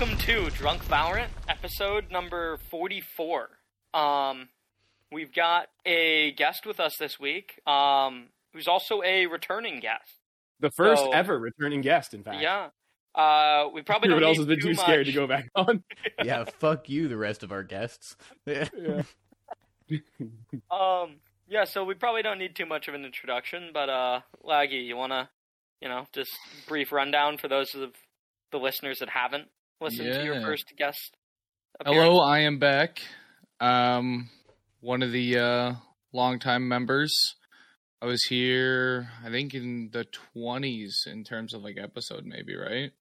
Welcome to Drunk Valorant, episode number 44. We've got a guest with us this week, who's also a returning guest. The first ever returning guest, in fact. Yeah. We probably don't need too much. Everyone else has been too scared to go back on. Yeah, fuck you, the rest of our guests. Yeah. Yeah, so we probably don't need too much of an introduction, but Laggy, you want to, just brief rundown for those of the listeners that haven't listened to your first guest appearance? Hello, I am back. One of the longtime members. I was here, I think, in the 20s in terms of episode, maybe, right?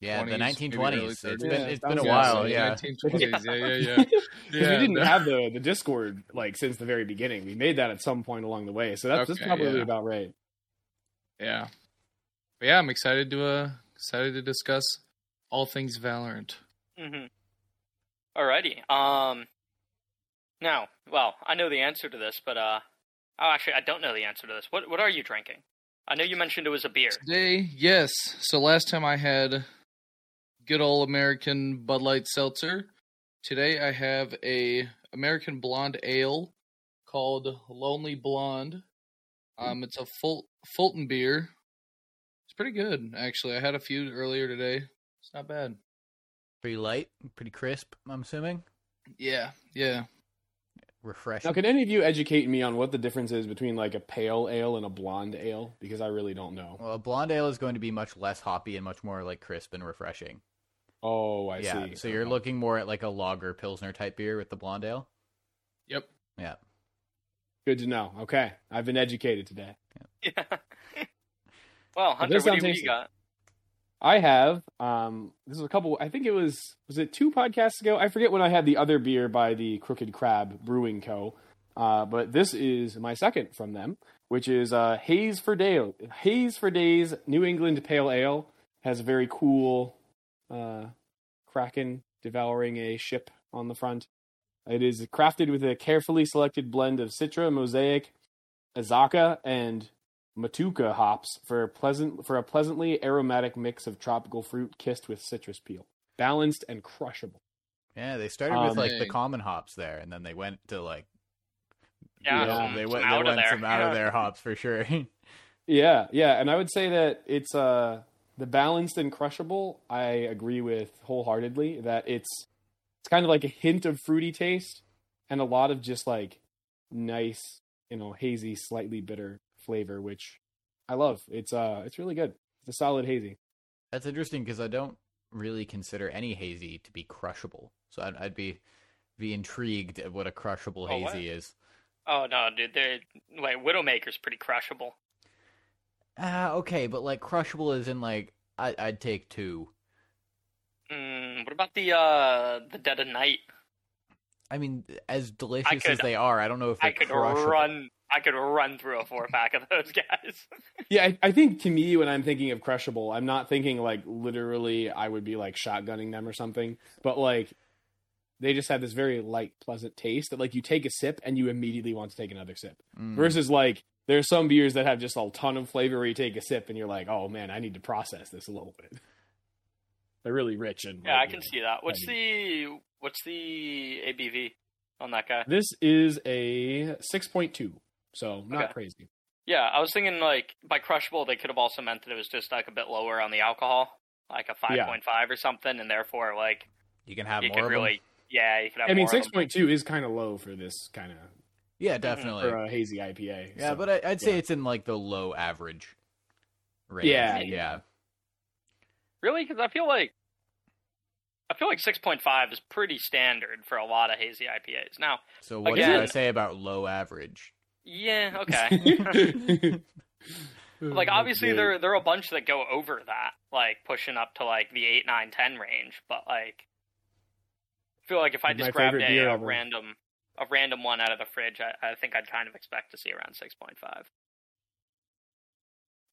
Yeah, 20s, the 1920s. It's been a while. Yeah. 1920s. Yeah. We didn't have the Discord since the very beginning. We made that at some point along the way, so that's probably about right. Yeah, but I'm excited to discuss all things Valorant. Mm-hmm. Alrighty. Now, I know the answer to this, but I don't know the answer to this. What are you drinking? I know you mentioned it was a beer. Today, yes. So last time I had good old American Bud Light Seltzer. Today I have a American Blonde Ale called Lonely Blonde. It's a Fulton beer. It's pretty good, actually. I had a few earlier today. It's not bad. Pretty light, pretty crisp, I'm assuming. Yeah. Refreshing. Now, can any of you educate me on what the difference is between a pale ale and a blonde ale? Because I really don't know. Well, a blonde ale is going to be much less hoppy and much more crisp and refreshing. Oh, I see. So you're looking more at a lager pilsner type beer with the blonde ale? Yep. Yeah. Good to know. Okay. I've been educated today. Yeah. Well, Hunter, what do you got? I have, this is a couple, I think it was it 2 podcasts ago? I forget when I had the other beer by the Crooked Crab Brewing Co. But this is my second from them, which is Haze for Days New England Pale Ale. Has a very cool kraken devouring a ship on the front. It is crafted with a carefully selected blend of Citra, Mosaic, Azaka, and Matuka hops for a pleasantly aromatic mix of tropical fruit kissed with citrus peel. Balanced and crushable. Yeah, they started with the common hops there, and then they went to out of their hops for sure. Yeah, and I would say that it's the balanced and crushable. I agree with wholeheartedly that it's kind of a hint of fruity taste and a lot of just nice, hazy, slightly bitter flavor, which I love. It's really good. It's a solid hazy. That's interesting because I don't really consider any hazy to be crushable. So I'd be intrigued at what a crushable hazy is. Oh no, dude! Widowmaker's pretty crushable. Okay, but crushable is in I'd take 2. What about the Dead of Night? I mean, as delicious as they are, I don't know if they're crushable. I could run through a 4-pack of those guys. Yeah, I think to me, when I'm thinking of crushable, I'm not thinking literally I would be shotgunning them or something. But they just have this very light, pleasant taste that you take a sip and you immediately want to take another sip. Mm. Versus there are some beers that have just a ton of flavor where you take a sip and you're oh man, I need to process this a little bit. They're really rich and I can see that. What's the ABV on that guy? This is a 6.2. So not crazy. Yeah, I was thinking by crushable they could have also meant that it was just a bit lower on the alcohol, a 5.5 or something, and therefore you can have more. You could have. I mean, 6.2 is kind of low for this kind of. Yeah, definitely for a hazy IPA. Yeah, so, but I'd say it's in the low average range. Yeah. Really? Because I feel like 6.5 is pretty standard for a lot of hazy IPAs. Now, so what do I say about low average? Yeah, okay. Obviously there are a bunch that go over that, pushing up to the 8, 9, 10 range, but I feel if I just grabbed a random one out of the fridge, I think I'd kind of expect to see around 6.5.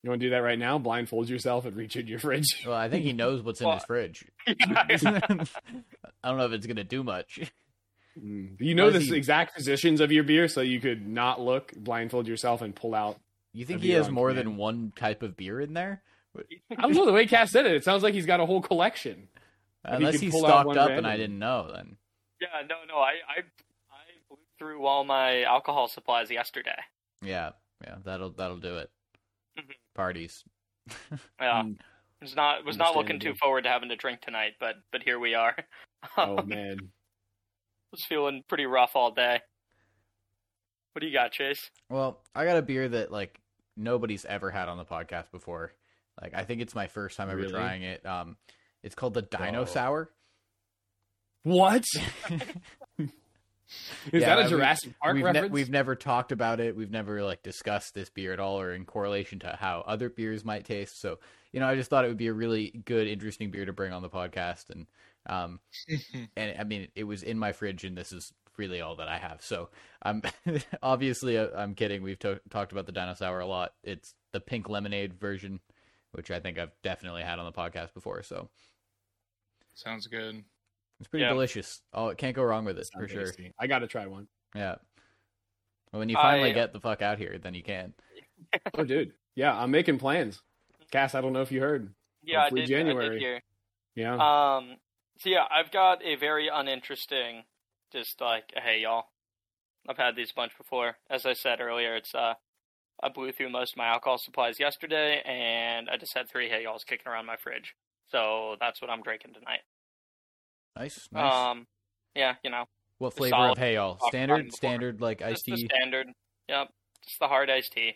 You want to do that right now? Blindfold yourself and reach in your fridge. Well, I think he knows what's in his fridge. Yeah. I don't know if it's going to do much. You know the exact positions of your beer, so you could not look, blindfold yourself, and pull out. You think he has more than one type of beer in there? I don't know. The way Cass said it, it sounds like he's got a whole collection. Unless he stocked up and I didn't know then. Yeah, no, I blew through all my alcohol supplies yesterday. Yeah, that'll do it. Mm-hmm. Parties. Yeah. Was not looking too forward to having to drink tonight, but here we are. Oh man. Was feeling pretty rough all day. What do you got, Chase? Well, I got a beer that like nobody's ever had on the podcast before. Like I think it's my first time ever trying it. It's called the Dino Sour. What? Is that a Jurassic Park reference? We've never talked about it. We've never like discussed this beer at all or in correlation to how other beers might taste. So, you know, I just thought it would be a really good, interesting beer to bring on the podcast. And, and I mean, it was in my fridge and this is really all that I have. So I'm obviously I'm kidding. We've talked about the Dino Sour a lot. It's the pink lemonade version, which I think I've definitely had on the podcast before. So sounds good. It's pretty delicious. Oh, it can't go wrong with it, for sure. I got to try one. Yeah. When you finally get the fuck out here, then you can. Oh, dude. Yeah, I'm making plans. Cass, I don't know if you heard. Yeah, hopefully I did. January. I did hear. Yeah. So, yeah, I've got a very uninteresting, just like, hey, y'all. I've had these bunch before. As I said earlier, it's I blew through most of my alcohol supplies yesterday, and I just had 3 hey, y'alls kicking around my fridge. So that's what I'm drinking tonight. Nice. Yeah, you know. What flavor of Hey Y'all? Standard, like iced tea? Standard, yep. Just the hard iced tea.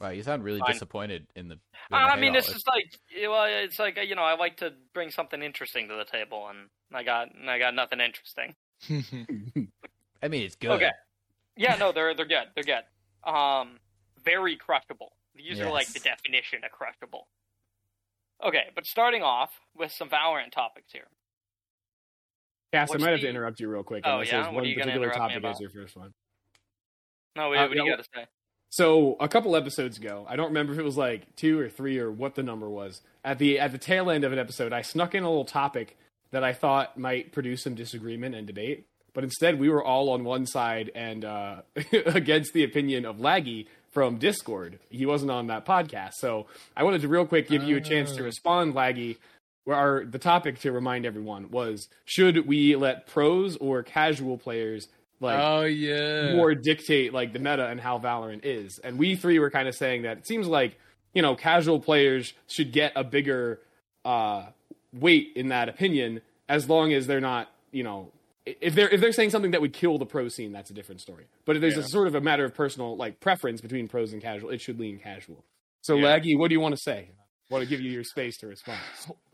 Wow, you sound really disappointed in the I mean, this is like, well, it's like, you know, I like to bring something interesting to the table, and I got nothing interesting. I mean, it's good. Okay. Yeah, no, they're good. They're good. Very crushable. These are like the definition of crushable. Okay, but starting off with some Valorant topics here. Cass, I might have to interrupt you real quick. Oh, yeah? What are you going to interrupt me about? Is your first one. No, what do you got to say? So, a couple episodes ago, I don't remember if it was like 2 or 3 or what the number was. At the tail end of an episode, I snuck in a little topic that I thought might produce some disagreement and debate. But instead, we were all on one side and against the opinion of Laggy from Discord. He wasn't on that podcast. So I wanted to real quick give you a chance to respond, Laggy. Where the topic, to remind everyone, was should we let pros or casual players more dictate like the meta and how Valorant is? And we three were kind of saying that it seems like, you know, casual players should get a bigger weight in that opinion, as long as they're not, you know, if they're saying something that would kill the pro scene, that's a different story. But if there's a sort of a matter of personal like preference between pros and casual, it should lean casual. So Laggy, what do you want to say? I want to give you your space to respond.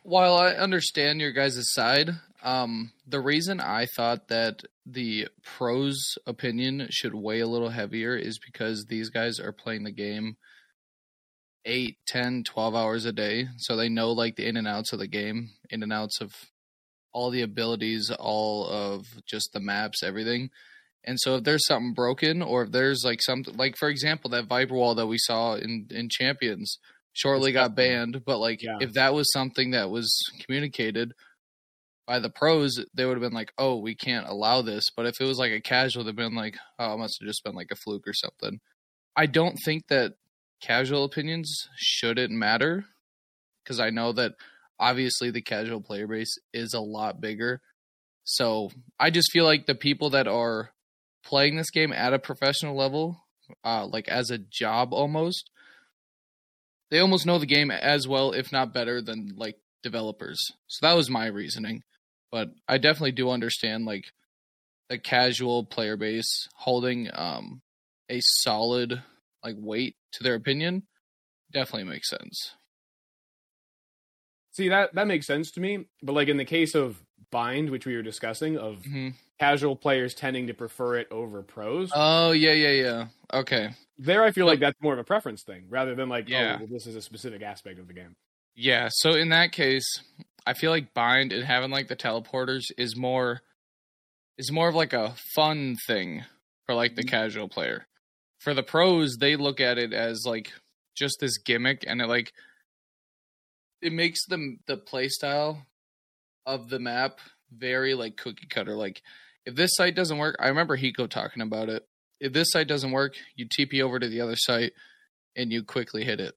While I understand your guys' side, the reason I thought that the pros' opinion should weigh a little heavier is because these guys are playing the game 8, 10, 12 hours a day. So they know like the in and outs of the game, in and outs of all the abilities, all of just the maps, everything. And so if there's something broken or if there's like something, like for example, that Viper wall that we saw in Champions shortly got banned. But like if that was something that was communicated by the pros, they would have been like, oh, we can't allow this. But if it was like a casual, they'd been like, oh, it must have just been like a fluke or something. I don't think that casual opinions shouldn't matter because I know that obviously the casual player base is a lot bigger. So I just feel like the people that are playing this game at a professional level, like as a job almost, they almost know the game as well, if not better than like developers. So that was my reasoning, but I definitely do understand like the casual player base holding a solid like weight to their opinion definitely makes sense. See, that makes sense to me, but like in the case of Bind, which we were discussing, of casual players tending to prefer it over pros. Oh, yeah. Okay. There I feel like that's more of a preference thing, rather than like, oh, well, this is a specific aspect of the game. Yeah, so in that case, I feel like Bind and having like the teleporters is more of like a fun thing for like the casual player. For the pros, they look at it as like just this gimmick, and it like... it makes the play style of the map very like cookie cutter. Like if this site doesn't work, I remember Hiko talking about it. If this site doesn't work, you TP over to the other site and you quickly hit it.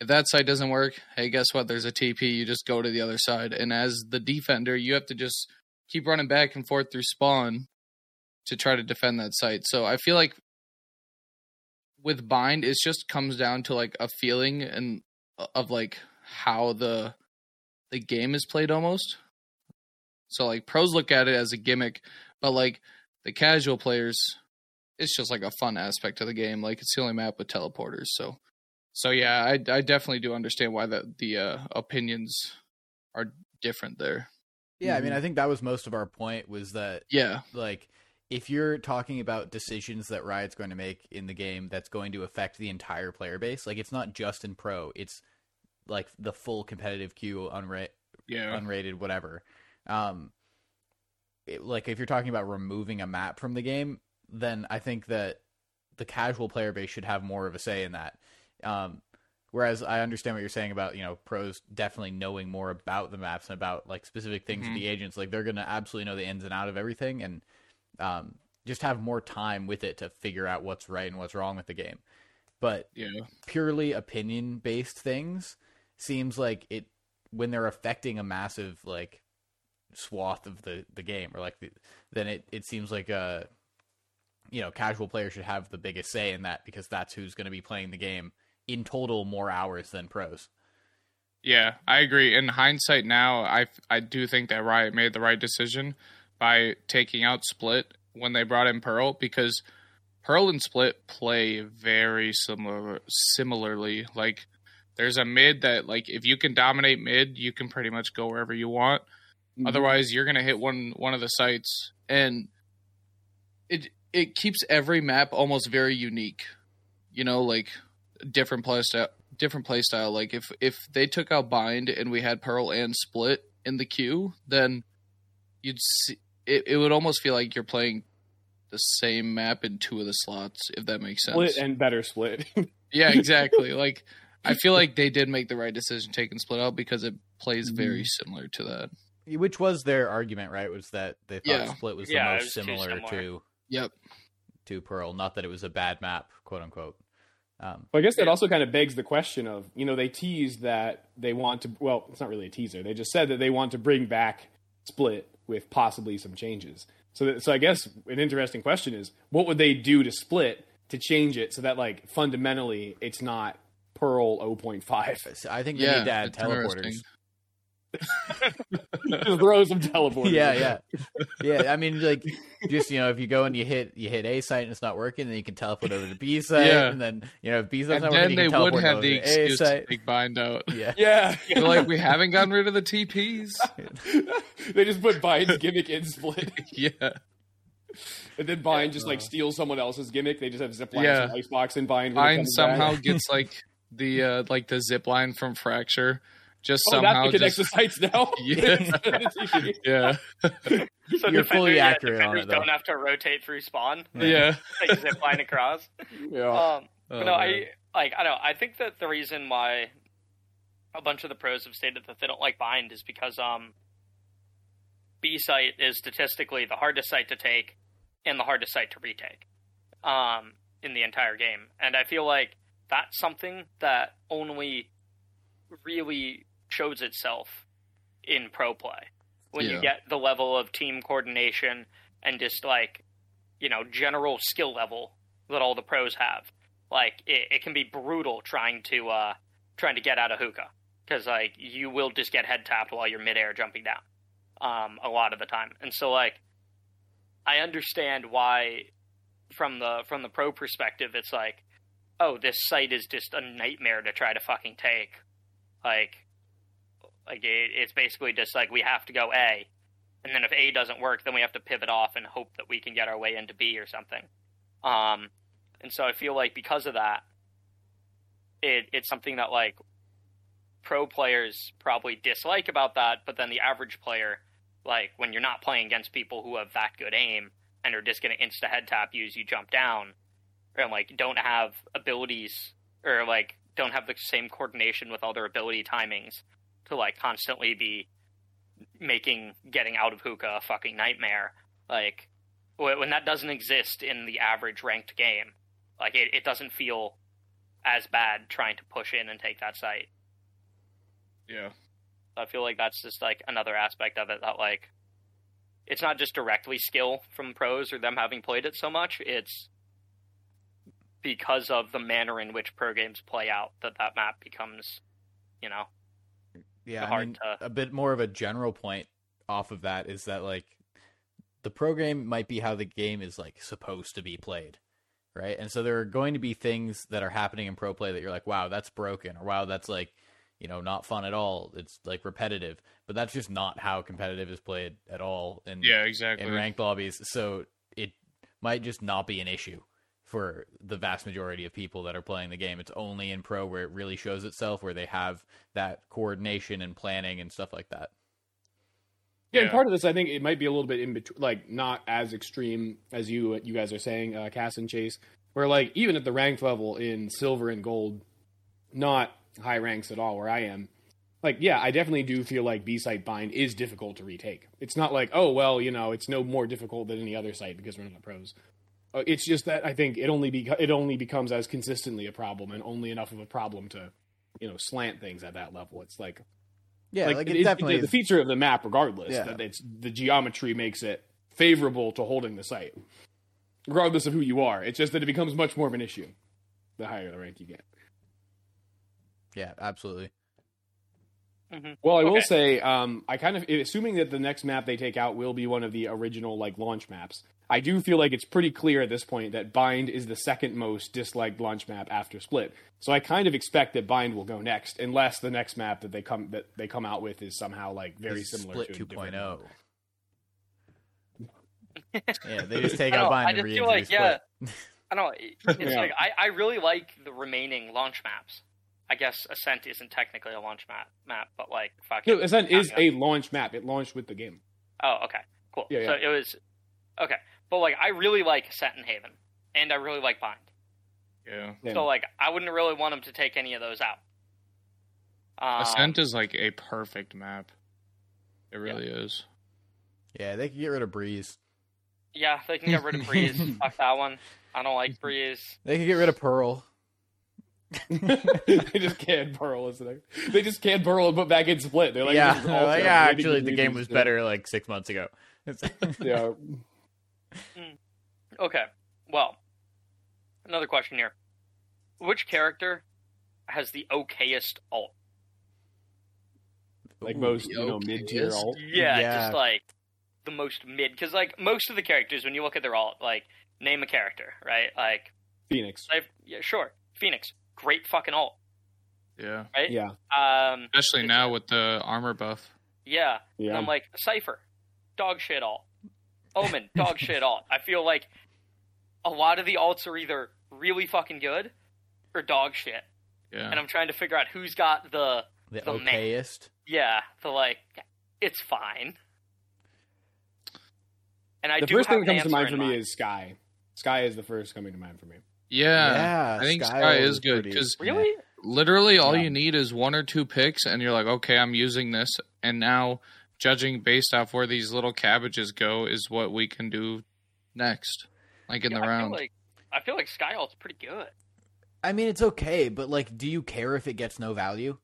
If that side doesn't work, hey, guess what? There's a TP. You just go to the other side. And as the defender, you have to just keep running back and forth through spawn to try to defend that site. So I feel like with Bind, it just comes down to like a feeling and of like how the game is played almost. So like pros look at it as a gimmick, but like the casual players, it's just like a fun aspect of the game. Like it's the only map with teleporters. So yeah, I definitely do understand why the opinions are different there. Yeah, I mean, I think that was most of our point was that, yeah, like if you're talking about decisions that Riot's going to make in the game, that's going to affect the entire player base. Like it's not just in pro, it's like the full competitive queue, unrated, whatever. Like if you're talking about removing a map from the game, then I think that the casual player base should have more of a say in that. Whereas I understand what you're saying about, you know, pros definitely knowing more about the maps and about like specific things with the agents, like they're going to absolutely know the ins and out of everything and just have more time with it to figure out what's right and what's wrong with the game. But purely opinion based things seems like it when they're affecting a massive like swath of the game or like then it seems like a, you know, casual players should have the biggest say in that because that's who's going to be playing the game in total more hours than pros. Yeah, I agree. In hindsight now, I do think that Riot made the right decision by taking out Split when they brought in Pearl, because Pearl and Split play very similarly. Like, there's a mid that, like, if you can dominate mid, you can pretty much go wherever you want. Mm-hmm. Otherwise, you're going to hit one of the sites. And it keeps every map almost very unique. You know, like, different play style. Like if they took out Bind and we had Pearl and Split in the queue, then you'd see it would almost feel like you're playing the same map in two of the slots, if that makes sense. Split and better Split. Yeah, exactly. Like I feel like they did make the right decision taking Split out because it plays very similar to that. Which was their argument, right? Was that they thought Split was the most similar to Pearl. Not that it was a bad map, quote unquote. But I guess that also kind of begs the question of, you know, they teased that they want to, well, it's not really a teaser. They just said that they want to bring back Split with possibly some changes. So I guess an interesting question is, what would they do to Split to change it so that, like, fundamentally it's not Pearl 0.5? I think they need to add teleporters. Just throw some teleporters. Yeah. I mean, like, just, you know, if you go and you hit A site and it's not working, then you can teleport over to B site, and then, you know, if B site's not working, then they would have the excuse to take Bind out. Yeah. Like, we haven't gotten rid of the TPs. They just put Bind's gimmick in Split. And then Bind just like steals someone else's gimmick. They just have zip lines and icebox, and Bind somehow gets like the zip line from Fracture. Just somehow connects the sites now. So you're fully accurate on it. Defenders don't have to rotate through spawn. Like zip line across. I don't know. I think that the reason why a bunch of the pros have stated that they don't like Bind is because B site is statistically the hardest site to take and the hardest site to retake in the entire game, and I feel like that's something that only really shows itself in pro play when you get the level of team coordination and just like, you know, general skill level that all the pros have. Like it can be brutal trying to get out of hookah, because like you will just get head tapped while you're midair jumping down a lot of the time. And so like I understand why from the pro perspective it's like, oh, this site is just a nightmare to try to fucking take. Like it's basically just like we have to go A, and then if A doesn't work, then we have to pivot off and hope that we can get our way into B or something. And so I feel like because of that, it's something that like pro players probably dislike about that, but then the average player, like when you're not playing against people who have that good aim and are just going to insta head tap you as you jump down, and like don't have abilities or like don't have the same coordination with all their ability timings to like constantly be making getting out of hookah a fucking nightmare. Like when that doesn't exist in the average ranked game, like it doesn't feel as bad trying to push in and take that site. Yeah. I feel like that's just, like, another aspect of it that, like, it's not just directly skill from pros or them having played it so much. It's because of the manner in which pro games play out that that map becomes, you know, yeah, hard to... A bit more of a general point off of that is that, like, the pro game might be how the game is, like, supposed to be played, right? And so there are going to be things that are happening in pro play that you're like, wow, that's broken, or wow, that's, like, you know, not fun at all. It's, like, repetitive. But that's just not how competitive is played at all in, yeah, exactly, in ranked lobbies. So it might just not be an issue for the vast majority of people that are playing the game. It's only in pro where it really shows itself, where they have that coordination and planning and stuff like that. Yeah, and part of this, I think it might be a little bit in between, like, not as extreme as you guys are saying, Cass and Chase, where, like, even at the ranked level in silver and gold, not high ranks at all where I am, like, yeah, I definitely do feel like B-site bind is difficult to retake. It's not like, oh, well, you know, it's no more difficult than any other site because we're not pros. It's just that I think it only becomes as consistently a problem and only enough of a problem to, you know, slant things at that level. It's like... Yeah, like it definitely is the feature of the map, regardless. Yeah. That it's the geometry makes it favorable to holding the site, regardless of who you are. It's just that it becomes much more of an issue the higher the rank you get. Yeah, absolutely. Mm-hmm. Well, I will say, I kind of assuming that the next map they take out will be one of the original, like, launch maps. I do feel like it's pretty clear at this point that Bind is the second most disliked launch map after Split. So I kind of expect that Bind will go next, unless the next map that they come out with is somehow, like, very similar to Split 2.0. Yeah, they just take out Bind and reintroduce Split. Yeah, I don't know. It's like I really like the remaining launch maps. I guess Ascent isn't technically a launch map, but, like, fuck. No, Ascent is a launch map. It launched with the game. Oh, okay, cool. Yeah, so it was okay. But, like, I really like Ascent and Haven, and I really like Bind. Yeah. So, like, I wouldn't really want them to take any of those out. Ascent is, like, a perfect map. It really is. Yeah, they can get rid of Breeze. Yeah, they can get rid of Breeze. Fuck that one. I don't like Breeze. They can get rid of Pearl. They just canned Pearl, isn't it? They just canned Pearl and put back in Split. They're like, yeah, they're like, actually, the game was better, like, 6 months ago. Yeah. Okay, well, another question here. Which character has the okayest ult? Like, most, you know, mid-tier ult? Yeah, just, like, the most mid. Because, like, most of the characters, when you look at their ult, like, name a character, right? Like... Phoenix. Yeah, sure. Phoenix. Great fucking ult. Yeah. Right? Yeah. Especially now with the armor buff. Yeah. Yeah. And I'm like, Cypher. Dog shit ult. Omen, dog shit ult. I feel like a lot of the alts are either really fucking good or dog shit. Yeah. And I'm trying to figure out who's got the okayest. Yeah, the, like, it's fine. And I the do first have thing that comes to mind for me is Skye. Skye is the first coming to mind for me. Yeah, I think Skye is good because really, literally, all you need is one or two picks, and you're like, okay, I'm using this, and now. Judging based off where these little cabbages go is what we can do next, like in the round. I feel like Skye ult's pretty good. I mean, it's okay, but, like, do you care if it gets no value?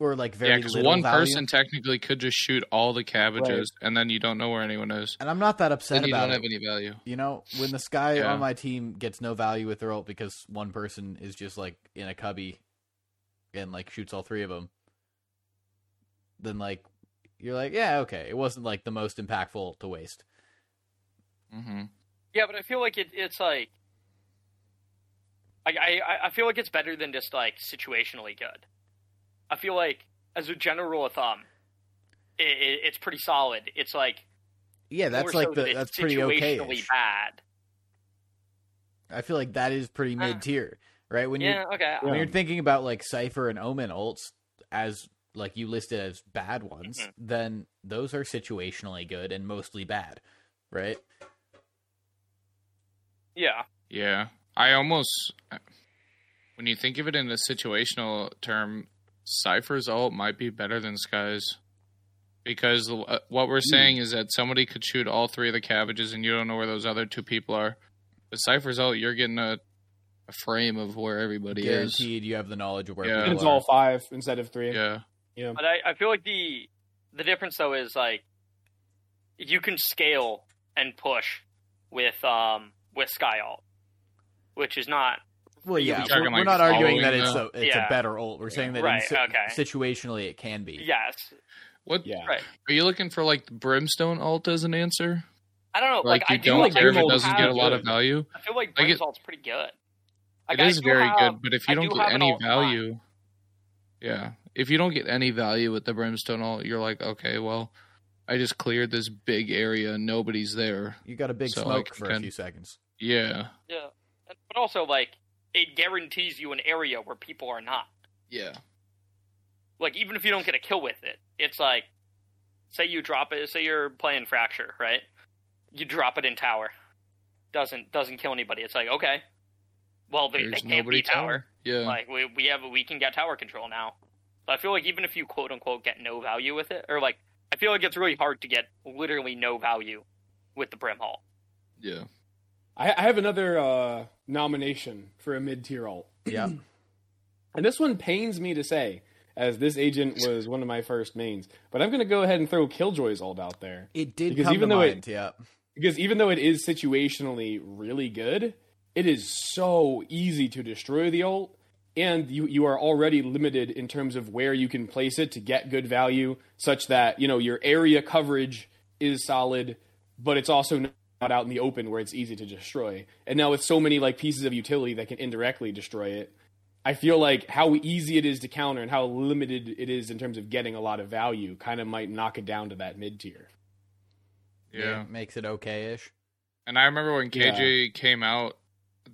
Or, like, very little value? Yeah, because one person technically could just shoot all the cabbages, right, and then you don't know where anyone is. And I'm not that upset about it. You don't have any value. You know, when the Skye on my team gets no value with their ult because one person is just, like, in a cubby and, like, shoots all three of them, then, like... You're like, yeah, okay. It wasn't, like, the most impactful to waste. Mm-hmm. Yeah, but I feel like it's like... I feel like it's better than just, like, situationally good. I feel like, as a general rule of thumb, it's pretty solid. It's like... Yeah, that's, like, that's pretty okay. Situationally bad. I feel like that is pretty mid-tier, right? When you're thinking about, like, Cypher and Omen ults as... like you listed as bad ones, then those are situationally good and mostly bad, right? Yeah. Yeah. I almost, when you think of it in a situational term, Cypher's ult might be better than Skye's. Because what we're saying is that somebody could shoot all three of the cabbages and you don't know where those other two people are. But Cypher's ult, you're getting a a frame of where everybody is. Guaranteed you have the knowledge of where people are. It's all five instead of three. Yeah. Yeah. But I feel like the difference, though, is, like, you can scale and push with Skye ult, which is not... Well, yeah, we're not arguing that it's a better ult. We're saying that situationally it can be. Yes. What? Yeah. Right. Are you looking for, like, Brimstone ult as an answer? I don't know. Like you I don't care like if it doesn't get a lot of value? I feel like Brimstone ult's pretty good. Like, it is very good, but if you don't get any value... Yeah. If you don't get any value with the Brimstone ult, you're like, okay, well, I just cleared this big area and nobody's there. You got a big smoke for a few seconds. Yeah. Yeah. But also, like... it guarantees you an area where people are not. Yeah. Like, even if you don't get a kill with it, it's like, say you drop it, say you're playing Fracture, right? You drop it in tower. Doesn't kill anybody. It's like, okay, well, they can't be tower. Yeah. Like, we can get tower control now. But I feel like even if you quote-unquote get no value with it, or like, I feel like it's really hard to get literally no value with the Brim Hall. Yeah. I have another nomination for a mid-tier ult. Yeah. And this one pains me to say, as this agent was one of my first mains. But I'm going to go ahead and throw Killjoy's ult out there. It did come to mind, yeah. Because even though it is situationally really good, it is so easy to destroy the ult. And you are already limited in terms of where you can place it to get good value, such that, you know, your area coverage is solid, but it's also... out in the open where it's easy to destroy. And now with so many like pieces of utility that can indirectly destroy it, I feel like how easy it is to counter and how limited it is in terms of getting a lot of value kind of might knock it down to that mid-tier. Yeah. It makes it okay-ish. And I remember when KJ came out,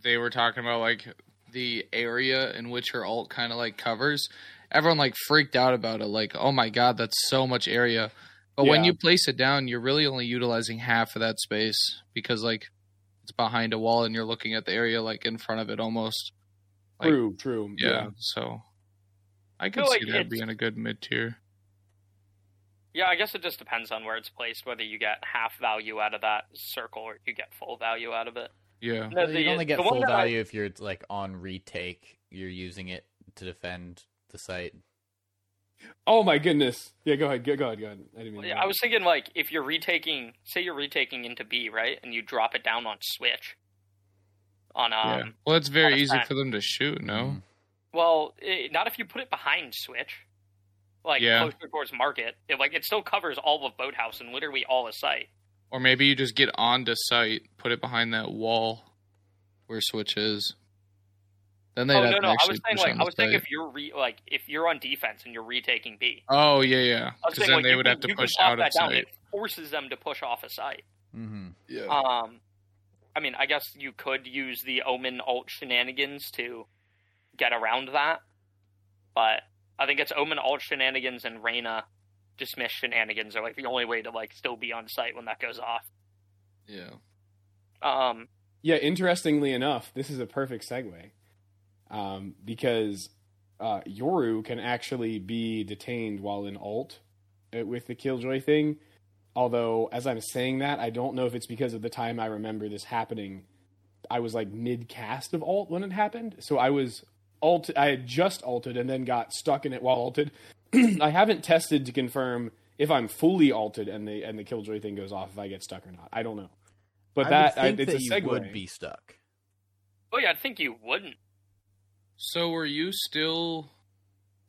they were talking about like the area in which her ult kind of like covers. Everyone like freaked out about it. Like, oh my God, that's so much area. But when you place it down, you're really only utilizing half of that space because, like, it's behind a wall and you're looking at the area, like, in front of it almost. Like, true. Yeah, so I could see that being a good mid-tier. Yeah, I guess it just depends on where it's placed, whether you get half value out of that circle or you get full value out of it. Yeah. Well, you only get full value if you're, like, on retake. You're using it to defend the site. Oh my goodness! Yeah, go ahead. I didn't mean. Yeah, I was thinking like if you're retaking, say you're retaking into B, right, and you drop it down on switch. Well, it's very easy for them to shoot. No. Well, not if you put it behind switch, like closer towards market. It still covers all of Boathouse and literally all of site. Or maybe you just get onto site, put it behind that wall where switch is. No. I was saying if you're on defense and you're retaking B. Oh yeah. Because then they would have to push out of site. It forces them to push off a site. Mm-hmm. Yeah. I mean, I guess you could use the Omen ult shenanigans to get around that, but I think it's Omen ult shenanigans and Reyna dismiss shenanigans are like the only way to like still be on site when that goes off. Yeah. Yeah. Interestingly enough, this is a perfect segue. Because Yoru can actually be detained while in ult with the Killjoy thing. Although, as I'm saying that, I don't know if it's because of the time I remember this happening. I was like mid-cast of ult when it happened. So I was ult. I had just ulted and then got stuck in it while ulted. I haven't tested to confirm if I'm fully ulted and the Killjoy thing goes off if I get stuck or not. I don't know. But it's a segue. You would be stuck. Oh yeah, I think you wouldn't. So were you still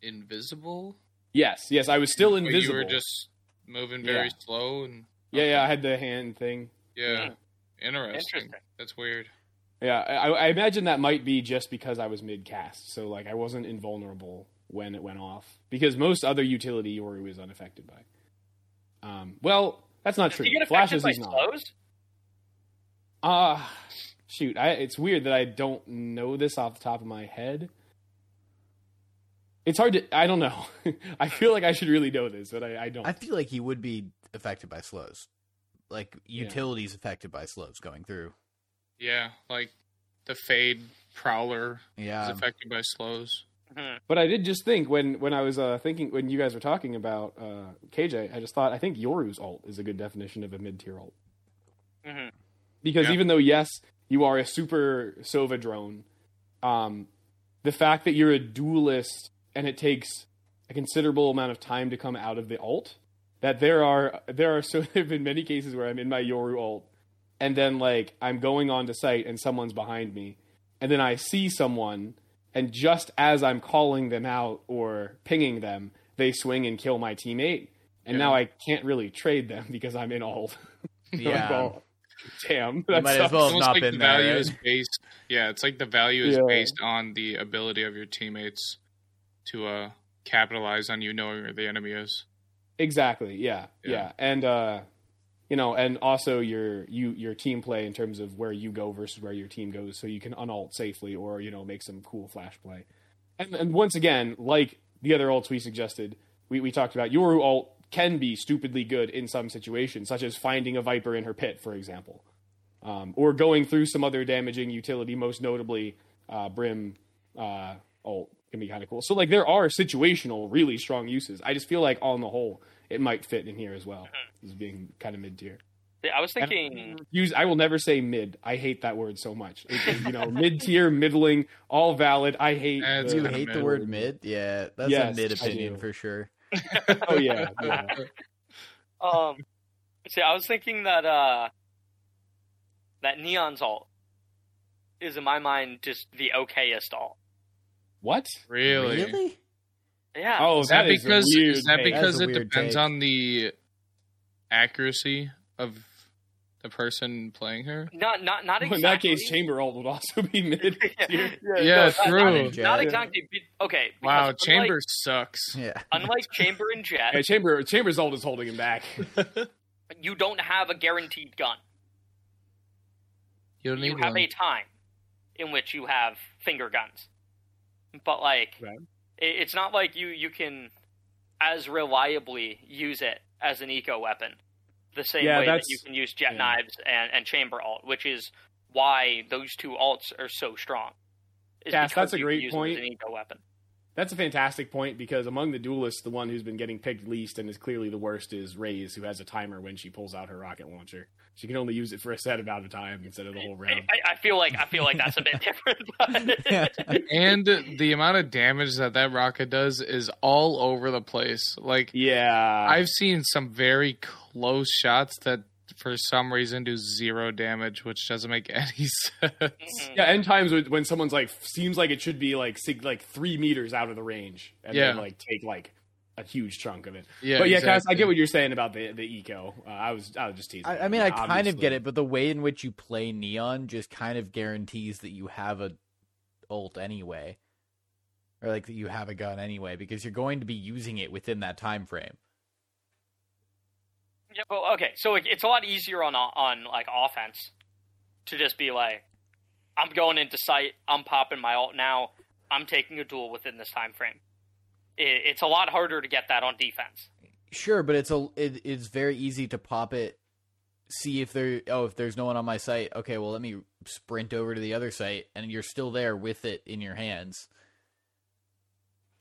invisible? Yes, I was still invisible. You were just moving very slow and I had the hand thing. Yeah. Interesting. That's weird. Yeah, I imagine that might be just because I was mid-cast, so like I wasn't invulnerable when it went off. Because most other utility Yoru is unaffected by. Well, that's not true. You get affected by slows? Shoot, it's weird that I don't know this off the top of my head. It's hard to... I don't know. I feel like I should really know this, but I don't. I feel like he would be affected by slows. Like, utilities affected by slows going through. Yeah, like the Fade Prowler is affected by slows. Mm-hmm. But I did just think, when I was thinking... when you guys were talking about KJ, I just thought, I think Yoru's ult is a good definition of a mid-tier ult. Mm-hmm. Because even though, yes... you are a super Sova drone. The fact that you're a duelist and it takes a considerable amount of time to come out of the ult, that there have been many cases where I'm in my Yoru ult and then like I'm going on to site and someone's behind me and then I see someone and just as I'm calling them out or pinging them, they swing and kill my teammate. And now I can't really trade them because I'm in ult. Damn. That might as well have not been there. Value is based, it's like the value is based on the ability of your teammates to capitalize on you knowing where the enemy is. Exactly, yeah. And, and also your team play in terms of where you go versus where your team goes so you can un-ult safely or, make some cool flash play. And once again, like the other ults we suggested, we talked about Yoru ult can be stupidly good in some situations, such as finding a Viper in her pit, for example, or going through some other damaging utility, most notably Brim ult can be kind of cool. So like there are situational really strong uses. I just feel like on the whole, it might fit in here as well as being kind of mid-tier. Yeah, I was thinking... I will never say mid. I hate that word so much. It's, mid-tier, middling, all valid. I hate... Do you hate the word mid? Yeah, that's a mid opinion for sure. Oh yeah. I was thinking that that Neon's ult is in my mind just the okayest ult. What? Really? Yeah. Oh, is that because it depends on the accuracy of the person playing her? Not exactly. In that case, Chamber ult would also be mid. True. Not exactly. Okay. Wow, Chamber sucks. Yeah. Unlike Chamber and Jett. Yeah, Chamber's ult is holding him back. You don't have a guaranteed gun. You have a time in which you have finger guns. But, it's not like you can as reliably use it as an eco weapon. The same way that you can use jet knives and chamber ult, which is why those two alts are so strong. That's a great point. As an eco weapon. That's a fantastic point because among the duelists, the one who's been getting picked least and is clearly the worst is Raze, who has a timer when she pulls out her rocket launcher. She can only use it for a set amount of time instead of the whole round. I feel like that's a bit different. And the amount of damage that rocket does is all over the place. I've seen some very close shots that for some reason do zero damage, which doesn't make any sense. Mm-hmm. Yeah, and times when someone's seems like it should be 3 meters out of the range and then take a huge chunk of it. Yeah, but Cass, I get what you're saying about the eco. I was just teasing. I mean, I kind of get it, but the way in which you play Neon just kind of guarantees that you have a ult anyway, or that you have a gun anyway, because you're going to be using it within that time frame. Yeah, well, okay, so it's a lot easier on offense to just be I'm going into sight, I'm popping my ult now, I'm taking a duel within this time frame. It's a lot harder to get that on defense. Sure, but it's very easy to pop it, see if there's no one on my site, okay, well, let me sprint over to the other site, and you're still there with it in your hands.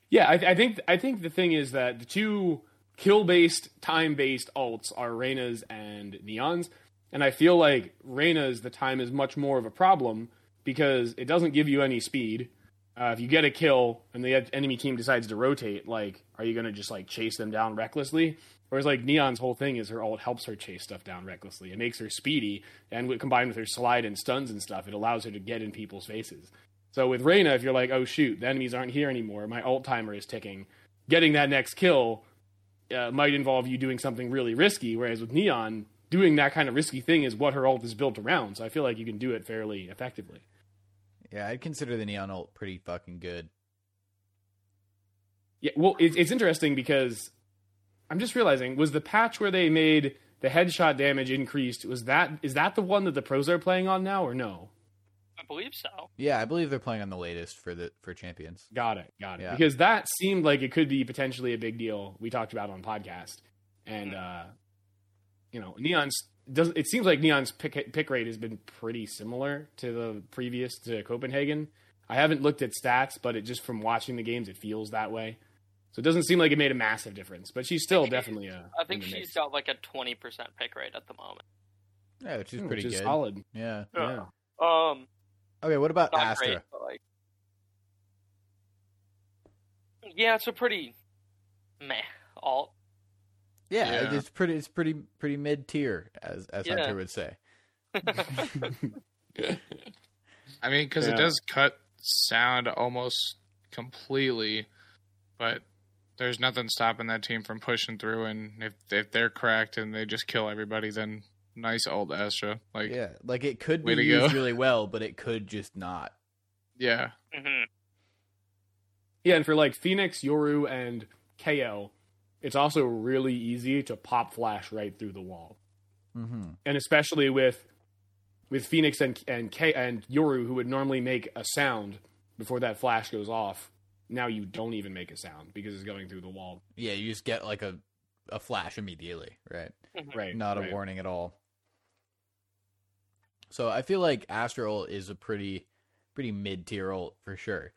Yeah, I think the thing is that the two... kill-based, time-based ults are Reyna's and Neon's, and I feel like Reyna's, the time is much more of a problem because it doesn't give you any speed. If you get a kill and the enemy team decides to rotate, are you going to just, chase them down recklessly? Whereas, Neon's whole thing is her ult helps her chase stuff down recklessly. It makes her speedy, and combined with her slide and stuns and stuff, it allows her to get in people's faces. So with Reyna, if you're oh, shoot, the enemies aren't here anymore, my ult timer is ticking, getting that next kill... might involve you doing something really risky, whereas with Neon, doing that kind of risky thing is what her ult is built around, so I feel like you can do it fairly effectively. Yeah, I'd consider the Neon ult pretty fucking good. Yeah, well, it's interesting because I'm just realizing, was the patch where they made the headshot damage increased, is that the one that the pros are playing on now, or no? I believe so. Yeah, I believe they're playing on the latest for Champions. Got it. Yeah. Because that seemed like it could be potentially a big deal we talked about on podcast. And, Neon's... It seems like Neon's pick rate has been pretty similar to the previous to Copenhagen. I haven't looked at stats, but it just from watching the games, it feels that way. So it doesn't seem like it made a massive difference, but she's still definitely a... I think she's got a 20% pick rate at the moment. Yeah, which is pretty good. Which is solid. Yeah. Okay, what about Astra? Great, Yeah, it's a pretty meh alt. Yeah, yeah. it's pretty mid tier, as Hunter would say. I mean, because it does cut sound almost completely, but there's nothing stopping that team from pushing through. And if they're cracked and they just kill everybody, then nice old Astra. Like, yeah, like it could be used really well, but it could just not. Yeah. Mm-hmm. Yeah, and for like Phoenix, Yoru, and KO, it's also really easy to pop flash right through the wall. Mm-hmm. And especially with Phoenix and Yoru, who would normally make a sound before that flash goes off, now you don't even make a sound because it's going through the wall. Yeah, you just get like a flash immediately, right? Right. Not a warning at all. So I feel like Astral is a pretty mid-tier ult for sure.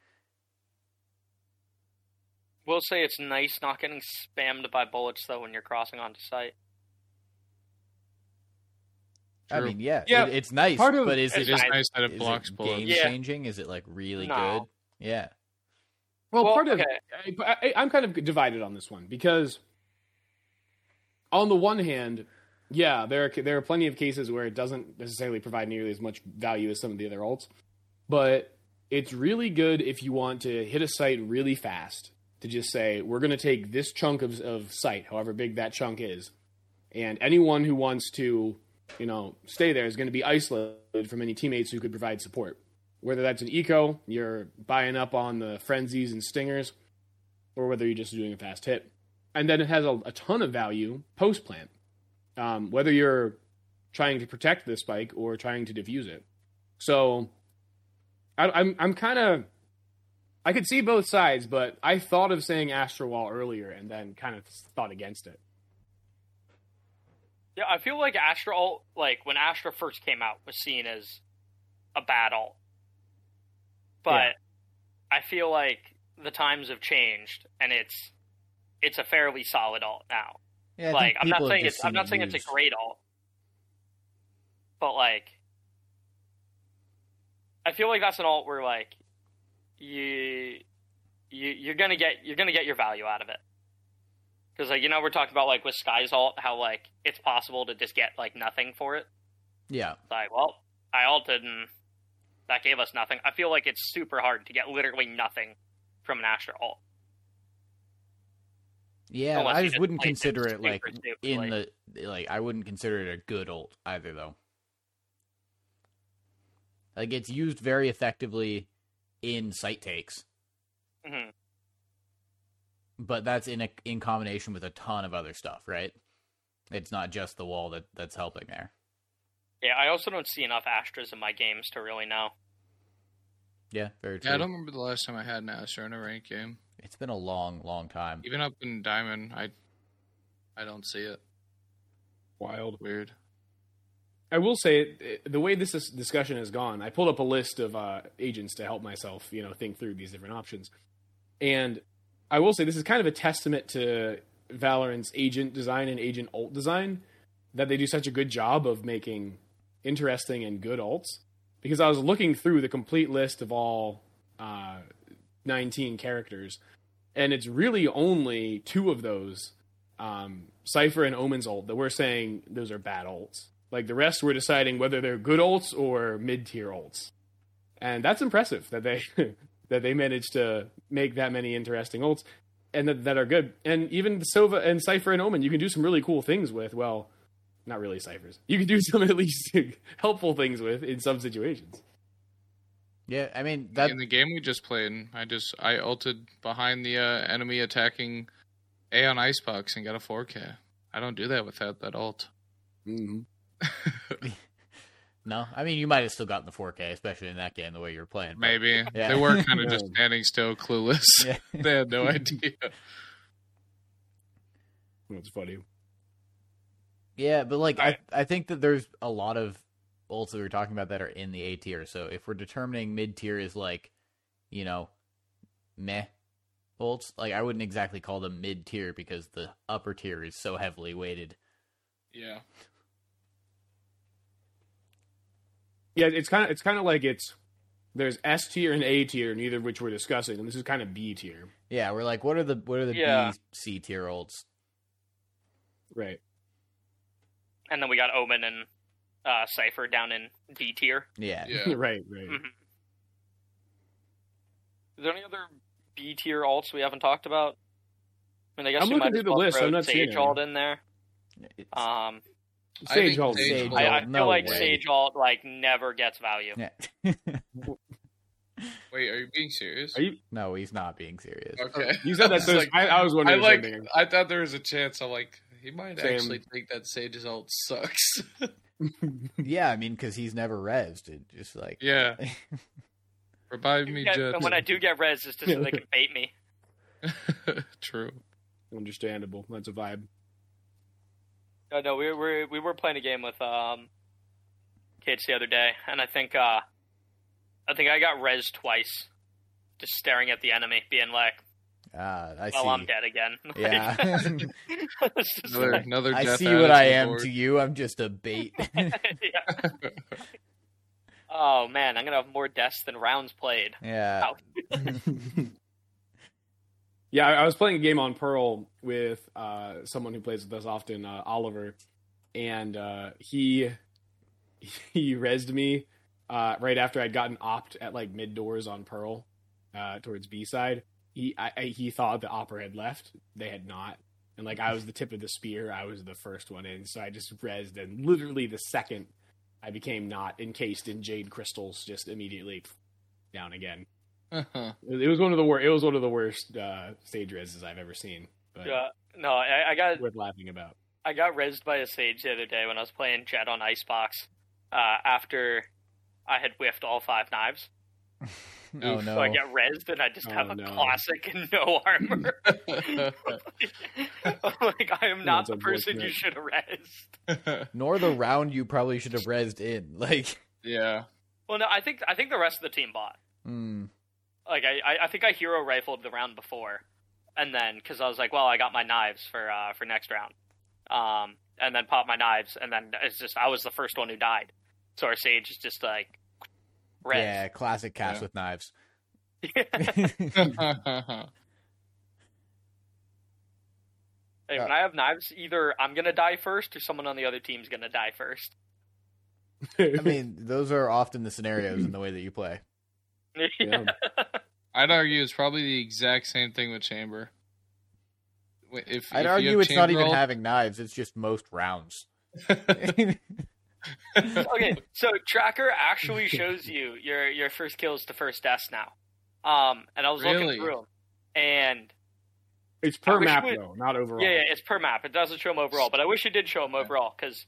We'll say it's nice not getting spammed by bullets, though, when you're crossing onto site. True. I mean, yeah. It's nice, but is it nice that it blocks bullets? Is it game-changing? Yeah. Is it, like, really good? Yeah. Well part of it, I'm kind of divided on this one, because on the one hand, yeah, there are plenty of cases where it doesn't necessarily provide nearly as much value as some of the other ults, but it's really good if you want to hit a site really fast, to just say, we're going to take this chunk of site, however big that chunk is, and anyone who wants to, you know, stay there is going to be isolated from any teammates who could provide support. Whether that's an eco, you're buying up on the frenzies and stingers, or whether you're just doing a fast hit. And then it has a ton of value post-plant, whether you're trying to protect the spike or trying to defuse it. So I'm kind of... I could see both sides, but I thought of saying Astrowall earlier and then kind of thought against it. Yeah, I feel like Astra ult, like, when Astra first came out, was seen as a bad ult. But I feel like the times have changed, and it's a fairly solid ult now. Yeah, like, I'm not saying it's a great ult. But, like, I feel like that's an ult where, like, you're gonna get your value out of it. Because, like, you know, we're talking about, like, with Skye's ult, how, like, it's possible to just get, like, nothing for it. Yeah. Like, well, I ulted and that gave us nothing. I feel like it's super hard to get literally nothing from an Astra ult. Yeah, I just wouldn't consider it, like, I wouldn't consider it a good ult either, though. Like, it's used very effectively in sight takes. Mm-hmm. But that's in combination with a ton of other stuff, right? It's not just the wall that's helping there. Yeah, I also don't see enough Astras in my games to really know. Yeah, very true. Yeah, I don't remember the last time I had an Astra in a ranked game. It's been a long, long time. Even up in Diamond, I don't see it. Wild. Weird. I will say, the way this discussion has gone, I pulled up a list of agents to help myself, you know, think through these different options. And I will say this is kind of a testament to Valorant's agent design and agent ult design that they do such a good job of making interesting and good ults. Because I was looking through the complete list of all 19 characters, and it's really only two of those, Cypher and Omen's ult, that we're saying those are bad ults. Like, the rest, we're deciding whether they're good ults or mid-tier ults. And that's impressive that they... that they managed to make that many interesting ults and that are good. And even Sova and Cypher and Omen, you can do some really cool things with. Well, not really Cyphers. You can do some at least helpful things with in some situations. Yeah, I mean... that in the game we just played, I ulted behind the enemy attacking A on Icebox and got a 4K. I don't do that without that ult. Mm-hmm. No, I mean, you might have still gotten the 4K, especially in that game, the way you were playing. But... maybe. Yeah. They were kind of just standing still, clueless. Yeah. They had no idea. That's funny. Yeah, but, like, I think that there's a lot of ults that we were talking about that are in the A tier. So if we're determining mid-tier is, like, you know, meh ults, like, I wouldn't exactly call them mid-tier because the upper tier is so heavily weighted. Yeah. Yeah, it's kind of like it's There's S tier and A tier, neither of which we're discussing, and this is kind of B tier. Yeah, we're like, what are the B, C tier ults? Right. And then we got Omen and Cypher down in D tier. Yeah. Right. Mm-hmm. Is there any other B tier ults we haven't talked about? I mean, I guess I'm looking through the list. I'm not seeing Sage ult in there. Sage ult. I feel like Sage ult like never gets value. Yeah. Wait, are you being serious? No, he's not being serious. Okay, you said that. I was wondering. I thought there was a chance. I'm like, he might actually think that Sage's ult sucks. Yeah, I mean, because he's never rezzed. It just like yeah. Revive me, Jett. When I do get rezzed, it's just so they can bait me. True. Understandable. That's a vibe. No, we were playing a game with kids the other day, and I think I got rezzed twice, just staring at the enemy, being like, "Well, I'm dead again." Yeah. another I see what I am to you. I'm just a bait. Oh man, I'm gonna have more deaths than rounds played. Yeah. Yeah, I was playing a game on Pearl with someone who plays with us often, Oliver, and he rezzed me right after I'd gotten opt at like mid doors on Pearl towards B side. He thought the opper had left; they had not, and like I was the tip of the spear, I was the first one in, so I just rezzed, and literally the second I became not encased in jade crystals, just immediately down again. Uh-huh. It was one of the worst. It was one of the worst Sage rezzes I've ever seen. But no, I got worth laughing about. I got rezzed by a Sage the other day when I was playing Jett on Icebox. After I had whiffed all 5 knives. Oh, no. So I get rezzed and I just have a classic and no armor. Like I am not the person you should have rezzed. Nor the round you probably should have rezzed in. Like yeah. Well, no, I think the rest of the team bought. Mm. Like, I think I hero rifled the round before, and then, because I was like, well, I got my knives for next round. And then popped my knives, and then it's just, I was the first one who died. So our Sage is just like, red. Yeah, classic cast with knives. Hey, when I have knives, either I'm going to die first, or someone on the other team's going to die first. I mean, those are often the scenarios in the way that you play. Yeah. I'd argue it's probably the exact same thing with Chamber. I'd argue it's not even having knives; it's just most rounds. Okay, so Tracker actually shows you your first kills to first deaths now. And I was looking through them, and it's per map though, not overall. Yeah, it's per map. It doesn't show them overall, but I wish it did show them overall because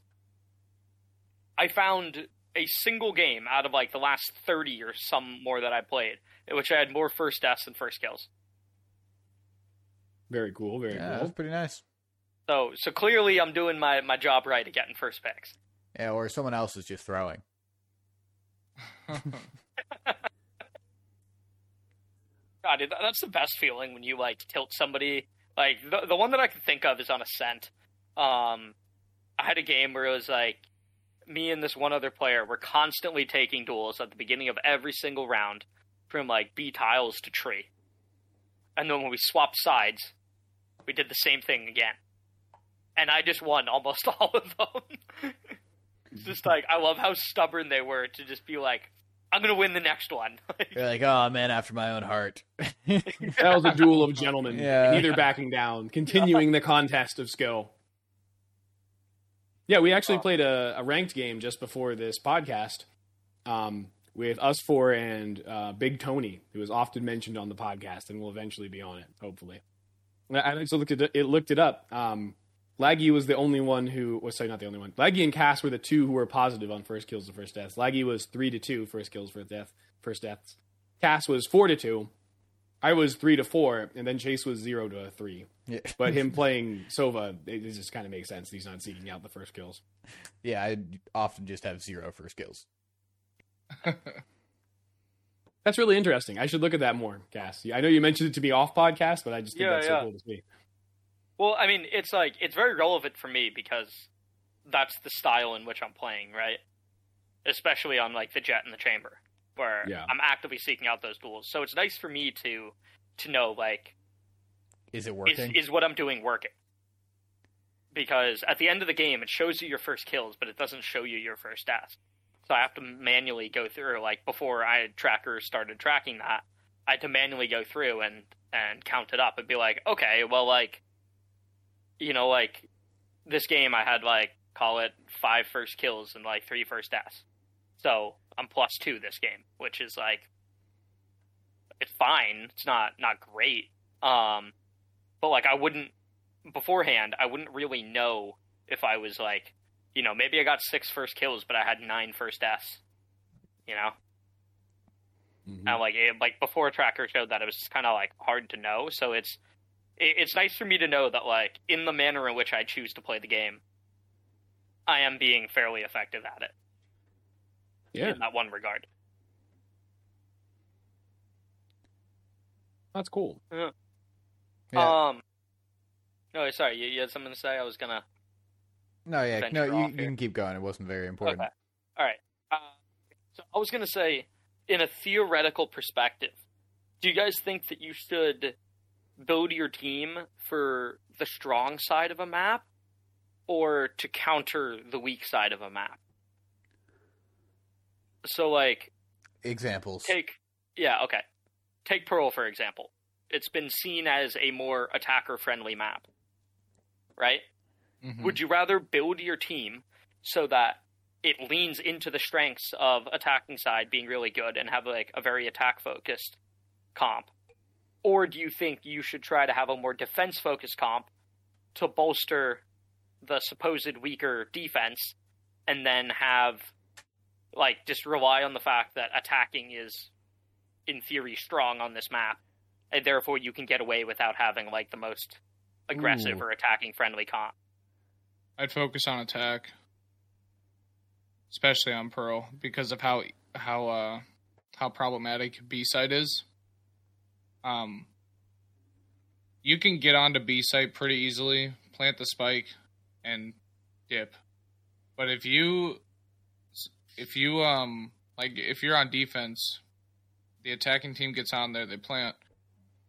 I found a single game out of like the last 30 or some more that I played, in which I had more first deaths than first kills. Very cool. Very cool. That's pretty nice. So clearly I'm doing my job right at getting first picks. Yeah. Or someone else is just throwing. God, dude, that's the best feeling when you like tilt somebody. Like the one that I can think of is on Ascent. I had a game where it was like, me and this one other player were constantly taking duels at the beginning of every single round from, like, B tiles to tree. And then when we swapped sides, we did the same thing again. And I just won almost all of them. It's just like, I love how stubborn they were to just be like, I'm going to win the next one. They're like, oh, I'm in after my own heart. That was a duel of gentlemen. Yeah. Neither backing down. Continuing the contest of skill. Yeah, we actually played a ranked game just before this podcast with us four and Big Tony, who is often mentioned on the podcast and will eventually be on it, hopefully. I also looked it up. Laggy was the only one who was sorry, not the only one. Laggy and Cass were the two who were positive on first kills to first deaths. Laggy was 3-2 first kills for death, first deaths. Cass was 4-2. I was 3-4, and then Chase was 0-3. Yeah. But him playing Sova, it just kind of makes sense. He's not seeking out the first kills. Yeah, I often just have 0 first kills. That's really interesting. I should look at that more, Cass. I know you mentioned it to me off podcast, but I just think that's so cool to see. Well, I mean, it's like it's very relevant for me because that's the style in which I'm playing, right? Especially on like the Jett and the Chamber. where I'm actively seeking out those duels. So it's nice for me to know, like, is it working? Is what I'm doing working? Because at the end of the game, it shows you your first kills, but it doesn't show you your first deaths. So I have to manually go through, like, before I tracker started tracking that, I had to manually go through and count it up and be like, okay, well, like, you know, like, this game I had, like, call it 5 first kills and, like, 3 first deaths. So I'm +2 this game, which is, like, it's fine. It's not great. But, like, I wouldn't, beforehand, I wouldn't really know if I was, like, you know, maybe I got 6 first kills, but I had 9 first deaths, you know? Mm-hmm. And, like, before Tracker showed that, it was just kind of, like, hard to know. So it's nice for me to know that, like, in the manner in which I choose to play the game, I am being fairly effective at it. Yeah. In that one regard. That's cool. Yeah. No, sorry, you had something to say? I was going to... No, yeah, no, you can keep going. It wasn't very important. Okay. All right. So I was going to say, in a theoretical perspective, do you guys think that you should build your team for the strong side of a map or to counter the weak side of a map? So, like... Examples. Take Pearl, for example. It's been seen as a more attacker-friendly map, right? Mm-hmm. Would you rather build your team so that it leans into the strengths of attacking side being really good and have, like, a very attack-focused comp? Or do you think you should try to have a more defense-focused comp to bolster the supposed weaker defense and then have, like, just rely on the fact that attacking is, in theory, strong on this map, and therefore you can get away without having, like, the most aggressive or attacking-friendly comp? I'd focus on attack, especially on Pearl, because of how problematic B site is. You can get onto B site pretty easily, plant the spike, and dip. But if you're on defense, the attacking team gets on there, they plant.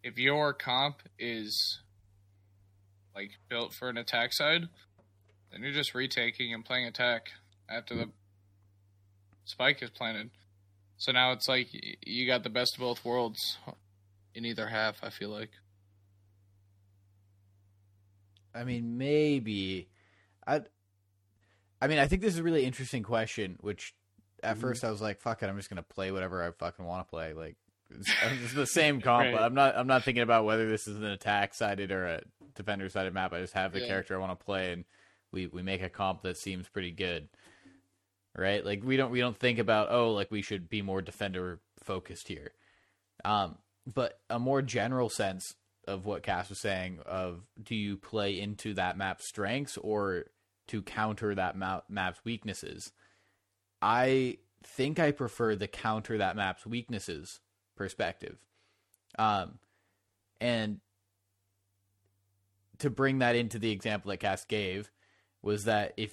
If your comp is, like, built for an attack side, then you're just retaking and playing attack after the spike is planted. So now it's like you got the best of both worlds in either half, I feel like. I mean, maybe. I think this is a really interesting question, which at first I was like, fuck it, I'm just going to play whatever I fucking want to play. Like, it's the same comp, right. But I'm not thinking about whether this is an attack-sided or a defender-sided map. I just have the character I want to play, and we make a comp that seems pretty good, right? Like, we don't think about, oh, like, we should be more defender focused here. But a more general sense of what Cass was saying of, do you play into that map's strengths or to counter that map's weaknesses? I think I prefer the counter that map's weaknesses perspective. And to bring that into the example that Cass gave, was that if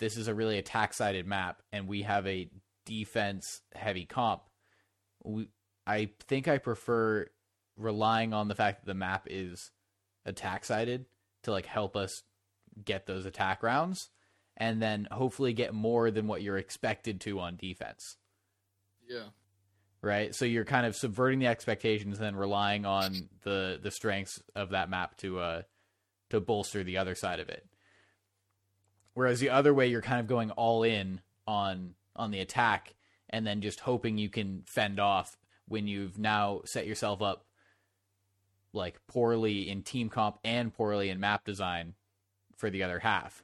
this is a really attack-sided map and we have a defense-heavy comp, I think I prefer relying on the fact that the map is attack-sided to, like, help us get those attack rounds and then hopefully get more than what you're expected to on defense. Yeah. Right? So you're kind of subverting the expectations and then relying on the strengths of that map to bolster the other side of it. Whereas the other way, you're kind of going all in on the attack and then just hoping you can fend off when you've now set yourself up, like, poorly in team comp and poorly in map design for the other half.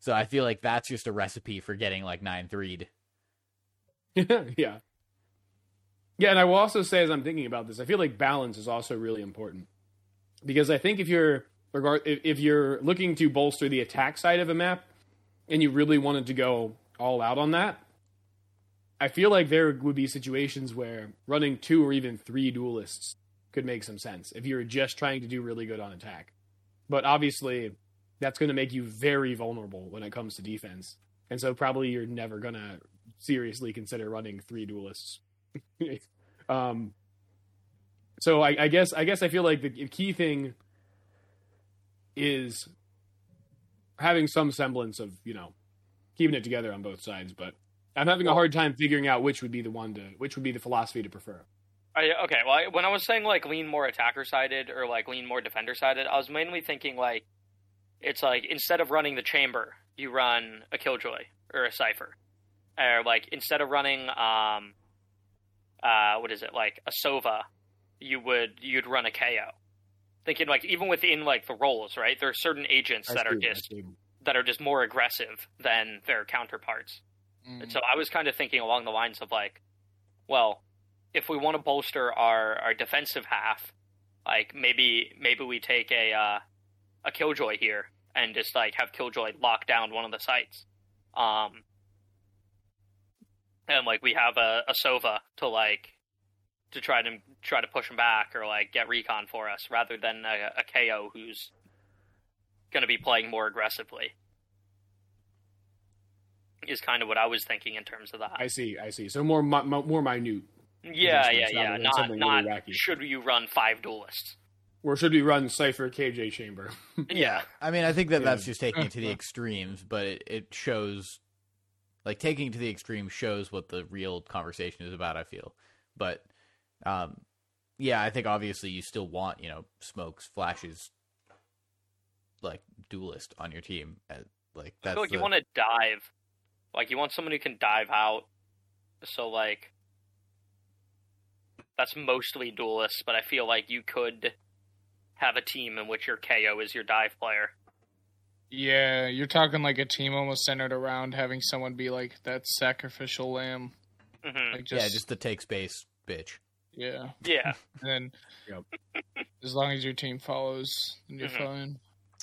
So I feel like that's just a recipe for getting, like, 9-3'd. Yeah. Yeah, and I will also say, as I'm thinking about this, I feel like balance is also really important. Because I think if you're looking to bolster the attack side of a map and you really wanted to go all out on that, I feel like there would be situations where running 2 or even 3 duelists could make some sense if you're just trying to do really good on attack. But obviously, that's going to make you very vulnerable when it comes to defense. And so probably you're never going to seriously consider running three duelists. So I guess I feel like the key thing is having some semblance of, you know, keeping it together on both sides, but I'm having a hard time figuring out which would be the one to, which would be the philosophy to prefer. Okay, well, when I was saying, like, lean more attacker-sided or, like, lean more defender-sided, I was mainly thinking, like, it's like, instead of running the Chamber, you run a Killjoy or a Cypher. Or, like, instead of running, like, a Sova, you'd run a KAY/O. Thinking, like, even within, like, the roles, right? There are certain agents that are just more aggressive than their counterparts. Mm-hmm. And so I was kind of thinking along the lines of, like, well, if we want to bolster our defensive half, like maybe we take a Killjoy here and just like have Killjoy lock down one of the sites, and like we have a Sova to like to try to push him back or like get recon for us rather than a KO who's going to be playing more aggressively. Is kind of what I was thinking in terms of that. I see. So more minute. Yeah. Not really should you run five duelists? Or should we run Cypher, KJ, Chamber? Yeah. I mean, I think that's just taking it to the extremes, but it shows... Like, taking it to the extreme shows what the real conversation is about, I feel. But, yeah, I think obviously you still want, you know, smokes, flashes, like, duelist on your team. Like, that's I feel like you want to dive. Like, you want someone who can dive out. So, like... That's mostly duelists, but I feel like you could have a team in which your KO is your dive player. Yeah, you're talking like a team almost centered around having someone be like that sacrificial lamb. Mm-hmm. Like just the take space bitch. Yeah. Yeah. And then as long as your team follows, then you're fine.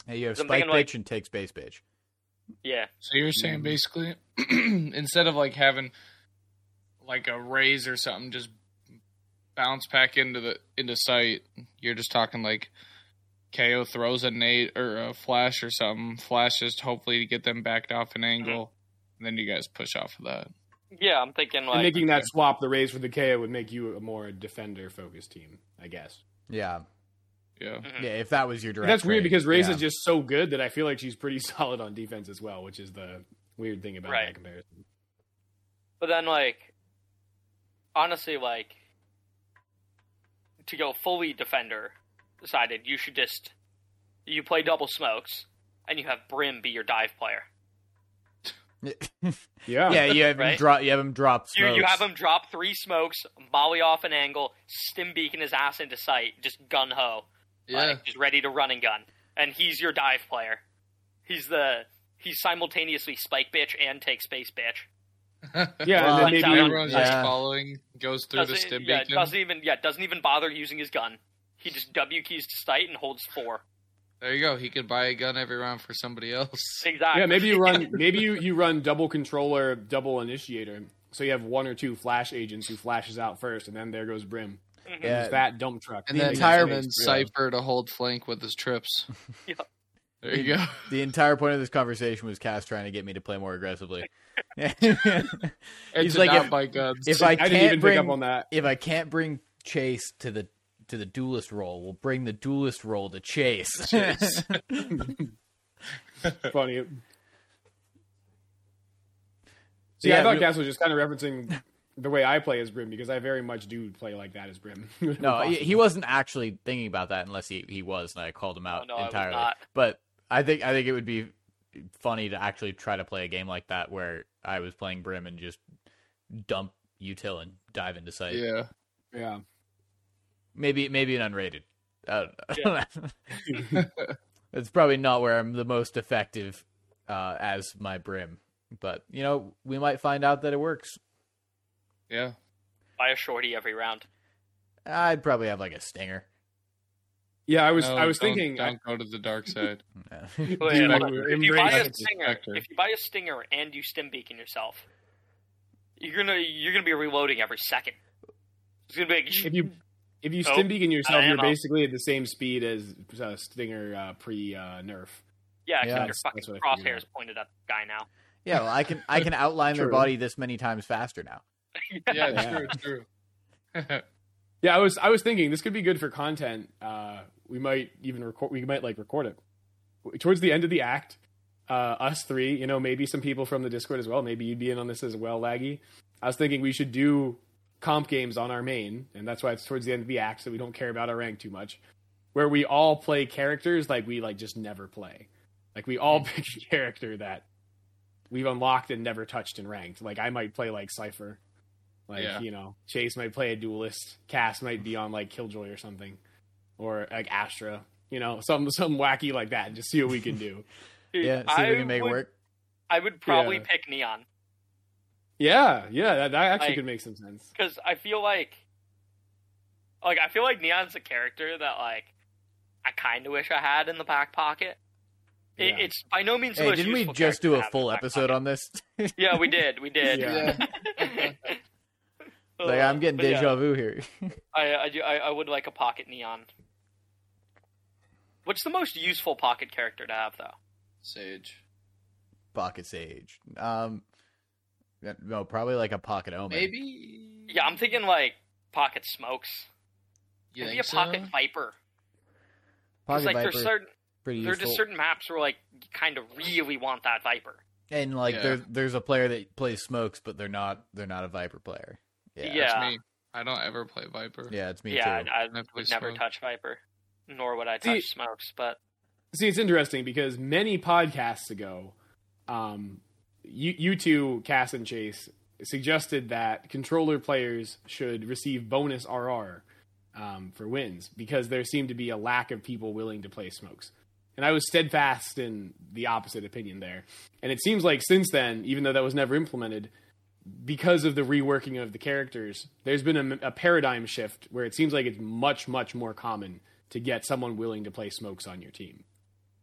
Hey, you have spike bitch and take space bitch. Yeah. So you're saying basically instead of like having like a Raze or something just bounce back into sight. You're just talking like KO throws a nade or a flash or something. Flash just hopefully to get them backed off an angle, and then you guys push off of that. Yeah, I'm thinking like making that swap the Raze for the KO would make you a more defender focused team, I guess. Yeah. Mm-hmm. Yeah, if that was your direction. That's weird because Raze is just so good that I feel like she's pretty solid on defense as well, which is the weird thing about that comparison. But then like honestly like. To go fully defender-sided, you should just... You play double smokes, and you have Brim be your dive player. Yeah. Yeah, you have, right? You have him drop smokes. You have him drop three smokes, volley off an angle, stim-beaking his ass into sight, just gun-ho. Yeah. Just ready to run and gun. And he's your dive player. He's simultaneously spike bitch and take space bitch. Yeah, well, and then maybe everyone's just following, goes through the stim beacon. Yeah, doesn't even bother using his gun. He just W keys to sight and holds four. There you go. He could buy a gun every round for somebody else. Exactly. Yeah, maybe you run double controller, double initiator. So you have one or two flash agents who flashes out first, and then there goes Brim. Mm-hmm. Yeah. That dump truck. And then Cypher to hold flank with his trips. Yep. There you go. The entire point of this conversation was Cass trying to get me to play more aggressively. He's like, if I can't bring Chase to the duelist role, we'll bring the duelist role to Chase. Funny. See, yeah, I thought Cass was just kind of referencing the way I play as Brim because I very much do play like that as Brim. No, he wasn't actually thinking about that unless he was, and I called him out entirely. But I think it would be funny to actually try to play a game like that where I was playing Brim and just dump util and dive into sight. Yeah. Maybe an unrated. I don't know. It's probably not where I'm the most effective as my Brim, but you know we might find out that it works. Yeah, buy a shorty every round. I'd probably have like a stinger. Yeah, I was thinking. Don't go to the dark side. No. If you buy a stinger and you stim beacon yourself, you're gonna be reloading every second. It's gonna be like, if you stim beacon yourself, you're basically at the same speed as stinger pre nerf. Yeah, except your fucking crosshairs pointed at the guy now. Yeah, well, I can outline their body this many times faster now. True. Yeah, I was thinking this could be good for content. We might even record. We might record it towards the end of the act. Us three, maybe some people from the Discord as well. Maybe you'd be in on this as well, Laggy. I was thinking we should do comp games on our main, and that's why it's towards the end of the act, so we don't care about our rank too much. Where we all play characters we just never play. We all pick a character that we've unlocked and never touched in ranked. I might play Cypher. Chase might play a duelist. Cass might be on Killjoy or something, or Astra. Something wacky like that. Just see what we can do. Dude, yeah, see if we can make it work. I would probably pick Neon. Yeah, that actually could make some sense. Because I feel like Neon's a character that I kind of wish I had in the back pocket. It's by no means. Hey, didn't we just do a full episode on this? Yeah, we did. Yeah. I'm getting deja vu here. I would like a pocket Neon. What's the most useful pocket character to have, though? Sage. Pocket Sage. No, probably a pocket Omen. Maybe. Yeah, I'm thinking pocket Smokes. Maybe a pocket Viper. Pocket Viper. There are just certain maps where you kind of really want that Viper. And there's a player that plays Smokes, but they're not a Viper player. Yeah. That's me. I don't ever play Viper. Yeah, it's me too. Yeah, I would never touch Viper, nor would I touch Smokes. But see, it's interesting because many podcasts ago, you two, Cass and Chase, suggested that controller players should receive bonus RR for wins because there seemed to be a lack of people willing to play Smokes. And I was steadfast in the opposite opinion there. And it seems since then, even though that was never implemented, because of the reworking of the characters, there's been a paradigm shift where it seems it's much, much more common to get someone willing to play Smokes on your team.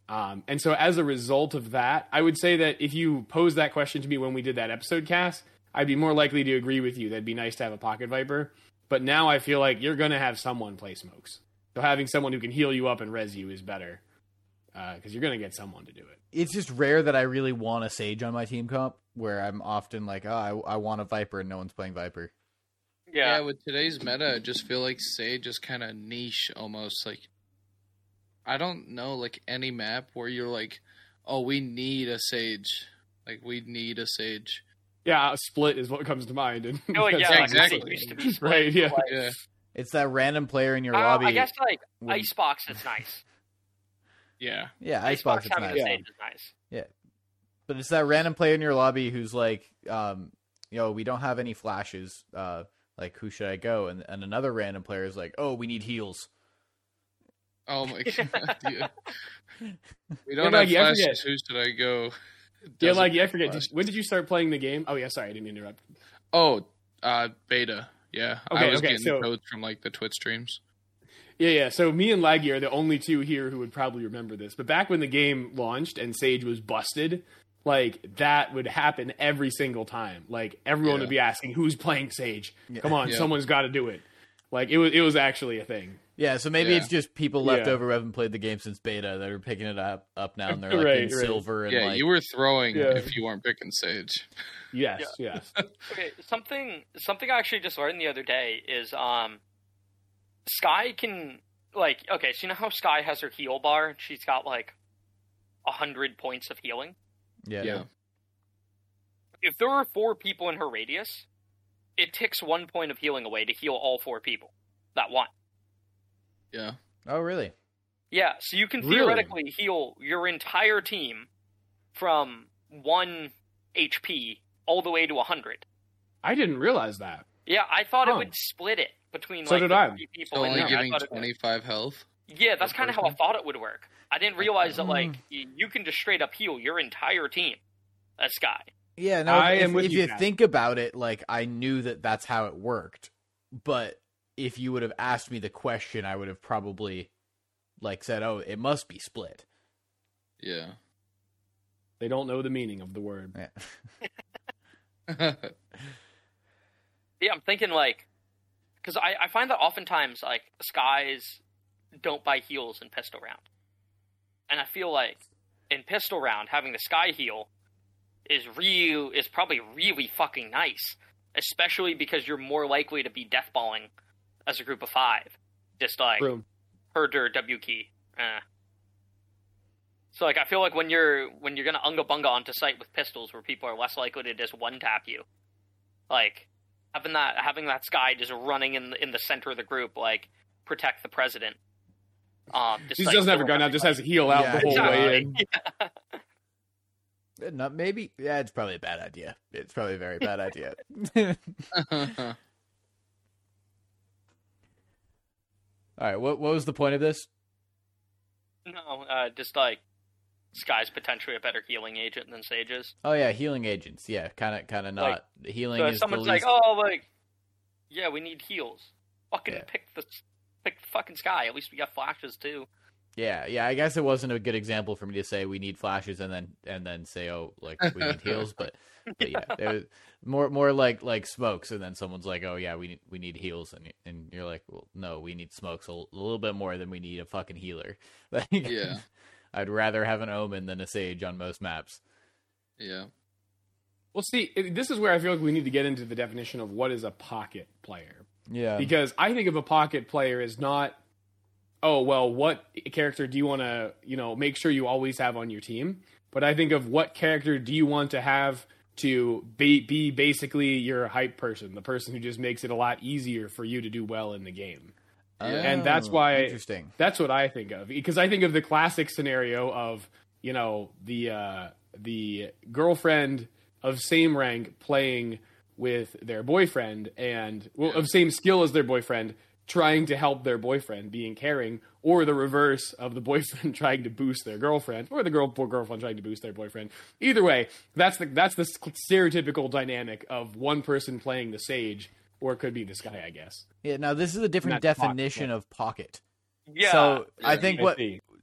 And so as a result of that, I would say that if you posed that question to me when we did that episode, Cass, I'd be more likely to agree with you. That'd be nice to have a pocket Viper. But now I feel you're going to have someone play Smokes. So having someone who can heal you up and res you is better. Because you're going to get someone to do it. It's just rare that I really want a Sage on my team comp, where I'm often I want a Viper and no one's playing Viper. Yeah, with today's meta, I just feel Sage is kind of niche almost. I don't know, any map where you're oh, we need a Sage. We need a Sage. Yeah, Split is what comes to mind. And exactly. Right, yeah. Yeah. It's that random player in your lobby. I guess, Icebox is nice. Yeah. Yeah, Icebox is nice. Yeah. But it's that random player in your lobby who's we don't have any flashes. Who should I go? And another random player is oh, we need heals. Oh, my God, dude. We don't have flashes. Who should I go? Yeah, I forget. When did you start playing the game? Oh, yeah, sorry. I didn't interrupt. Oh, beta. Yeah. Okay, I was getting codes from, the Twitch streams. Yeah. So me and Laggy are the only two here who would probably remember this. But back when the game launched and Sage was busted, that would happen every single time. Everyone would be asking, who's playing Sage? Yeah. Come on, someone's got to do it. It was actually a thing. Yeah, so maybe it's just people left over who haven't played the game since beta that are picking it up now, and they're in silver. And you were throwing if you weren't picking Sage. Yes. Okay, something I actually just learned the other day is... Skye can, so you know how Skye has her heal bar? She's got, 100 points of healing? Yeah. If there are 4 people in her radius, it ticks 1 point of healing away to heal all 4 people. That one. Yeah. Oh, really? Yeah, so you can theoretically heal your entire team from 1 HP all the way to 100. I didn't realize that. Yeah, I thought it would split it between three people. So only giving 25 health? Yeah, that's kind of how I thought it would work. I didn't realize that you can just straight up heal your entire team. That's Skye. Yeah, no, if you think about it, I knew that that's how it worked. But if you would have asked me the question, I would have probably said, oh, it must be split. Yeah. They don't know the meaning of the word. Yeah. Yeah, I'm thinking, because I find that oftentimes, Skyes don't buy heals in pistol round. And I feel in pistol round, having the Skye heal is probably really fucking nice, especially because you're more likely to be deathballing as a group of five. Just like herder W key. So like I feel like when you're gonna unga bunga onto site with pistols where people are less likely to just one tap you, like having that Skye just running in the center of the group, like protect the president. Just, he like, doesn't have a gun now; just has a heal out the whole way in. Yeah. Not maybe. Yeah, it's probably a bad idea. It's probably a very bad idea. All right. What was the point of this? No, just like Skye's potentially a better healing agent than Sage is. Oh yeah, healing agents. Yeah, kind of not like, healing. So if is someone's the least... like, oh, like, yeah, we need heals. Fucking pick fucking Skye. At least we got flashes too. Yeah. I guess it wasn't a good example for me to say we need flashes and then say, oh, like we need heals, but yeah, there was more like smokes, and then someone's like, oh yeah, we need heals, and you're like, well, no, we need smokes a little bit more than we need a fucking healer. Like, yeah, I'd rather have an Omen than a Sage on most maps. Yeah. Well, see, this is where I feel like we need to get into the definition of what is a pocket player. Yeah. Because I think of a pocket player as not, oh, well, what character do you want to, make sure you always have on your team? But I think of what character do you want to have to be basically your hype person, the person who just makes it a lot easier for you to do well in the game. Oh, and that's why, interesting. That's what I think of. Because I think of the classic scenario of, the girlfriend of same rank playing with their boyfriend and of same skill as their boyfriend, trying to help their boyfriend, being caring, or the reverse of the boyfriend trying to boost their girlfriend, or the girlfriend trying to boost their boyfriend. Either way, that's the stereotypical dynamic of one person playing the Sage, or it could be this guy, I guess. Yeah, now this is a different definition of pocket. Yeah. So I think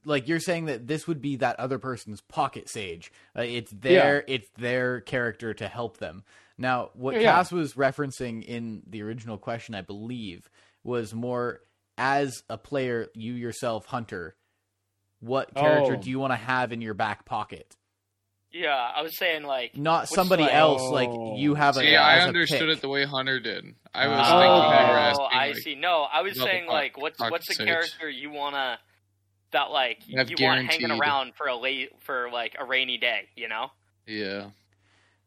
like you're saying that this would be that other person's pocket Sage. It's their character to help them. Now, what Cass was referencing in the original question, I believe, was more as a player, you yourself, Hunter, what character do you want to have in your back pocket? Yeah, I was saying, like... Not somebody else, like, you have a... Yeah, I understood it the way Hunter did. I was thinking they were asking... I see. No, I was saying, like, what's the character you want to... That, like, you want hanging around for a rainy day, you know? Yeah.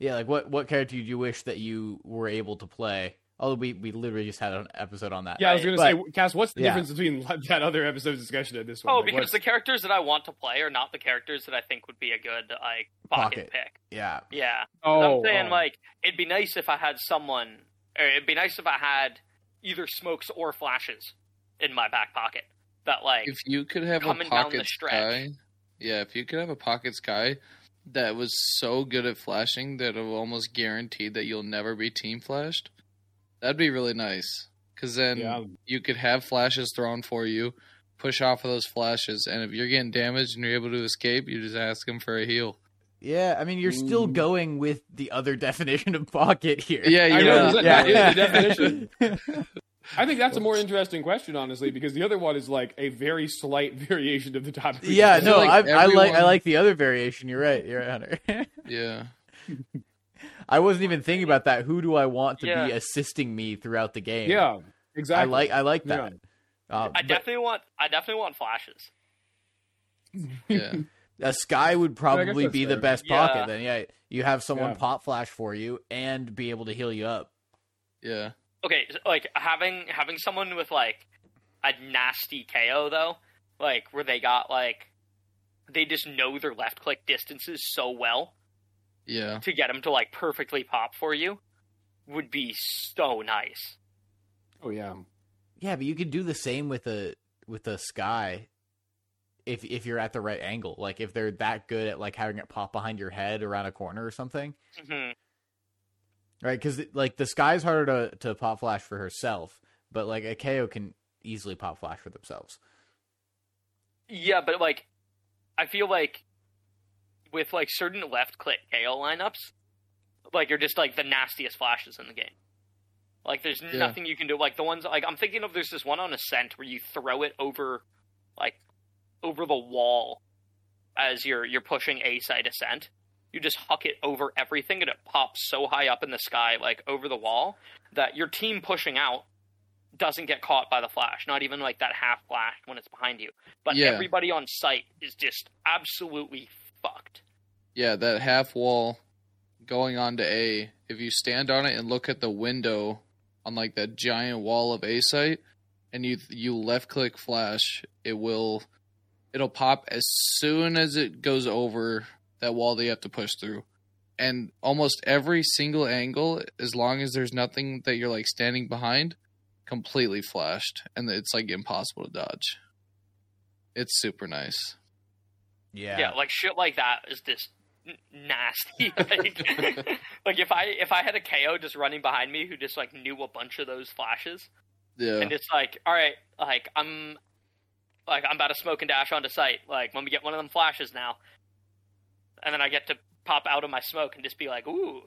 Yeah, like, what character do you wish that you were able to play? Although we literally just had an episode on that. Yeah, right? I was going to say, Cass, what's the difference between that other episode's discussion and this one? Oh, like, because the characters that I want to play are not the characters that I think would be a good, like, pocket pick. Yeah. Yeah. Oh, I'm saying, like, it'd be nice if I had someone... Or it'd be nice if I had either smokes or flashes in my back pocket. That, like, if you could have a pocket Skye... Yeah, if you could have a pocket Skye... that was so good at flashing that it almost guaranteed that you'll never be team flashed. That'd be really nice. Because then you could have flashes thrown for you, push off of those flashes, and if you're getting damaged and you're able to escape, you just ask him for a heal. Yeah, I mean, you're still going with the other definition of pocket here. Yeah, that is the definition. I think that's a more interesting question, honestly, because the other one is like a very slight variation of the topic. Yeah, no, like I like the other variation. You're right. You're right, Hunter. Yeah. I wasn't even thinking about that. Who do I want to be assisting me throughout the game? Yeah, exactly. I like that. Yeah. I definitely want flashes. Yeah. A Skye would probably be the best pocket. Then you have someone pop flash for you and be able to heal you up. Yeah. Okay, so, like, having someone with, like, a nasty KO, though, like, where they got, like, they just know their left-click distances so well to get them to, like, perfectly pop for you would be so nice. Oh, yeah. Yeah, but you could do the same with a Skye if you're at the right angle. Like, if they're that good at, like, having it pop behind your head around a corner or something. Mm-hmm. Right, because, like, the Skye's harder to pop flash for herself, but, like, a KO can easily pop flash for themselves. Yeah, but, like, I feel like with, like, certain left-click KO lineups, like, you're just, like, the nastiest flashes in the game. Like, there's nothing you can do. Like, the ones, like, I'm thinking of, there's this one on Ascent where you throw it over the wall as you're pushing A-side Ascent. you just huck it over everything, and it pops so high up in the sky, like over the wall, that your team pushing out doesn't get caught by the flash, not even like that half flash when it's behind you. But everybody on site is just absolutely fucked. Yeah, that half wall going on to A, if you stand on it and look at the window on like that giant wall of A site, and you left click flash, it'll pop as soon as it goes over that wall that you have to push through. And almost every single angle, as long as there's nothing that you're like standing behind, completely flashed, and it's like impossible to dodge. It's super nice. Yeah, like shit like that is just nasty. Like, like if I had a KO just running behind me who just like knew a bunch of those flashes, and it's like, all right, like I'm about to smoke and dash onto site. Like, let me get one of them flashes now, and then I get to pop out of my smoke and just be like, ooh.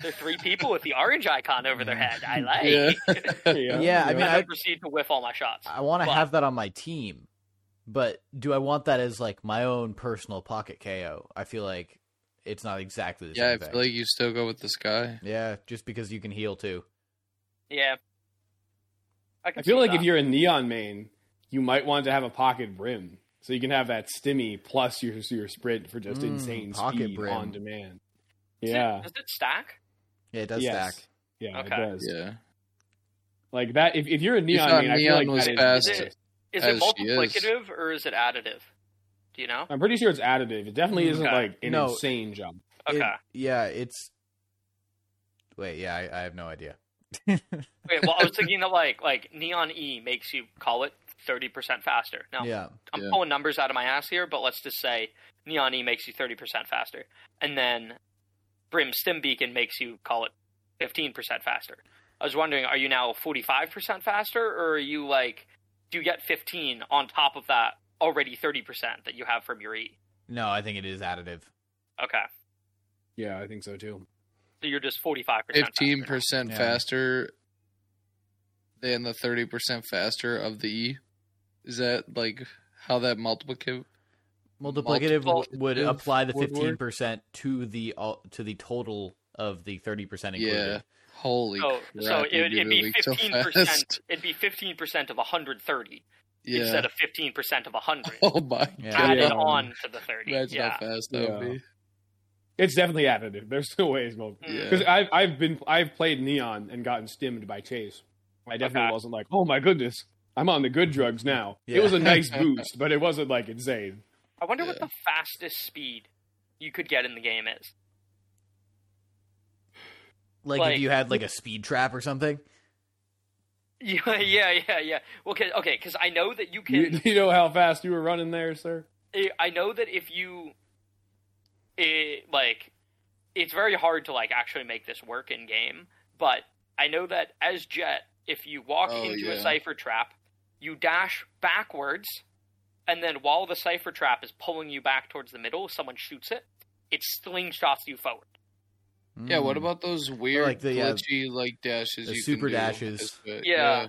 There are three people with the orange icon over their head. I like. Yeah. I mean, I proceed to whiff all my shots. I want to have that on my team, but do I want that as like my own personal pocket KO? I feel like it's not exactly the same. Yeah, I feel like you still go with this guy. Yeah, just because you can heal too. Yeah. I feel like that. If you're a Neon main, you might want to have a pocket brim, so you can have that stimmy plus your sprint for just insane speed brim. On demand. Yeah. Does it stack? Yeah, it does stack. Yeah, okay. It does. Yeah. Like that, if you're a Neon, I feel like was that is it multiplicative or is it additive? Do you know? I'm pretty sure it's additive. It definitely isn't like an insane jump. Okay. I have no idea. Wait, well, I was thinking that like Neon E makes you call it 30% faster. Now, I'm pulling numbers out of my ass here, but let's just say Neon E makes you 30% faster. And then Brim Stim Beacon makes you call it 15% faster. I was wondering, are you now 45% faster, or are you like, do you get 15 on top of that already 30% that you have from your E? No, I think it is additive. Okay. Yeah, I think so too. So you're just 45% 15% faster than the 30% faster of the E? Is that like how that multiplicative? Multiplicative would apply the 15% to the total of the 30% included. Yeah, holy crap! So it'd be 15%. It'd be 15% of 130 instead of 15% of 100. Oh my god! Added on to the 30. Imagine how fast that would be. It's definitely additive. There's no way it's multiplicative. Because I've played Neon and gotten stimmed by Chase. I definitely wasn't like, oh my goodness, I'm on the good drugs now. Yeah. It was a nice boost, but it wasn't like insane. I wonder what the fastest speed you could get in the game is. Like if you had like a speed trap or something? Yeah. Okay, because I know that you can... You know how fast you were running there, sir? I know that if you... It's very hard to like actually make this work in game, but I know that as Jett, if you walk into a Cypher trap, you dash backwards... And then while the Cypher trap is pulling you back towards the middle, someone shoots it, it slingshots you forward. Yeah, what about those weird, like glitchy, like, dashes you super dashes. Yeah.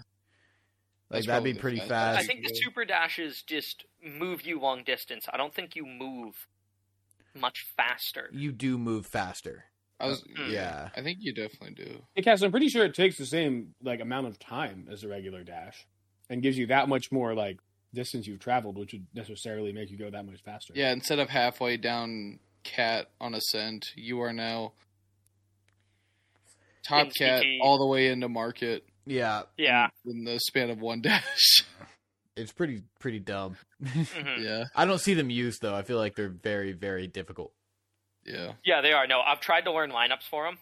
Like, that'd be pretty fast. I think the super dashes just move you long distance. I don't think you move much faster. You do move faster. Yeah. I think you definitely do. Hey, Cass, I'm pretty sure it takes the same, like, amount of time as a regular dash and gives you that much more, like, distance you've traveled, which would necessarily make you go that much faster. Yeah, instead of halfway down cat on Ascent, you are now top MCT. Cat all the way into market. Yeah. In the span of one dash. It's pretty dumb. Mm-hmm. Yeah. I don't see them used, though. I feel like they're very, very difficult. Yeah. Yeah, they are. No, I've tried to learn lineups for them.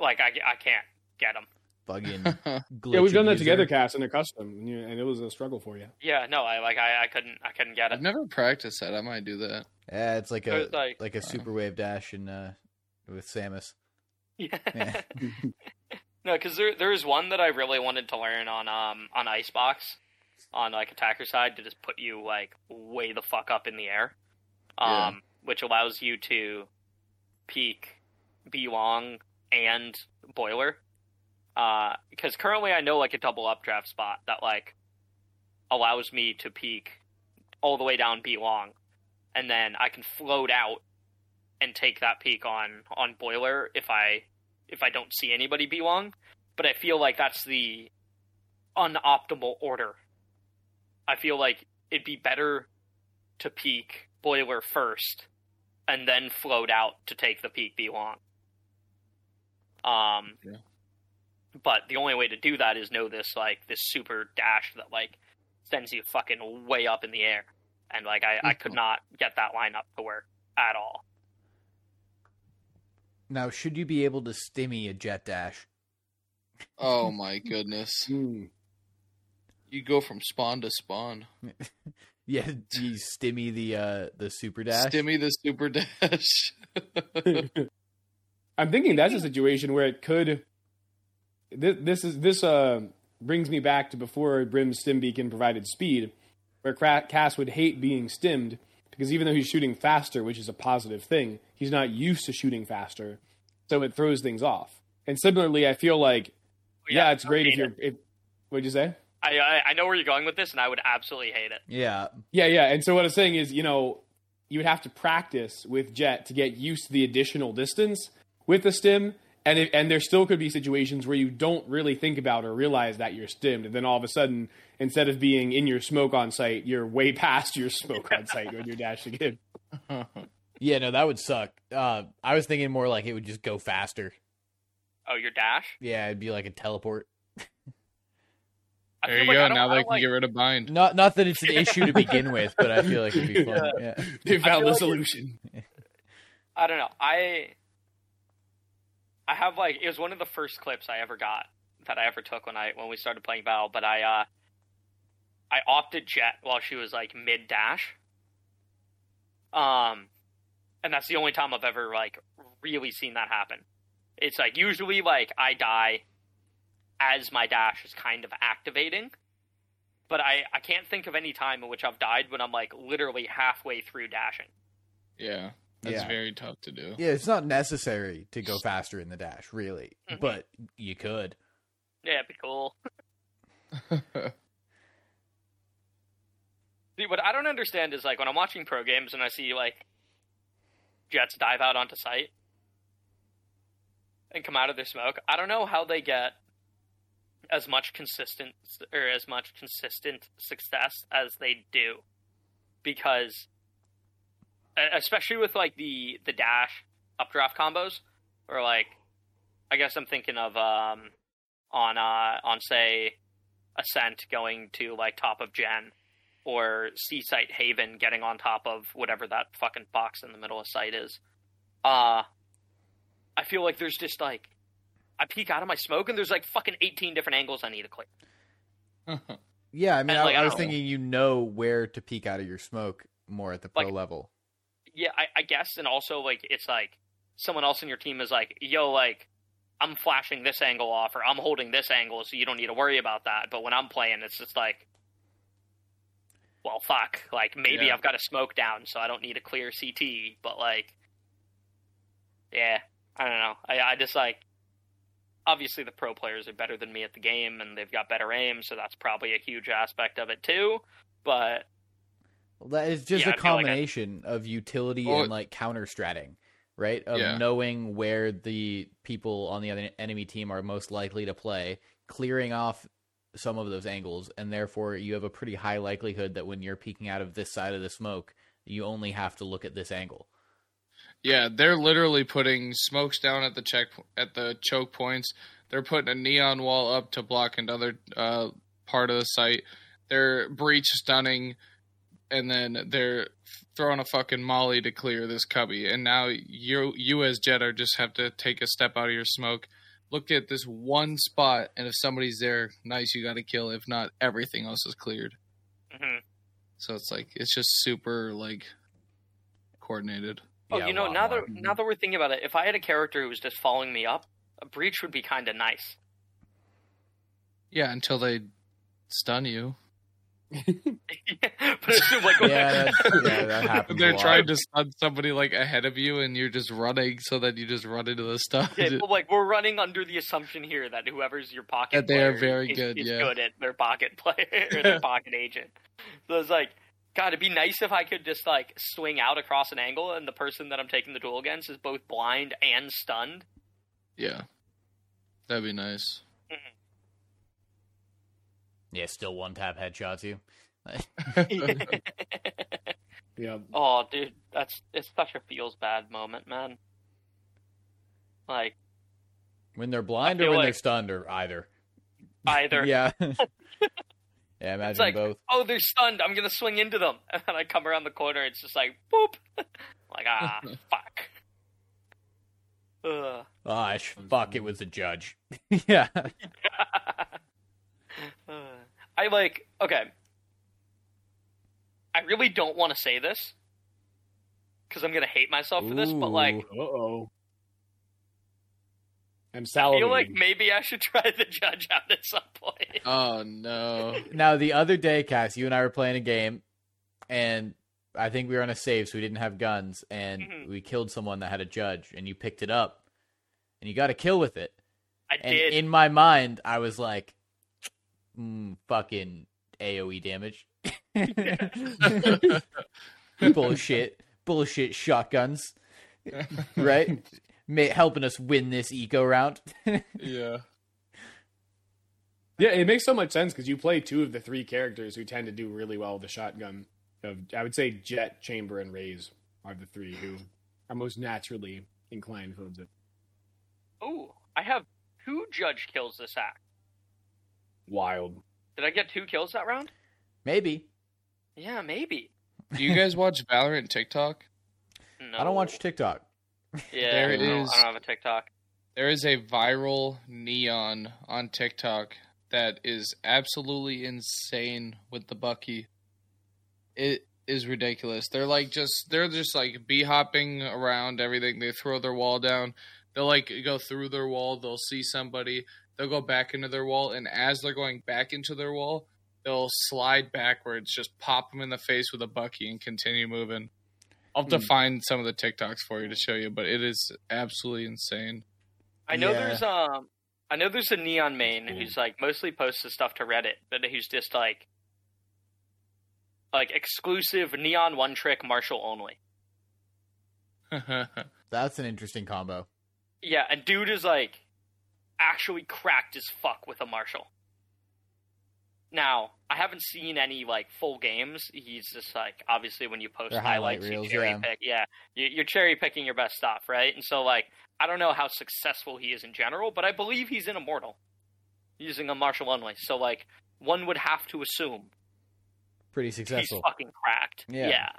Like, I can't get them. Yeah, we've done that together, Cass, in a custom, and it was a struggle for you. Yeah, no, I couldn't get it. I've never practiced that. I might do that. Yeah, it's like a super wave dash in with Samus. Yeah. No, because there's one that I really wanted to learn on Icebox, on like attacker side, to just put you like way the fuck up in the air, which allows you to peek, be long, and boiler. Because currently I know, like, a double updraft spot that, like, allows me to peak all the way down B long, and then I can float out and take that peek on Boiler if I don't see anybody belong. But I feel like that's the unoptimal order. I feel like it'd be better to peek Boiler first and then float out to take the peek belong. Yeah. But the only way to do that is know this, like, this super dash that, like, sends you fucking way up in the air. And, like, I could not get that line up to work at all. Now, should you be able to stimmy a jet dash? Oh, my goodness. You go from spawn to spawn. Yeah, you stimmy the super dash? Stimmy the super dash. I'm thinking that's a situation where it could... This brings me back to before Brim's stim beacon provided speed, where Cass would hate being stimmed because even though he's shooting faster, which is a positive thing, he's not used to shooting faster, so it throws things off. And similarly, I feel like, yeah it's great if you're... What'd you say? I know where you're going with this, and I would absolutely hate it. Yeah. And so what I'm saying is, you know, you would have to practice with Jett to get used to the additional distance with the stim. And there still could be situations where you don't really think about or realize that you're stimmed. And then all of a sudden, instead of being in your smoke on site, you're way past your smoke on site when you're dashing in. Yeah, no, that would suck. I was thinking more like it would just go faster. Oh, your dash? Yeah, it'd be like a teleport. There you go. Now they can get rid of Bind. Not that it's an issue to begin with, but I feel like it'd be fun. Yeah. They found the solution. I don't know. I have, like, it was one of the first clips I ever got that I ever took when we started playing Battle, but I opted Jett while she was, like, mid-dash. And that's the only time I've ever, like, really seen that happen. It's, like, usually, like, I die as my dash is kind of activating, but I can't think of any time in which I've died when I'm, like, literally halfway through dashing. Yeah. That's very tough to do. Yeah, it's not necessary to go faster in the dash, really. Mm-hmm. But you could. Yeah, it'd be cool. Dude, what I don't understand is, like, when I'm watching pro games and I see, like, Jets dive out onto site and come out of their smoke, I don't know how they get as much consistent success as they do. Because... especially with, like, the dash updraft combos, or, like, I guess I'm thinking of on say, Ascent going to, like, top of Gen, or Seasite Haven getting on top of whatever that fucking box in the middle of site is. I feel like there's just, like, I peek out of my smoke and there's, like, fucking 18 different angles I need to clear. Yeah, I mean, I was thinking you know where to peek out of your smoke more at the pro, like, level. Yeah, I guess, and also, like, it's, like, someone else in your team is like, yo, like, I'm flashing this angle off, or I'm holding this angle, so you don't need to worry about that. But when I'm playing, it's just like, well, fuck. Like, maybe I've got a smoke down, so I don't need a clear CT, but, like, yeah, I don't know. I just, like, obviously the pro players are better than me at the game, and they've got better aim, so that's probably a huge aspect of it, too, but... Well, that is just a combination of utility and, like, counter-stratting, right? Of knowing where the people on the other enemy team are most likely to play, clearing off some of those angles, and therefore you have a pretty high likelihood that when you're peeking out of this side of the smoke, you only have to look at this angle. Yeah, they're literally putting smokes down at the choke points. They're putting a neon wall up to block another part of the site. They're breach stunning... and then they're throwing a fucking molly to clear this cubby. And now you as Jett are just have to take a step out of your smoke, look at this one spot, and if somebody's there, nice, you got to kill. If not, everything else is cleared. Mm-hmm. So it's like, it's just super, like, coordinated. Oh, yeah, you know, now that we're thinking about it, if I had a character who was just following me up, a breach would be kind of nice. Yeah, until they stun you. They're trying to stun somebody, like, ahead of you, and you're just running, so that you just run into the stuff. Yeah, but, like, we're running under the assumption here that whoever's your pocket that player they are very good at their pocket player or their pocket agent. So it's like God, it'd be nice if I could just, like, swing out across an angle and the person that I'm taking the duel against is both blind and stunned. Yeah. That'd be nice. Mm-hmm. Yeah, still one-tap headshots you. Yeah. Oh, dude, it's such a feels-bad moment, man. Like... when they're blind or when they're stunned or either. Either. Yeah. Yeah, imagine it's like, both. Oh, they're stunned. I'm going to swing into them. And then I come around the corner. It's just like, boop. Like, ah, fuck. Ugh. Oh, fuck. It was the judge. Yeah. I like, okay. I really don't want to say this because I'm going to hate myself for this, but like. Uh-oh. I'm salivating. I feel like maybe I should try the judge out at some point. Oh, no. Now, the other day, Cass, you and I were playing a game, and I think we were on a save, so we didn't have guns, and we killed someone that had a judge, and you picked it up, and you got a kill with it. I did. In my mind, I was like, fucking AoE damage. Bullshit. Bullshit shotguns. Right? Helping us win this eco round. Yeah. Yeah, it makes so much sense because you play two of the three characters who tend to do really well with the shotgun. I would say Jett, Chamber, and Raze are the three who are most naturally inclined towards it. Oh, I have two judge kills this act. Wild. Did I get two kills that round? Maybe. Yeah, maybe. Do you guys watch Valorant TikTok? No. I don't watch TikTok. Yeah, I don't have a TikTok. There is a viral Neon on TikTok that is absolutely insane with the Bucky. It is ridiculous. They're just like bee-hopping around everything. They throw their wall down. They'll like go through their wall. They'll see somebody. They'll go back into their wall. And as they're going back into their wall, they'll slide backwards, just pop them in the face with a Bucky and continue moving. I'll have to find some of the TikToks for you to show you, but it is absolutely insane. I know there's a Neon main who's like mostly posts the stuff to Reddit, but who's just like exclusive Neon one trick Marshall only. That's an interesting combo. Yeah, and dude is like actually cracked as fuck with a Marshall. Now, I haven't seen any, like, full games. He's just, like, obviously when you post highlights, reels, you cherry-pick. Yeah, you're cherry-picking your best stuff, right? And so, like, I don't know how successful he is in general, but I believe he's an Immortal using a Marshall only. So, like, one would have to assume. Pretty successful. He's fucking cracked. Yeah.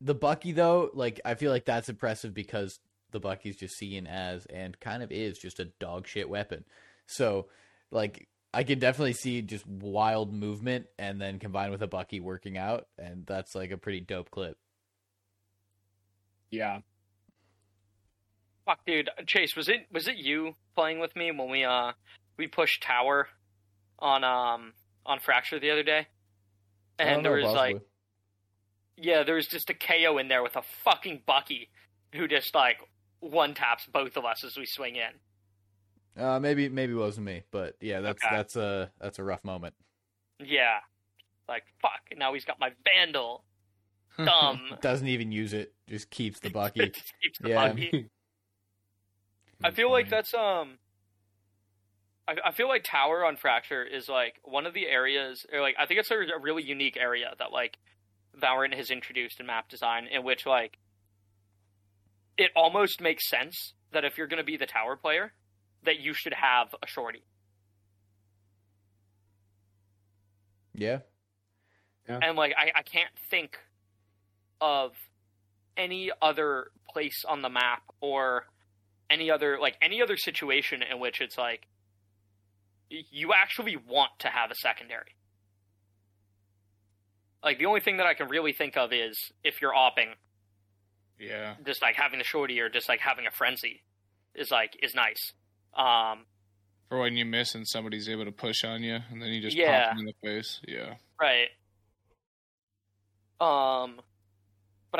The Bucky, though, like, I feel like that's impressive because the Bucky's just seen as, and kind of is, just a dog shit weapon. So, like, I can definitely see just wild movement and then combined with a Bucky working out, and that's, like, a pretty dope clip. Yeah. Fuck, dude. Chase, was it you playing with me when we pushed tower on Fracture the other day? And there was, possibly. Like... yeah, there was just a KO in there with a fucking Bucky who just, like, one-taps both of us as we swing in. Maybe it wasn't me, but yeah, that's a rough moment. Yeah, like fuck. Now he's got my Vandal. Dumb. Doesn't even use it. Just keeps the Bucky. Bucky. I feel like that's I feel like tower on Fracture is like one of the areas, or like I think it's a really unique area that like Valorant has introduced in map design, in which like it almost makes sense that if you're going to be the tower player, that you should have a shorty. Yeah. And, like, I can't think of any other place on the map or any other situation in which it's, like, you actually want to have a secondary. Like, the only thing that I can really think of is if you're opping. Yeah. Just, like, having a shorty or just, like, having a frenzy is nice. For when you miss and somebody's able to push on you and then you just pop them in the face. Yeah. Right. But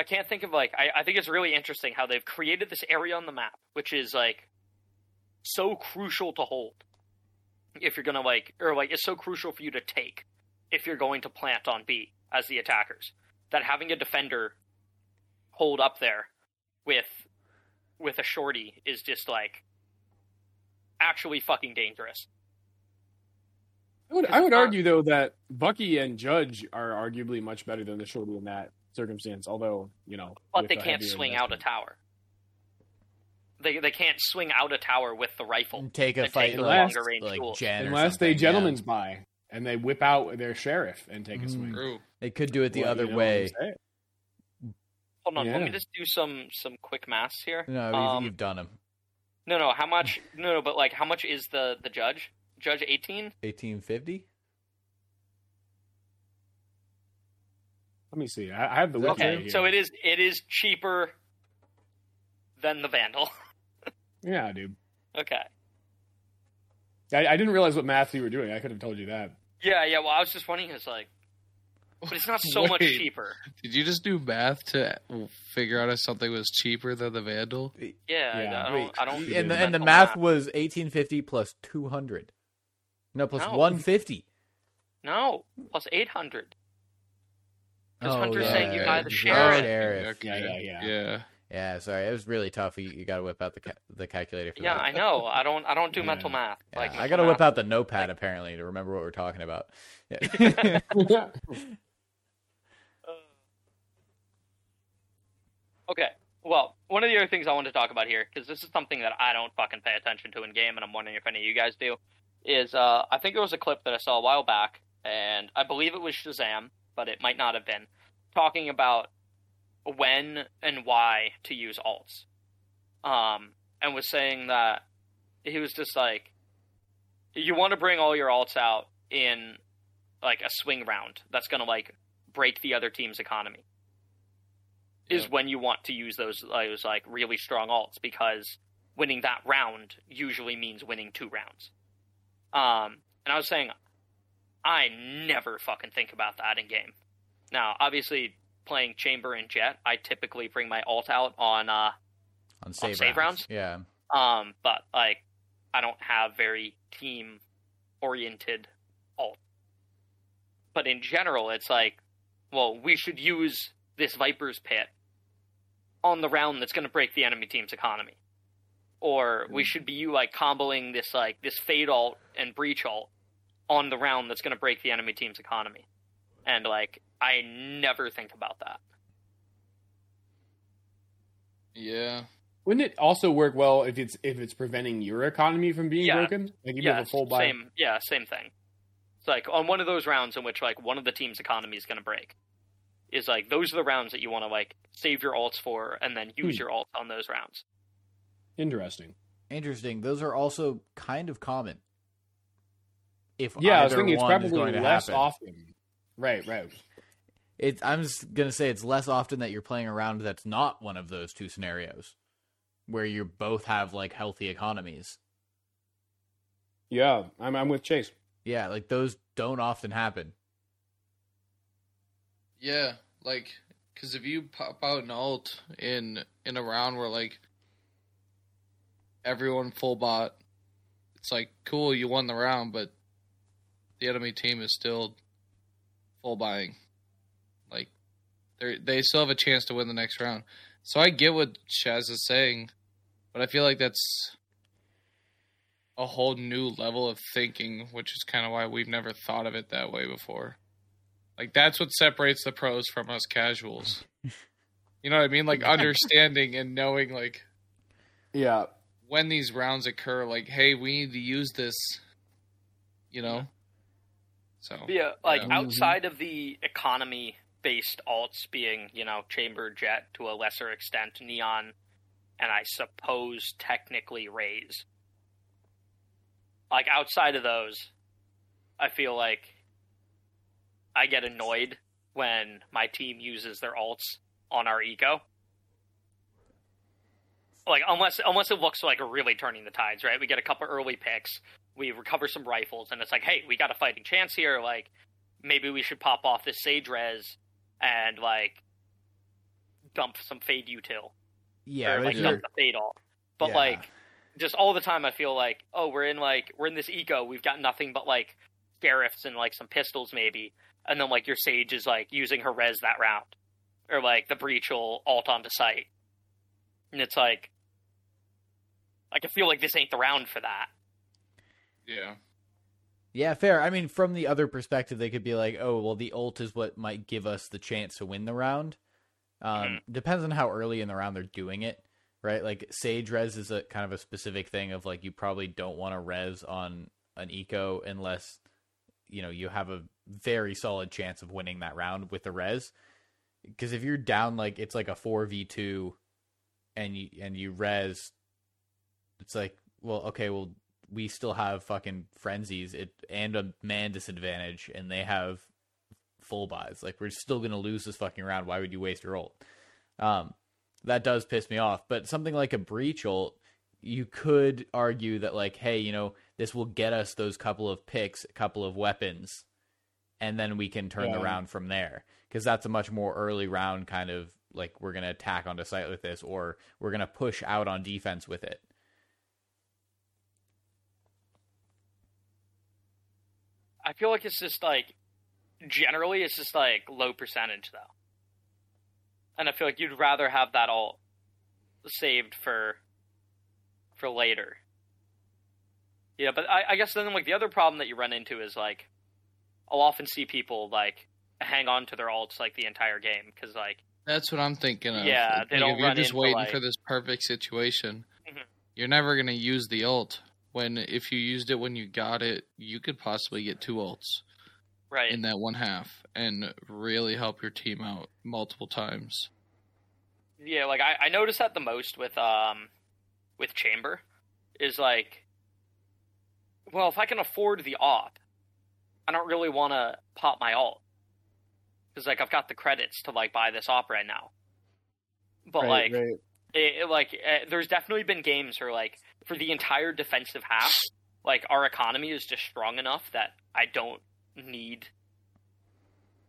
I can't think of like, I think it's really interesting how they've created this area on the map, which is like so crucial to hold if you're going to like, or like it's so crucial for you to take if you're going to plant on B as the attackers. That having a defender hold up there with a shorty is just, like, actually fucking dangerous. I would argue, though, that Bucky and Judge are arguably much better than the shorty in that circumstance, although, you know... But they can't swing out a tower. They can't swing out a tower with the rifle. And take a fight unless they gentleman's buy, and they whip out their sheriff and take a swing. Ooh. They could do it the other way. Hold on, let me just do some quick maths here. No, you've done them. No, how much... No, but, like, how much is the Judge? Judge 18? 1850? Let me see. I have the wiki here. So it is cheaper than the Vandal. Yeah, dude. Okay. I didn't realize what math you were doing. I could have told you that. Yeah. Well, I was just wondering. It's like, but it's not so much cheaper. Did you just do math to figure out if something was cheaper than the Vandal? Yeah. I don't. And the math was 1850 plus 200. No, plus 150. No, plus 800. Because Hunter's saying you buy the sheriff. Okay. Yeah, sorry. It was really tough. You got to whip out the calculator. For that. I know. I don't do mental math. Yeah. Like I got to whip out the notepad apparently to remember what we're talking about. Yeah. Okay. Well, one of the other things I want to talk about here, because this is something that I don't fucking pay attention to in game, and I'm wondering if any of you guys do, is I think there was a clip that I saw a while back, and I believe it was Shazam, but it might not have been, talking about when and why to use alts. And was saying that he was just like, you want to bring all your alts out in like a swing round that's going to like break the other team's economy is when you want to use those like really strong alts, because winning that round usually means winning two rounds. And I was saying, I never fucking think about that in game. Now, obviously, playing Chamber and Jett, I typically bring my alt out on save rounds. Yeah. But like, I don't have very team-oriented alt. But in general, it's like, well, we should use this Viper's Pit on the round that's going to break the enemy team's economy, or we should be like comboing this like this Fade alt and Breach alt on the round that's going to break the enemy team's economy. And, like, I never think about that. Yeah. Wouldn't it also work well if it's preventing your economy from being broken? Like, you have a full buy. Same thing. It's like, on one of those rounds in which, like, one of the team's economy is going to break, is, like, those are the rounds that you want to, like, save your alts for and then use your alts on those rounds. Interesting. Those are also kind of common. I was thinking it's probably less often. Right. I'm just going to say it's less often that you're playing a round that's not one of those two scenarios where you both have, like, healthy economies. Yeah, I'm with Chase. Yeah, like, those don't often happen. Yeah, like, because if you pop out an alt in a round where, like, everyone full bot, it's like, cool, you won the round, but the enemy team is still full buying. Like, they still have a chance to win the next round. So I get what Shaz is saying, but I feel like that's a whole new level of thinking, which is kind of why we've never thought of it that way before. Like, that's what separates the pros from us casuals. You know what I mean? Like, understanding and knowing, like, when these rounds occur, like, hey, we need to use this. You know? So outside of the economy-based alts being, you know, Chamber, Jett, to a lesser extent, Neon, and I suppose technically Raze. Like, outside of those, I feel like I get annoyed when my team uses their alts on our eco. Like, unless it looks like we're really turning the tides, right? We get a couple early picks. We recover some rifles, and it's like, hey, we got a fighting chance here. Like, maybe we should pop off this Sage Res and, like, dump some Fade Util. Yeah. Or, like, dump the Fade off. But, like, just all the time I feel like, oh, we're in this eco. We've got nothing but, like, Scarifs and, like, some pistols maybe, and then, like, your Sage is, like, using her res that round. Or, like, the Breach will ult onto sight. And it's like, I feel like this ain't the round for that. Yeah. Yeah, fair. I mean, from the other perspective, they could be like, oh, well, the ult is what might give us the chance to win the round. Depends on how early in the round they're doing it, right? Like, Sage res is a kind of a specific thing of, like, you probably don't want to res on an eco unless, you know, you have a very solid chance of winning that round with the res. Because if you're down, like, it's like a 4v2 and you res, it's like, well, okay, well, we still have fucking frenzies and a man disadvantage, and they have full buys. Like, we're still going to lose this fucking round. Why would you waste your ult? That does piss me off. But something like a Breach ult, you could argue that, like, hey, you know, this will get us those couple of picks, a couple of weapons, and then we can turn the round from there. Because that's a much more early round kind of, like, we're going to attack onto site with this, or we're going to push out on defense with it. I feel like it's just, like, generally it's just, like, low percentage, though. And I feel like you'd rather have that all saved for later. Yeah, but I guess then, like, the other problem that you run into is, like, I'll often see people, like, hang on to their ults, like, the entire game, because, like... That's what I'm thinking of. Yeah, like, they don't run into, like... If you're just waiting for this perfect situation, you're never going to use the ult. When if you used it when you got it, you could possibly get two ults in that one half and really help your team out multiple times. Yeah, like I noticed that the most with Chamber is like, well, if I can afford the op, I don't really want to pop my ult because like I've got the credits to like buy this op right now. But there's definitely been games where like. For the entire defensive half, like, our economy is just strong enough that I don't need...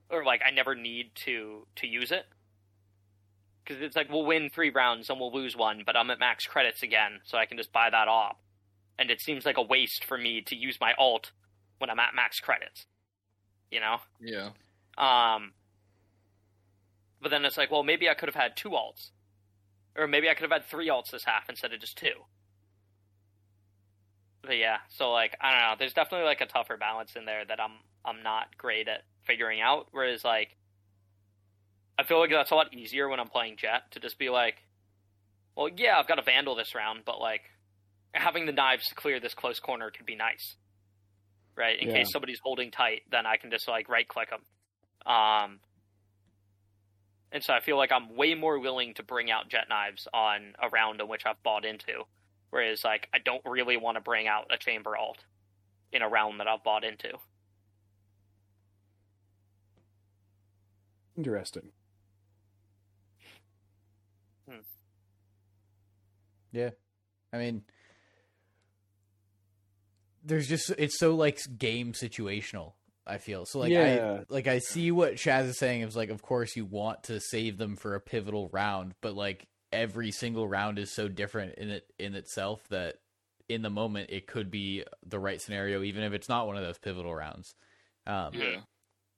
Or, like, I never need to use it. Because it's like, we'll win 3 rounds and we'll lose 1, but I'm at max credits again, so I can just buy that op. And it seems like a waste for me to use my alt when I'm at max credits. You know? Yeah. But then it's like, well, maybe I could have had 2 alts. Or maybe I could have had 3 alts this half instead of just 2. But yeah, so, like, I don't know. There's definitely, like, a tougher balance in there that I'm not great at figuring out. Whereas, like, I feel like that's a lot easier when I'm playing Jett to just be like, well, yeah, I've got a Vandal this round, but, like, having the knives to clear this close corner could be nice. Right? In case somebody's holding tight, then I can just, like, right-click them. And so I feel like I'm way more willing to bring out Jett knives on a round in which I've bought into. Whereas, like, I don't really want to bring out a Chamber alt in a round that I've bought into. Interesting. Yeah. I mean, there's just... It's so, like, game situational, I feel. So, like, I see what Shaz is saying. It's like, of course, you want to save them for a pivotal round, but, like... Every single round is so different in itself that in the moment it could be the right scenario, even if it's not one of those pivotal rounds. But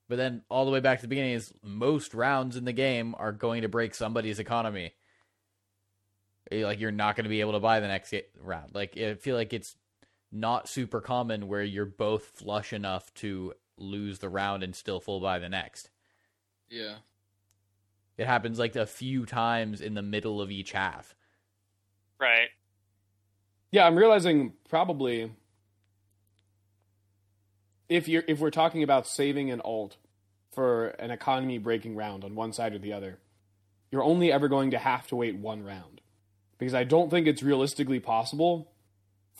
then all the way back to the beginning is most rounds in the game are going to break somebody's economy. Like you're not going to be able to buy the next round. Like I feel like it's not super common where you're both flush enough to lose the round and still full buy the next. Yeah. It happens, like, a few times in the middle of each half. Right. Yeah, I'm realizing probably if we're talking about saving an alt for an economy-breaking round on one side or the other, you're only ever going to have to wait one round. Because I don't think it's realistically possible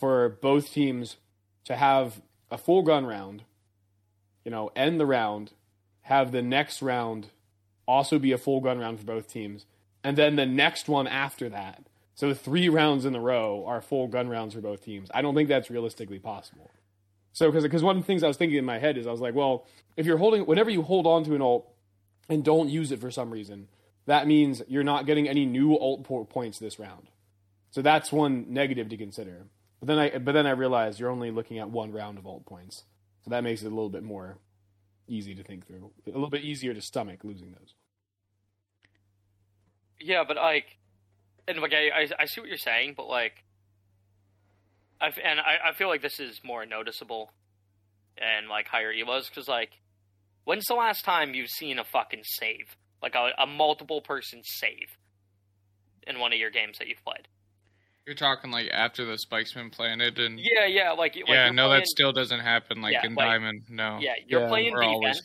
for both teams to have a full-gun round, you know, end the round, have the next round... also be a full gun round for both teams. And then the next one after that. So 3 rounds in a row are full gun rounds for both teams. I don't think that's realistically possible. So, because one of the things I was thinking in my head is I was like, well, if you're holding, whenever you hold on to an ult and don't use it for some reason, that means you're not getting any new ult points this round. So that's one negative to consider. But then I realized you're only looking at one round of ult points. So that makes it a little bit more easy to think through, a little bit easier to stomach losing those. Yeah, but like I see what you're saying, but like, I feel like this is more noticeable and like higher elos, because like, when's the last time you've seen a fucking save, like a multiple person save in one of your games that you've played? You're talking like after the spike's been planted and yeah, like yeah, no, playing... that still doesn't happen. Like yeah, in like, Diamond, no. Yeah, you're playing defense.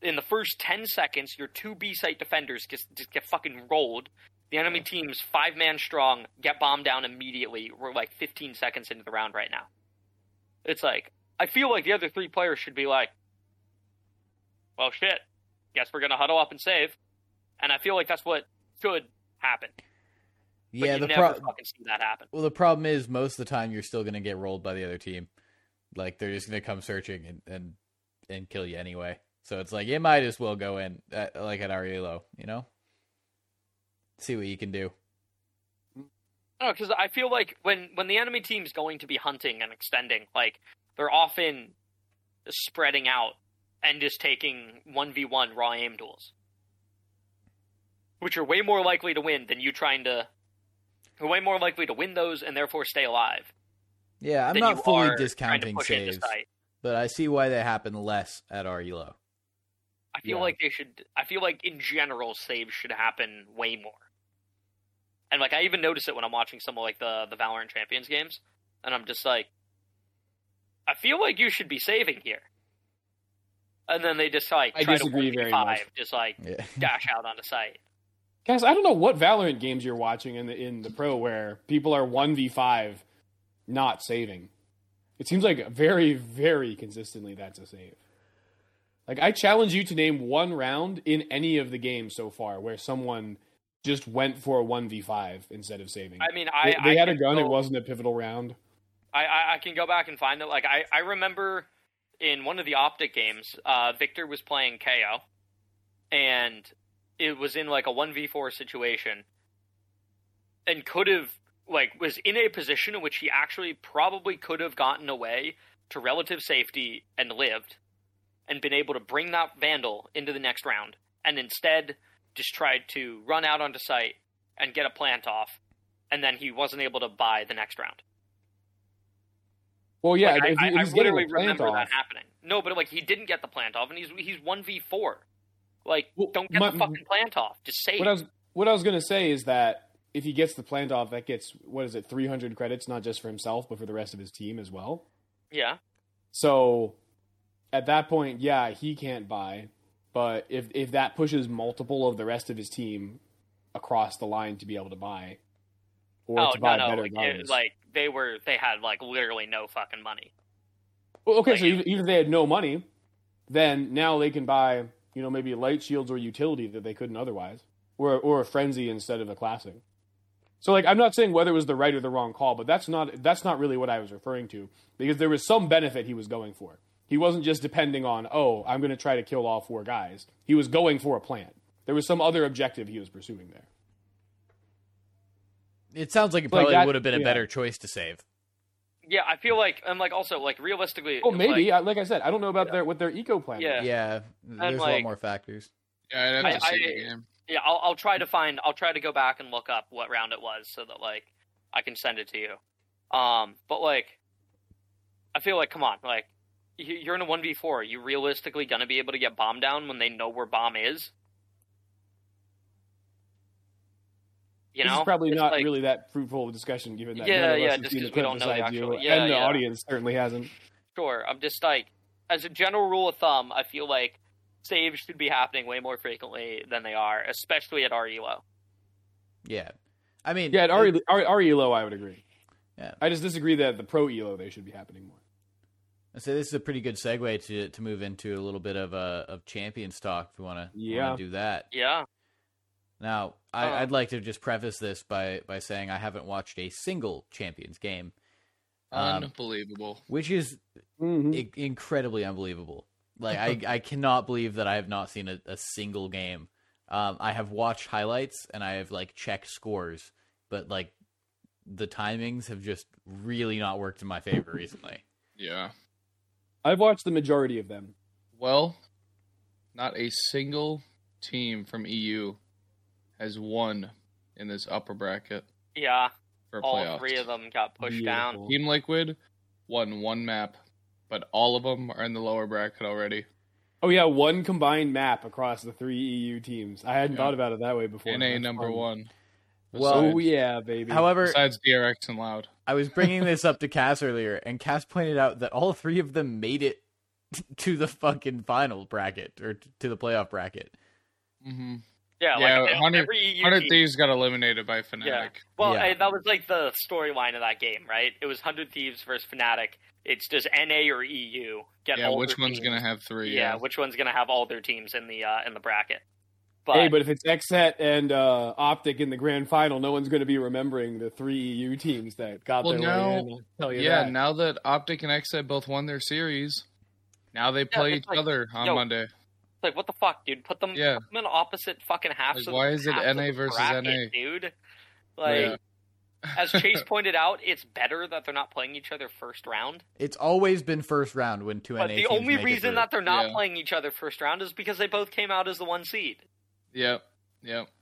In the first 10 seconds, your two B site defenders just get fucking rolled. The enemy team's 5-man strong, get bombed down immediately. We're like 15 seconds into the round right now. It's like I feel like the other three players should be like, well, shit, guess we're gonna huddle up and save. And I feel like that's what should happen. But yeah, you never fucking see that happen. Well, the problem is most of the time you're still going to get rolled by the other team. Like, they're just going to come searching and kill you anyway. So it's like, you might as well go in, at our elo, you know? See what you can do. No, because I feel like when the enemy team's going to be hunting and extending, like, they're often spreading out and just taking 1v1 raw aim duels, which are way more likely to win than you trying to... Who are way more likely to win those and therefore stay alive. Yeah, I'm not fully discounting saves, but I see why they happen less at our elo. I feel like they should. I feel like in general saves should happen way more. And like I even notice it when I'm watching some of like the Valorant Champions games, and I'm just like, I feel like you should be saving here. And then they just like try to 1v5, just like dash out onto site. Guys, I don't know what Valorant games you're watching in the pro where people are 1v5 not saving. It seems like very, very consistently that's a save. Like, I challenge you to name one round in any of the games so far where someone just went for a 1v5 instead of saving. I mean, they had a gun. It wasn't a pivotal round. I can go back and find it. Like, I remember in one of the OpTic games, Victor was playing KO, and... it was in, like, a 1v4 situation and could have, like, was in a position in which he actually probably could have gotten away to relative safety and lived and been able to bring that Vandal into the next round, and instead just tried to run out onto site and get a plant off, and then he wasn't able to buy the next round. Well, yeah, like, I literally remember that happening. No, but, like, he didn't get the plant off, and he's 1v4. Like, don't get the fucking plant off. Just save. What I was going to say is that if he gets the plant off, that gets, 300 credits, not just for himself, but for the rest of his team as well. Yeah. So, at that point, yeah, he can't buy. But if that pushes multiple of the rest of his team across the line to be able to buy, or better guns. Like, they had, like, literally no fucking money. Well, okay, like, so even if they had no money, then now they can buy... you know, maybe light shields or utility that they couldn't otherwise, or a frenzy instead of a classic. So, like, I'm not saying whether it was the right or the wrong call, but that's not really what I was referring to, because there was some benefit he was going for. He wasn't just depending on, I'm going to try to kill all four guys. He was going for a plant. There was some other objective he was pursuing there. It sounds like it probably would have been a better choice to save. Yeah, I feel like, and like also, like realistically. Oh, maybe. Like I said, I don't know about their eco plan. Yeah, yeah. There's a lot more factors. Yeah, I'd have to see the game. Yeah, I'll try to find. I'll try to go back and look up what round it was so that like I can send it to you. But like, I feel like, come on, like you're in a 1v4. Are you realistically gonna be able to get bomb down when they know where bomb is? You know? This is probably not like, really that fruitful discussion, given that just because we don't know the actual... Yeah, and the audience certainly hasn't. Sure, I'm just like... As a general rule of thumb, I feel like saves should be happening way more frequently than they are, especially at our elo. Yeah. I mean... Yeah, at our elo, I would agree. Yeah. I just disagree that at the pro elo, they should be happening more. I say this is a pretty good segue to move into a little bit of Champions talk, if we want to do that. Yeah. Now, I'd like to just preface this by saying I haven't watched a single Champions game. Unbelievable. Which is incredibly unbelievable. Like, I cannot believe that I have not seen a single game. I have watched highlights, and I have, like, checked scores. But, like, the timings have just really not worked in my favor recently. Yeah. I've watched the majority of them. Well, not a single team from EU has won in this upper bracket. Yeah, for all playoffs. Three of them got pushed down. Team Liquid won one map, but all of them are in the lower bracket already. Oh yeah, one combined map across the three EU teams. I hadn't thought about it that way before. NA number one. Well, yeah, baby. However, besides DRX and Loud. I was bringing this up to Cass earlier, and Cass pointed out that all three of them made it to the fucking final bracket, or to the playoff bracket. Mm-hmm. Yeah, like 100 Thieves got eliminated by Fnatic. Yeah. Well, that was like the storyline of that game, right? It was 100 Thieves versus Fnatic. It's just NA or EU. Which one's going to have three? Yeah, which one's going to have all their teams in the bracket? But, but if it's XSET and OpTic in the grand final, no one's going to be remembering the three EU teams that got their way in. Tell you that. Now that OpTic and XSET both won their series, now they play each other on Monday. It's like, what the fuck, dude? Put them in opposite fucking halves. Like, why is it NA versus NA, dude? Like. Yeah. As Chase pointed out, it's better that they're not playing each other first round. It's always been first round when two NA teams make it through. But the only reason that they're not playing each other first round is because they both came out as the one seed. Yep,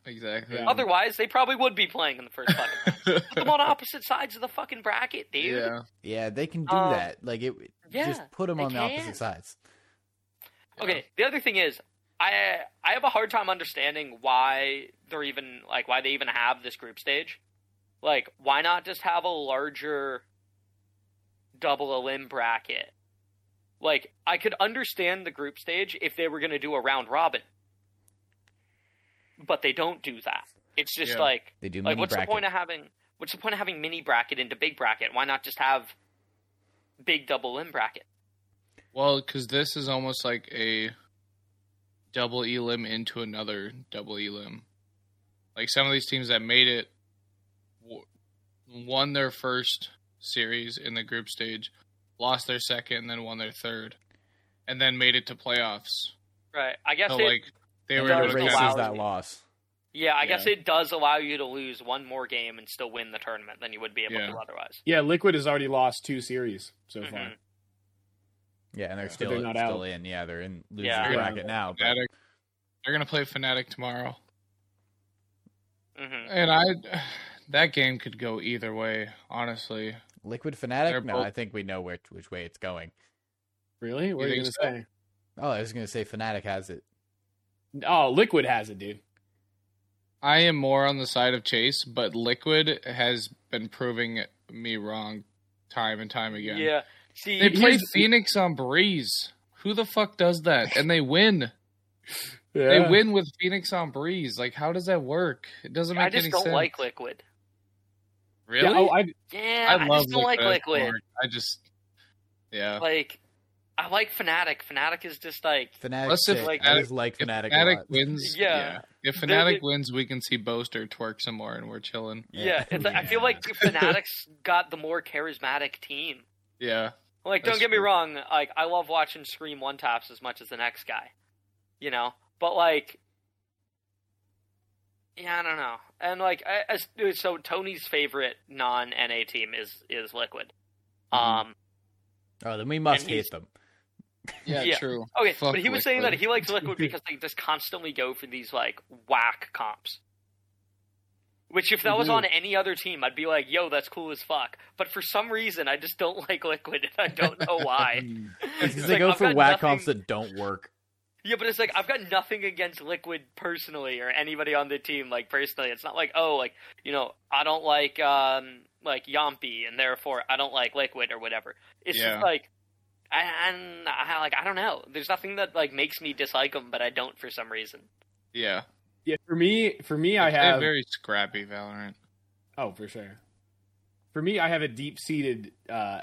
exactly. Yeah. Otherwise, they probably would be playing in the first fucking round. Put them on opposite sides of the fucking bracket, dude. Yeah, they can do that. Like, just put them on the opposite sides. Okay, the other thing is, I have a hard time understanding why they're even, like, why they even have this group stage. Like, why not just have a larger double elim bracket? Like, I could understand the group stage if they were going to do a round robin. But they don't do that. It's just like, they do like what's the point of having mini bracket into big bracket? Why not just have big double elim bracket? Well, because this is almost like a double elim into another double elim. Like, some of these teams that made it won their first series in the group stage, lost their second, and then won their third, and then made it to playoffs. Right. I guess so, they were able to erase that loss. Yeah, I guess it does allow you to lose one more game and still win the tournament than you would be able to otherwise. Yeah, Liquid has already lost two series so far. Yeah, and they're still in. Yeah, they're in losing bracket now. But... They're going to play Fnatic tomorrow. Mm-hmm. And that game could go either way, honestly. Liquid Fnatic? I think we know which way it's going. Really? What are you going to say? Oh, I was going to say Fnatic has it. Oh, Liquid has it, dude. I am more on the side of Chase, but Liquid has been proving me wrong time and time again. Yeah. See, they played Phoenix on Breeze. Who the fuck does that? And they win. Yeah. They win with Phoenix on Breeze. Like, how does that work? It doesn't make any sense. I just don't like Liquid. Really? Yeah, I just don't like Liquid. I just, Like, I like Fnatic. Fnatic is just like... Fnatic a lot. Wins, If Fnatic wins, we can see Boaster twerk some more and we're chilling. Yeah, it's like, I feel like Fnatic's got the more charismatic team. Yeah. Like, don't get me wrong. Like, I love watching Scream one-taps as much as the next guy. You know? But, like... Yeah, I don't know. And, like, so Tony's favorite non-NA team is Liquid. Mm-hmm. Oh, then we must hate them. Yeah, true. Okay, fuck, but he was saying that he likes Liquid because they just constantly go for these, like, whack comps. Which, if that was on any other team, I'd be like, yo, that's cool as fuck. But for some reason, I just don't like Liquid, and I don't know why. Because they go for whack comps that don't work. Yeah, but it's like, I've got nothing against Liquid personally or anybody on the team, like, personally. It's not like, oh, like, you know, I don't like Yompi, and therefore I don't like Liquid or whatever. It's just like, I don't know. There's nothing that, like, makes me dislike them, but I don't for some reason. Yeah. Yeah, for me, I have... They're very scrappy, Valorant. Oh, for sure. For me, I have a deep-seated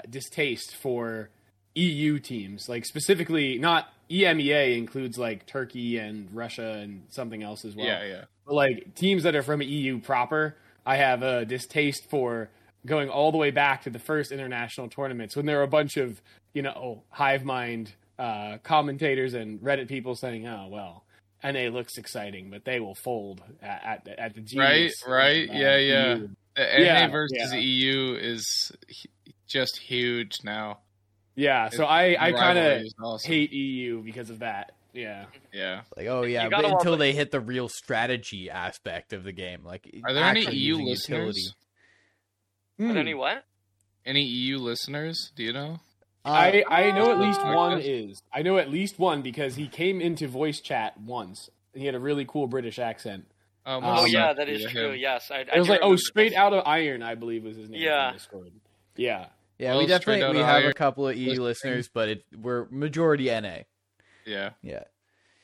distaste for EU teams. Like, specifically, not... EMEA includes, like, Turkey and Russia and something else as well. Yeah. But, like, teams that are from EU proper, I have a distaste for going all the way back to the first international tournaments when there are a bunch of, you know, hive mind commentators and Reddit people saying, oh, well, NA looks exciting, but they will fold at the G's. Right, yeah. EU. The NA versus EU is just huge now. Yeah, so I kind of hate EU because of that. Yeah. Yeah. Like, oh yeah, but until they hit the real strategy aspect of the game. Like, are there any EU listeners? Are there any what? Any EU listeners? Do you know? I know at least one is. I know at least one because he came into voice chat once. He had a really cool British accent. Yeah, that is true. Him. Yes, I was like, straight out of Iron, I believe was his name. Yeah. Yeah. Yeah, well, we have a couple of EU listeners, but we're majority NA. Yeah. Yeah.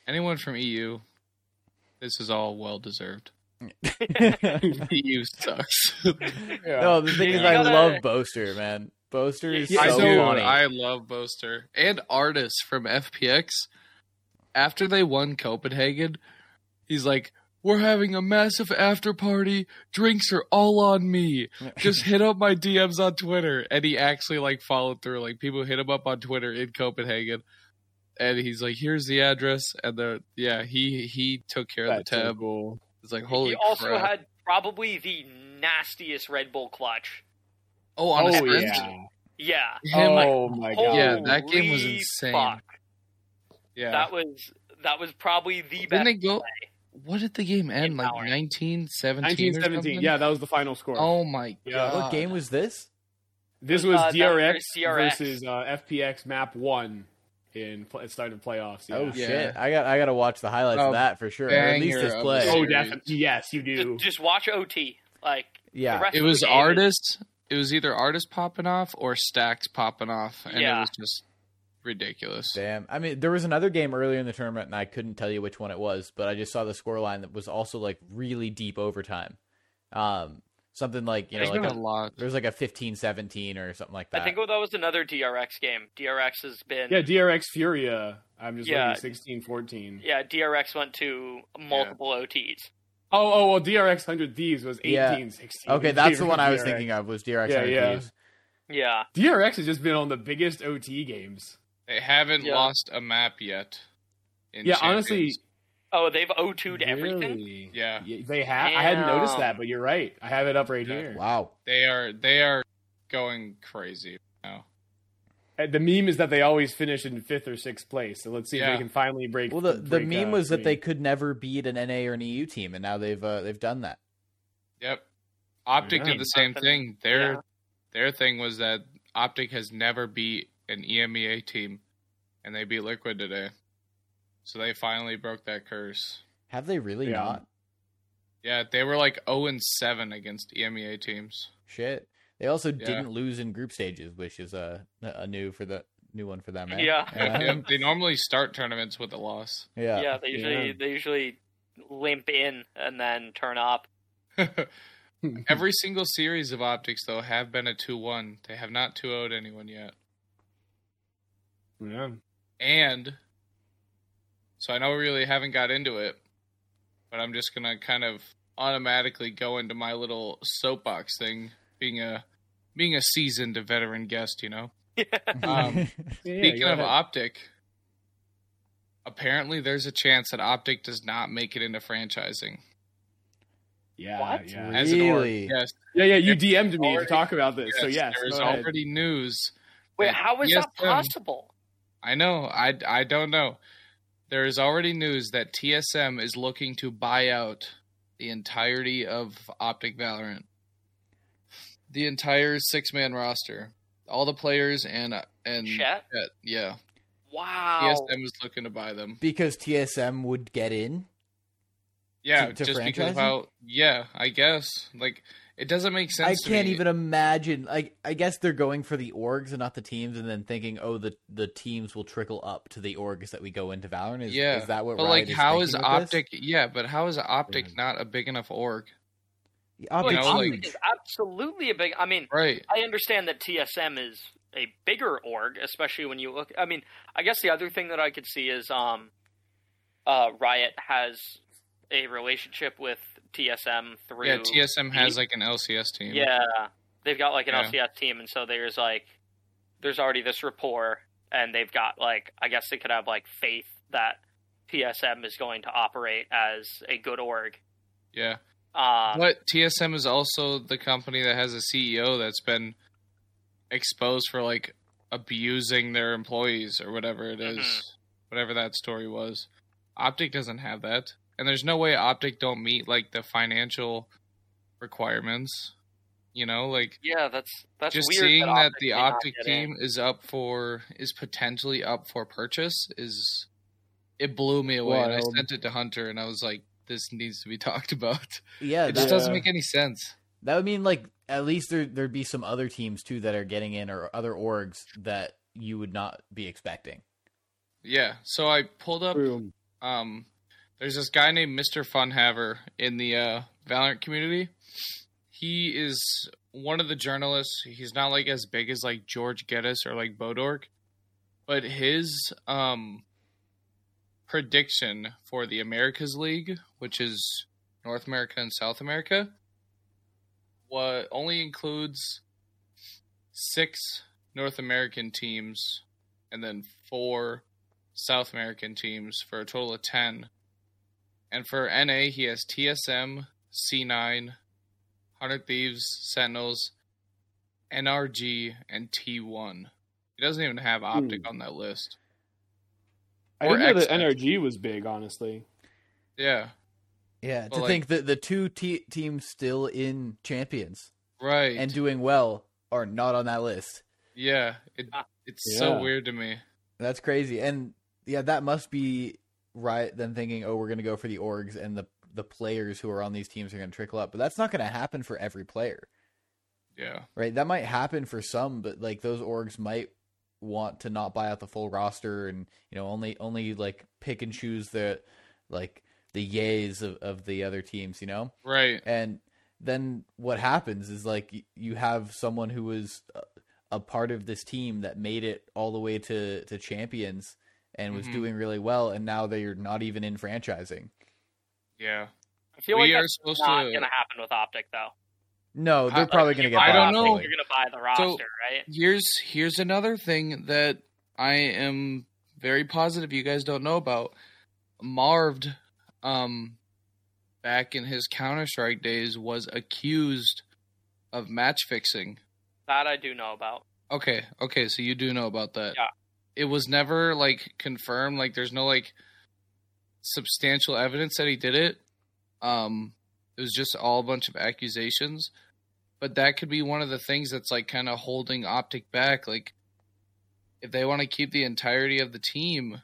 Anyone from EU, this is all well deserved. EU sucks. Yeah. No, the thing is, I love Boaster, man. Boaster is so funny. I love Boaster. And Artis from FPX, after they won Copenhagen, he's like, "We're having a massive after party. Drinks are all on me. Just hit up my DMs on Twitter." And he actually followed through. People hit him up on Twitter in Copenhagen. And he's like, "Here's the address." And he took care of the tab. Cool. It's like, holy crap. He also had probably the nastiest Red Bull clutch. Oh, honestly. Oh, yeah. Oh, my God. Yeah, that game was insane. Fuck. Yeah. That was probably the best play. What did the game end? 1917? 1917. Yeah, that was the final score. Oh, my God. What game was this? This was DRX versus FPX map 1 in started playoffs. Yeah. Oh, shit. I got to watch the highlights of that for sure. Or at least this play. Oh, definitely. Yes, you do. Just watch OT. It was Artists. It was either Artists popping off or Stacks popping off. And it was just ridiculous. Damn. I mean, there was another game earlier in the tournament and I couldn't tell you which one it was, but I just saw the scoreline that was also really deep overtime. Something there's a 15-17 or something like that. I think that was another DRX game. DRX has been DRX Furia. I'm just looking 16-14. Yeah, DRX went to multiple OTs. Oh, well, DRX 100 Thieves was 18-16. Okay, that's the one I was thinking of was DRX 100 Thieves. Yeah. DRX has just been on the biggest OT games. They haven't lost a map yet. Yeah, Champions. Honestly. Oh, they've O2'd everything? Yeah. They have. Damn. I hadn't noticed that, but you're right. I have it up right here. Wow. They are going crazy now. The meme is that they always finish in 5th or 6th place, so let's see if they can finally break. Well, the meme was that they could never beat an NA or an EU team, and now they've done that. Yep. OpTic did the same thing. Their thing was that OpTic has never beat an EMEA team, and they beat Liquid today. So they finally broke that curse. Have they really not? Yeah, they were 0-7 against EMEA teams. Shit. They also didn't lose in group stages, which is a new one for them. Eh? Yeah. They normally start tournaments with a loss. Yeah. Yeah, they usually limp in and then turn up. Every single series of OpTic, though, have been a 2-1. They have not 2-0'd anyone yet. Yeah. And so I know we really haven't got into it, but I'm just going to kind of automatically go into my little soapbox thing, being a seasoned veteran guest, you know? Speaking of OpTic, apparently there's a chance that OpTic does not make it into franchising. Yeah, what? Yeah. As really? An org, yes. Yeah, you DM'd me to talk about this. Yes, so yes, there's already news. Wait, how is that possible? I know. I don't know. There is already news that TSM is looking to buy out the entirety of OpTic Valorant. The entire 6-man roster. All the players and Chat? Yeah. Wow. TSM is looking to buy them. Because TSM would get in? Yeah, just because of how... Yeah, I guess. It doesn't make sense to me. I can't even imagine. I guess they're going for the orgs and not the teams, and then thinking, oh, the teams will trickle up to the orgs that we go into Valorant. Is that what Riot is thinking with OpTic? This? Yeah, but how is OpTic not a big enough org? OpTic is absolutely a big... I mean, right. I understand that TSM is a bigger org, especially when you look... I mean, I guess the other thing that I could see is Riot has a relationship with TSM through... Yeah, TSM has an LCS team. Yeah, they've got an LCS team, and so there's already this rapport, and they've got I guess they could have faith that TSM is going to operate as a good org. Yeah. But TSM is also the company that has a CEO that's been exposed for abusing their employees or whatever it is, whatever that story was. OpTic doesn't have that. And there's no way OpTic don't meet, like, the financial requirements, you know? Like, yeah, that's just weird seeing that the OpTic team is potentially up for purchase is... It blew me away, and I sent it to Hunter, and I was like, this needs to be talked about. Yeah, it just doesn't make any sense. That would mean, like, at least there'd be some other teams, too, that are getting in, or other orgs that you would not be expecting. Yeah, so I pulled up... there's this guy named Mr. Funhaver in the Valorant community. He is one of the journalists. He's not, like, as big as, like, George Geddes or, like, Bodork, but his... prediction for the Americas League, which is North America and South America, only includes 6 North American teams and then 4 South American teams for a total of 10. And for NA, he has TSM, C9, 100 Thieves, Sentinels, NRG, and T1. He doesn't even have OpTic on that list. I didn't know that NRG was big, honestly. Yeah. Yeah, but to think that the two teams still in Champions and doing well are not on that list. Yeah, it's so weird to me. That's crazy. And, yeah, that must be Riot then thinking, oh, we're going to go for the orgs and the players who are on these teams are going to trickle up. But that's not going to happen for every player. Yeah. Right? That might happen for some, but, like, those orgs might want to not buy out the full roster and, you know, only like pick and choose the yays of the other teams, you know? Right. And then what happens is, like, you have someone who was a part of this team that made it all the way to Champions and was doing really well. And now they're not even in franchising. Yeah. I feel like that's not going to happen with OpTic though. No, they're probably going to get. I don't know. You're going to buy the roster, right? Here's another thing that I am very positive you guys don't know about. Marved, back in his Counter-Strike days, was accused of match fixing. That I do know about. Okay, so you do know about that. Yeah. It was never confirmed. Like, there's no substantial evidence that he did it. It was just all a bunch of accusations, but that could be one of the things that's kind of holding OpTic back. Like, if they want to keep the entirety of the team,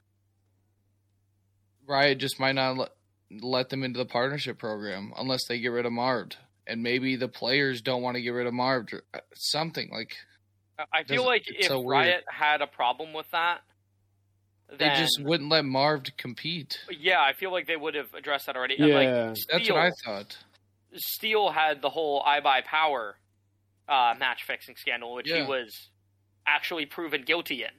Riot just might not let them into the partnership program unless they get rid of Marved, and maybe the players don't want to get rid of Marved or something. Like, I feel like if Riot had a problem with that, they just wouldn't let Marved compete. Yeah, I feel like they would have addressed that already. Yeah, and Steel, that's what I thought. Steel had the whole I Buy Power match-fixing scandal, which he was actually proven guilty in.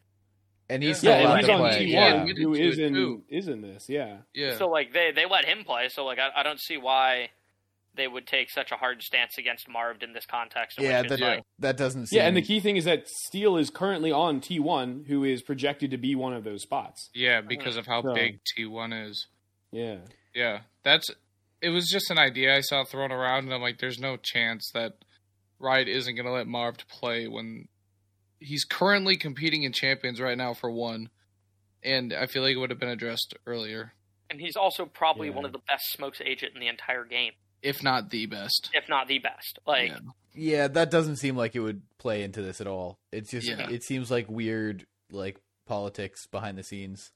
And he's still allowed to play. Yeah, who is in this, yeah. So, they let him play, so, I don't see why they would take such a hard stance against Marved in this context. Yeah, that doesn't seem... Yeah, and the key thing is that Steel is currently on T1, who is projected to be one of those spots. Yeah, because of how big T1 is. Yeah. Yeah, it was just an idea I saw thrown around, and I'm like, there's no chance that Riot isn't going to let Marved play when... He's currently competing in Champions right now, for one, and I feel like it would have been addressed earlier. And he's also probably one of the best smokes agent in the entire game. If not the best. Yeah, that doesn't seem like it would play into this at all. It's just it seems like weird politics behind the scenes.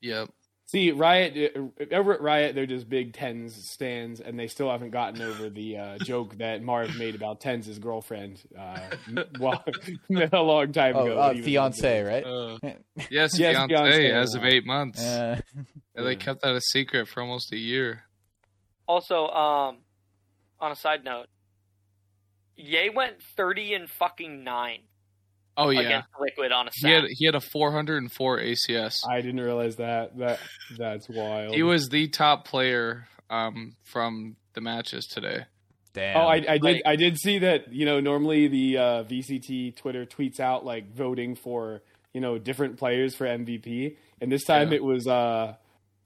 Yep. See, Riot over at Riot, they're just big Tens stands, and they still haven't gotten over the joke that Marv made about Tens' girlfriend a long time ago. Fiancé, right? Yes, fiancé, as of 8 months. They kept that a secret for almost a year. Also, on a side note, Ye went 30-9. Oh yeah, against Liquid on a set. He had a 404 ACS. I didn't realize that. That's wild. He was the top player from the matches today. Damn. Oh, I did see that. You know, normally the VCT Twitter tweets out voting for different players for MVP, and this time it was.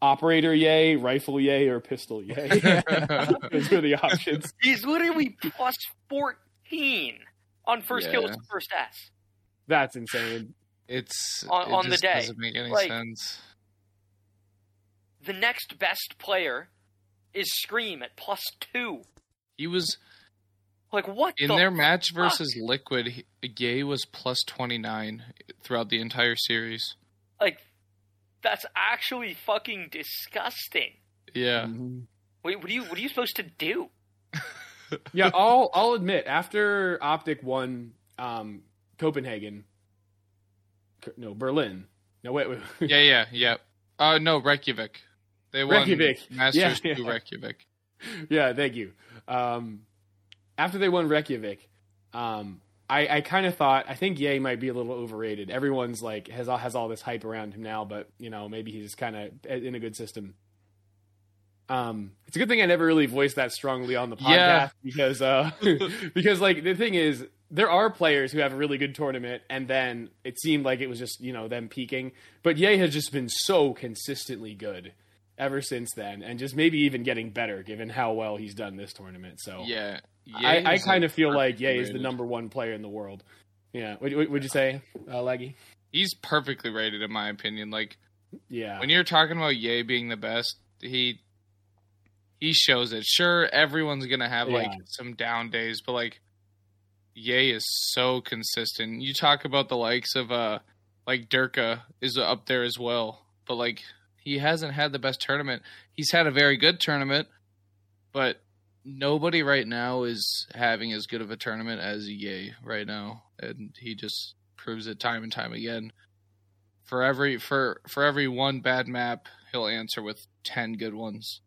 Operator Yay, Rifle Yay, or Pistol Yay. Those were the options. He's literally plus 14 on first kill to first S. That's insane. It's on the day. It just doesn't make any sense. The next best player is Scream at +2. He was what in the their match versus Liquid. KAY was +29 throughout the entire series. That's actually fucking disgusting. Yeah. Mm-hmm. Wait, what are you supposed to do? Yeah, I'll admit, after OpTic won Berlin. No, wait. Yeah. No, Reykjavik. They won Masters to Reykjavik. Yeah, thank you. After they won Reykjavik, I kind of thought, I think KAY might be a little overrated. Everyone's has all this hype around him now, but maybe he's just kind of in a good system. It's a good thing I never really voiced that strongly on the podcast because the thing is, there are players who have a really good tournament and then it seemed like it was just, them peaking, but KAY has just been so consistently good ever since then. And just maybe even getting better given how well he's done this tournament. So yeah, I kind of feel like KAY is the number one player in the world. Yeah. What would you say, Laggy? He's perfectly rated in my opinion. When you're talking about KAY being the best, he shows it. Sure, everyone's gonna have some down days, but KAY is so consistent. You talk about the likes of Durka is up there as well, but he hasn't had the best tournament. He's had a very good tournament, but nobody right now is having as good of a tournament as KAY right now, and he just proves it time and time again. For every one bad map, he'll answer with 10 good ones.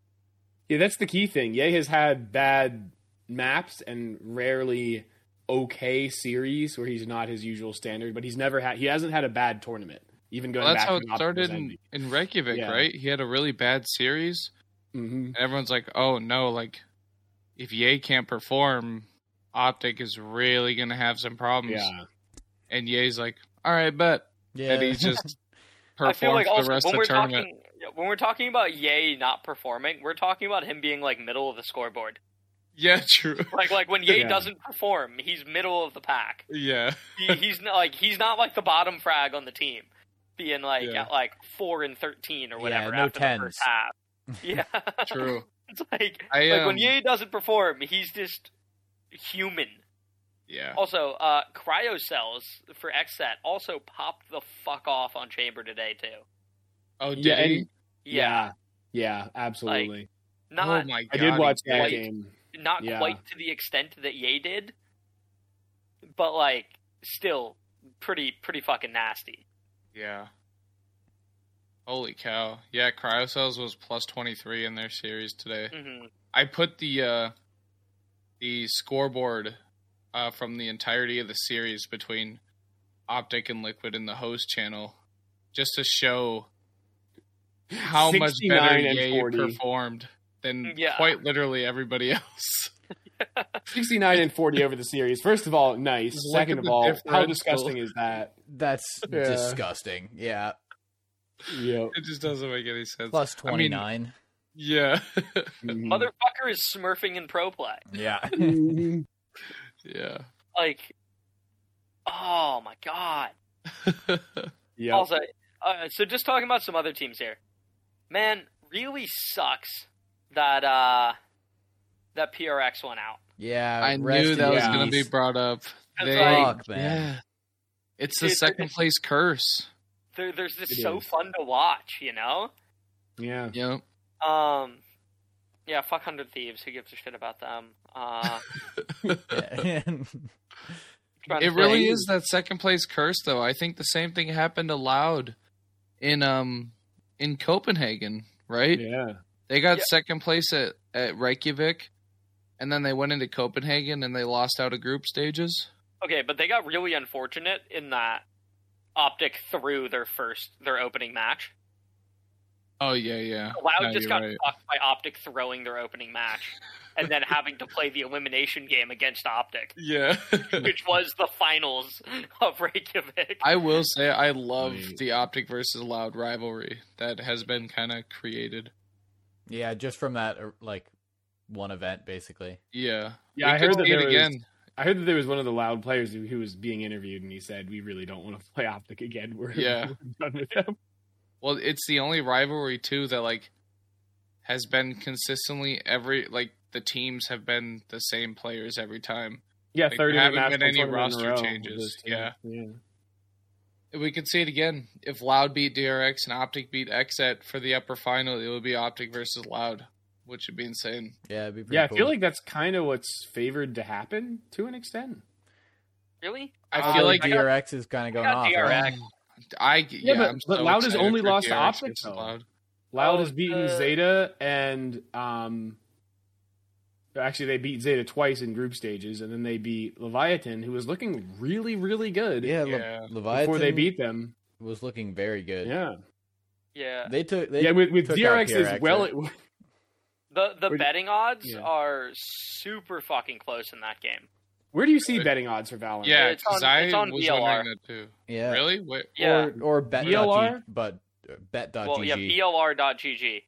Yeah, that's the key thing. KAY has had bad maps and rarely okay series where he's not his usual standard, but he hasn't had a bad tournament. Even going back, that's how it started in Reykjavik, right? He had a really bad series. Mm-hmm. And everyone's like, "Oh no! If KAY can't perform, OpTic is really gonna have some problems." Yeah. And Ye's like, "All right, bet." Yeah. And he just performs the rest of the tournament. When we're talking about KAY not performing, we're talking about him being middle of the scoreboard. Yeah, true. When KAY doesn't perform, he's middle of the pack. Yeah, he's not the bottom frag on the team, being 4 and 13 or whatever after the first half. Yeah, true. It's when KAY doesn't perform, he's just human. Yeah. Also, KAY/O cells for XSET also popped the fuck off on Chamber today too. Oh, did he? Yeah, absolutely. Not, oh my God, I did watch that game. Not quite to the extent that KAY did, but still pretty fucking nasty. Yeah. Holy cow! Yeah, KAY/O cells was +23 in their series today. Mm-hmm. I put the scoreboard from the entirety of the series between OpTic and Liquid in the host channel, just to show how much better KAY performed than quite literally everybody else. 69 and 40 over the series. First of all, nice. Second of all, how disgusting is that? That's disgusting. Yeah. Yep. It just doesn't make any sense. +29. Yeah. Motherfucker is smurfing in pro play. Yeah. Yeah. Oh my God. Yeah. Also, so just talking about some other teams here. Man, really sucks that that PRX went out. Yeah, I knew that was going to be brought up. It's the second place curse. There's just so fun to watch, Yeah. Yeah. Yeah, fuck 100 Thieves. Who gives a shit about them? It really is that second place curse, though. I think the same thing happened to Loud in Copenhagen, right? Yeah. They got second place at Reykjavik, and then they went into Copenhagen, and they lost out of group stages. Okay, but they got really unfortunate in that OpTic threw their opening match. Oh, yeah. Loud just got fucked by OpTic throwing their opening match, and then having to play the elimination game against OpTic. Yeah. Which was the finals of Reykjavik. I will say I love the OpTic versus Loud rivalry that has been kind of created. Yeah, just from that one event, basically. Yeah, I heard that there was, I heard that there was one of the Loud players who was being interviewed, and he said, "We really don't want to play OpTic again. We're done with them." Well, it's the only rivalry too that like has been consistently every like the teams have been the same players every time. Yeah, like, 30 haven't been any roster changes. Yeah. We could see it again. If Loud beat DRX and OpTic beat XSET for the upper final, it would be OpTic versus Loud, which would be insane. Yeah, it'd be pretty cool. I feel like that's kind of what's favored to happen to an extent. Really? I feel like DRX is kind of going off. DRX. Right? But Loud has only lost to OpTic, though. Loud has beaten Zeta and... Actually, they beat Zeta twice in group stages, and then they beat Leviathan, who was looking really, really good. Yeah. Leviathan before they beat them was looking very good. Yeah. They took DRX as well. The betting odds are super fucking close in that game. Where do you see betting odds for Valorant? Yeah, it's on BLR too. Yeah, really? Wait. Yeah, or bet BLR, but bet.gg. Well, yeah, BLR.gg.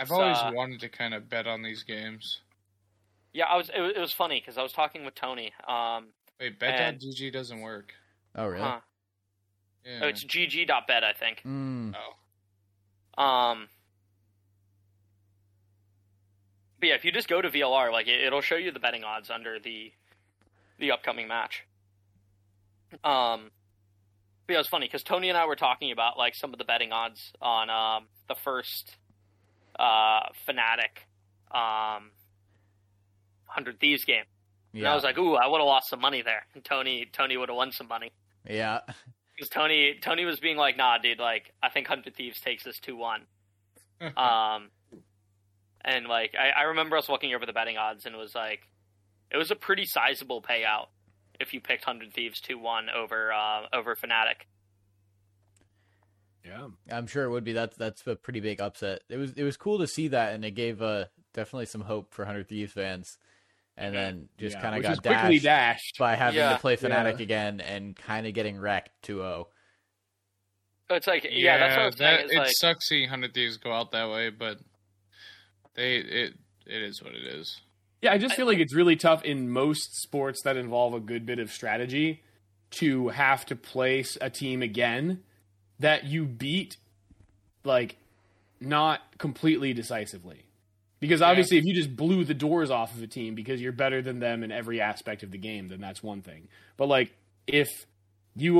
I've always wanted to kind of bet on these games. Yeah, it was funny because I was talking with Tony. Wait, bet.gg doesn't work. Oh, really? Huh. Yeah. Oh, it's gg.bet, I think. Oh. But yeah, if you just go to VLR, like it'll show you the betting odds under the upcoming match. But yeah, it was funny because Tony and I were talking about like some of the betting odds on the first. Fnatic 100 Thieves game. Yeah. And I was like, ooh, I would have lost some money there. And Tony would have won some money. Yeah. Because Tony was being like, nah, dude, like, I think 100 Thieves takes this 2-1. And, like, I remember us looking over the betting odds and it was a pretty sizable payout if you picked 100 Thieves 2-1 over Fnatic. Yeah, I'm sure it would be. That's a pretty big upset. It was cool to see that, and it gave definitely some hope for 100 Thieves fans. And then just kind of got dashed by having to play Fnatic again and kind of getting wrecked 2-0. It's like that's what I was saying. It sucks seeing 100 Thieves go out that way, but it is what it is. Yeah, I just feel like it's really tough in most sports that involve a good bit of strategy to have to place a team again that you beat, like, not completely decisively. Because obviously if you just blew the doors off of a team because you're better than them in every aspect of the game, then that's one thing. But, like, if you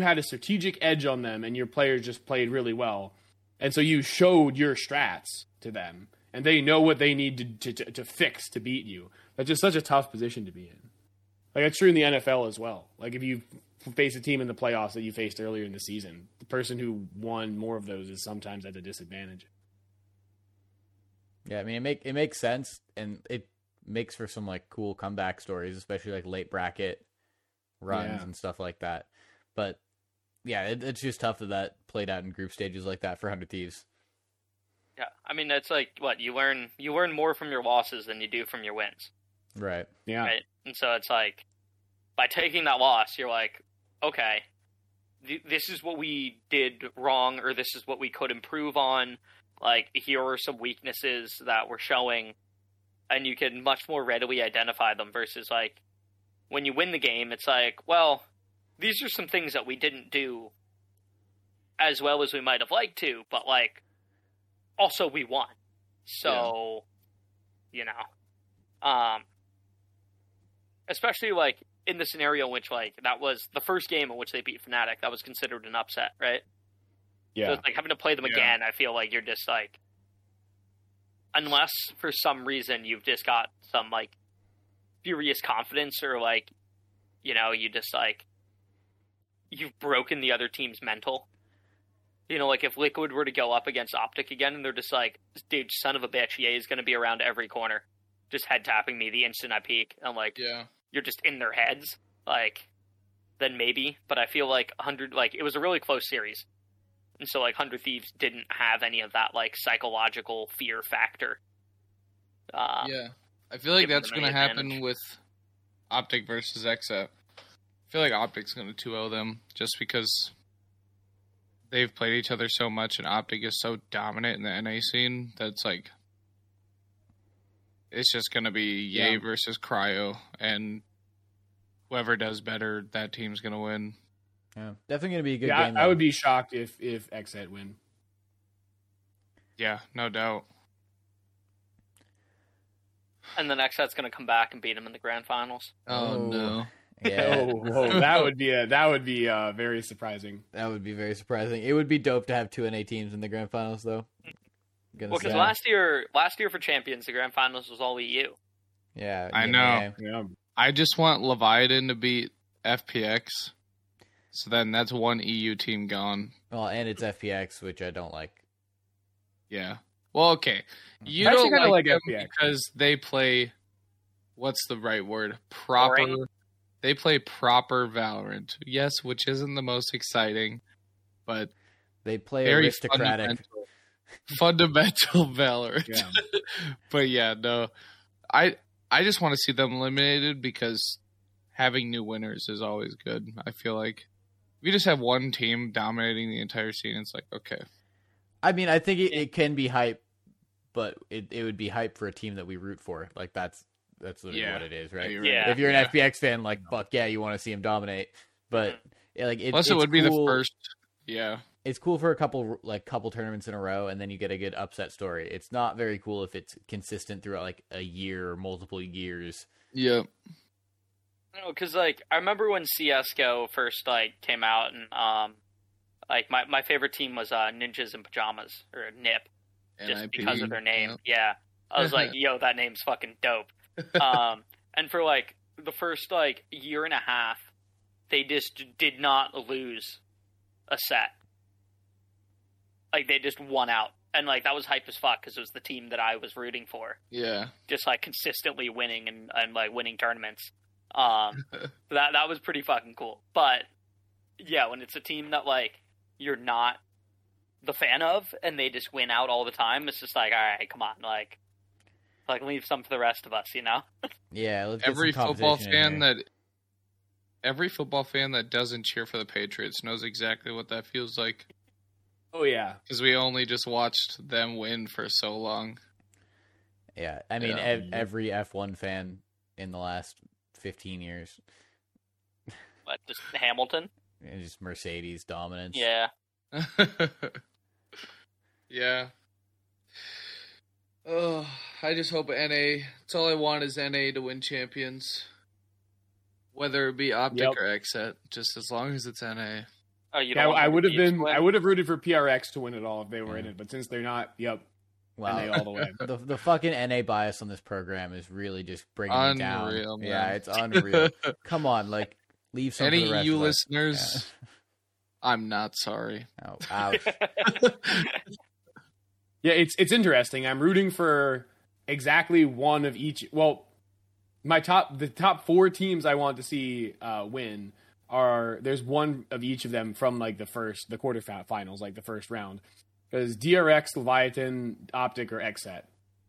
had a strategic edge on them and your players just played really well, and so you showed your strats to them, and they know what they need to fix to beat you, that's just such a tough position to be in. Like, that's true in the NFL as well. Like, if you face a team in the playoffs that you faced earlier in the season, the person who won more of those is sometimes at a disadvantage. Yeah, I mean, it makes sense, and it makes for some, like, cool comeback stories, especially, like, late bracket runs and stuff like that. But, yeah, it's just tough that played out in group stages like that for 100 Thieves. Yeah, I mean, that's, like, what, you learn more from your losses than you do from your wins. Right, yeah. Right? And so it's, like, by taking that loss, you're like, okay, this is what we did wrong, or this is what we could improve on. Like, here are some weaknesses that we're showing, and you can much more readily identify them versus, like, when you win the game, it's like, well, these are some things that we didn't do as well as we might have liked to, but, like, also we won. So, especially, like, in the scenario in which, like, that was the first game in which they beat Fnatic, that was considered an upset, right? Yeah. So it's like, having to play them again, I feel like you're just, like... Unless, for some reason, you've just got some, like, furious confidence or, like, you know, you just, like... You've broken the other team's mental. You know, like, if Liquid were to go up against OpTic again, and they're just like, dude, son of a bitch, EA is going to be around every corner. Just head-tapping me the instant I peek. And, like... Yeah. You're just in their heads, like, then maybe. But I feel like 100, like, it was a really close series. And so, like, 100 Thieves didn't have any of that, like, psychological fear factor. Yeah. I feel like that's going to happen with OpTic versus XSET. I feel like OpTic's going to 2-0 them just because they've played each other so much and OpTic is so dominant in the NA scene that it's like, It's just going to be Ye versus KAY/O, and whoever does better, that team's going to win. Yeah, definitely going to be a good game. I would be shocked if XSET win. Yeah, no doubt. And then XSET's going to come back and beat him in the grand finals. Oh no. Yeah. Oh, that would be very surprising. That would be very surprising. It would be dope to have 2 NA teams in the grand finals, though. Well, because last year for Champions, the grand finals was all EU. Yeah, I know. Yeah. I just want Leviathan to beat FPX, so then that's one EU team gone. Well, and it's FPX, which I don't like. Yeah. Well, okay. You don't like them FPX because they play. What's the right word? Proper. Boring. They play proper Valorant, yes, which isn't the most exciting, but they play very aristocratic, fundamental Valorant. Yeah. But yeah, no, I just want to see them eliminated because having new winners is always good. I feel like if you just have one team dominating the entire scene, it's like, okay. I mean, I think it can be hype, but it would be hype for a team that we root for. Like that's literally what it is, right? Yeah. If you're an FPX fan, like, fuck yeah, you want to see him dominate. But like, plus it would be the first. Yeah, it's cool for a couple tournaments in a row, and then you get a good upset story. It's not very cool if it's consistent throughout like a year or multiple years. Yeah. No, because like I remember when CS:GO first like came out, and like my favorite team was Ninjas in Pajamas, or NIP, just NIP, because of their name. Yeah, I was like, yo, that name's fucking dope. And for like the first like year and a half, they just did not lose a set. Like they just won out, and like that was hype as fuck because it was the team that I was rooting for. Yeah, just like consistently winning and like winning tournaments. That was pretty fucking cool. But yeah, when it's a team that like you're not the fan of and they just win out all the time, it's just like, all right, come on, like. Like, leave some for the rest of us, you know? Yeah, let's get every football fan that doesn't cheer for the Patriots knows exactly what that feels like. Oh, yeah. Because we only just watched them win for so long. Yeah, I mean, every F1 fan in the last 15 years. What, just Hamilton? And just Mercedes dominance. Yeah. Yeah. Oh, I just hope NA. That's all I want is NA to win Champions, whether it be OpTic or XSET. Just as long as it's NA. Oh, you don't. I would have rooted for PRX to win it all if they were in it, but since they're not, wow. NA all the way. the fucking NA bias on this program is really just bringing me down. Man. Yeah, it's unreal. Come on, like leave some. Any of you listeners, I'm not sorry. Oh, ouch. Yeah, it's interesting. I'm rooting for exactly one of each. Well, the top four teams I want to see win are, there's one of each of them from like the quarterfinals, like the first round. Because DRX, Leviathan, OpTic, or XSET,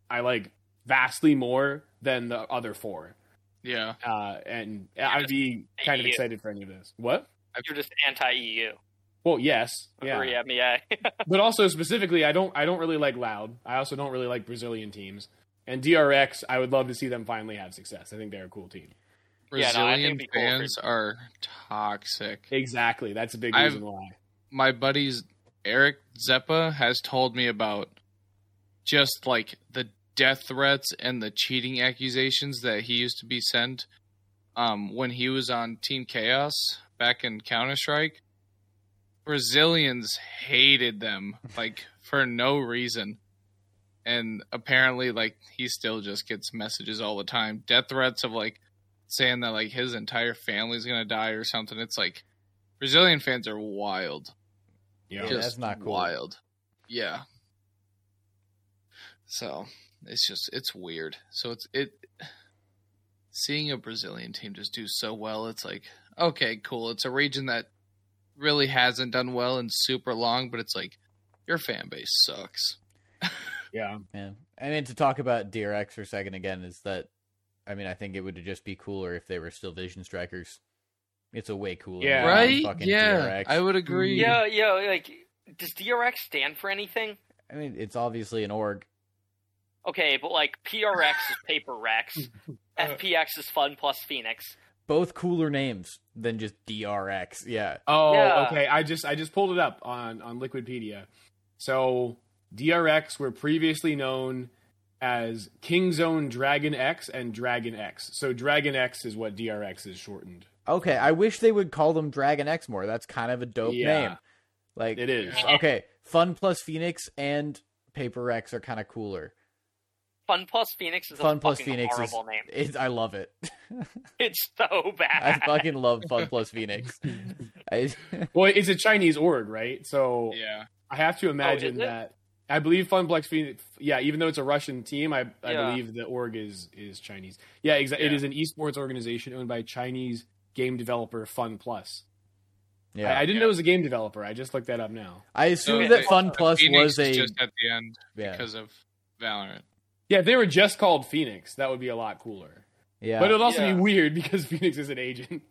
I like vastly more than the other four. Yeah, and I'd be kind of excited for any of this. What? You're just anti-EU. Well, yes, yeah. But also specifically, I don't really like Loud. I also don't really like Brazilian teams. And DRX, I would love to see them finally have success. I think they're a cool team. Brazilian fans are toxic. Exactly, that's a big reason why. My buddies Eric Zeppa has told me about just like the death threats and the cheating accusations that he used to be sent when he was on Team Chaos back in Counter-Strike. Brazilians hated them, like, for no reason. And apparently, like, he still just gets messages all the time. Death threats of, like, saying that, like, his entire family's gonna die or something. It's like, Brazilian fans are wild. Yeah, that's not cool. Wild. Yeah. So, it's weird. So, seeing a Brazilian team just do so well, it's like, okay, cool. It's a region that really hasn't done well in super long, but it's like your fan base sucks. Yeah. I mean, to talk about DRX for a second again is that, I mean, I think it would just be cooler if they were still Vision Strikers. It's a way cooler. Yeah. Right? Yeah. DRX. I would agree. Yeah. Like, does DRX stand for anything? I mean, it's obviously an org. Okay, but like PRX is Paper Rex, FPX is FunPlus Phoenix. Both cooler names than just DRX. Yeah. Oh, yeah. Okay. I just pulled it up on Liquidpedia. So DRX were previously known as Kingzone Dragon X and Dragon X. So Dragon X is what DRX is shortened. Okay, I wish they would call them Dragon X more. That's kind of a dope name. Like it is. Okay, FunPlus Phoenix and Paper Rex are kind of cooler. FunPlus Phoenix is a fucking horrible name. I love it. It's so bad. I fucking love FunPlus Phoenix. Well, it's a Chinese org, right? So yeah. I have to imagine that. I believe FunPlus Phoenix. Yeah, even though it's a Russian team, I believe the org is Chinese. Yeah, exactly. Yeah. It is an esports organization owned by Chinese game developer FunPlus. Yeah, I didn't know it was a game developer. I just looked that up now. I assume that FunPlus was a just at the end because of Valorant. Yeah, if they were just called Phoenix, that would be a lot cooler. Yeah, but it would also be weird because Phoenix is an agent.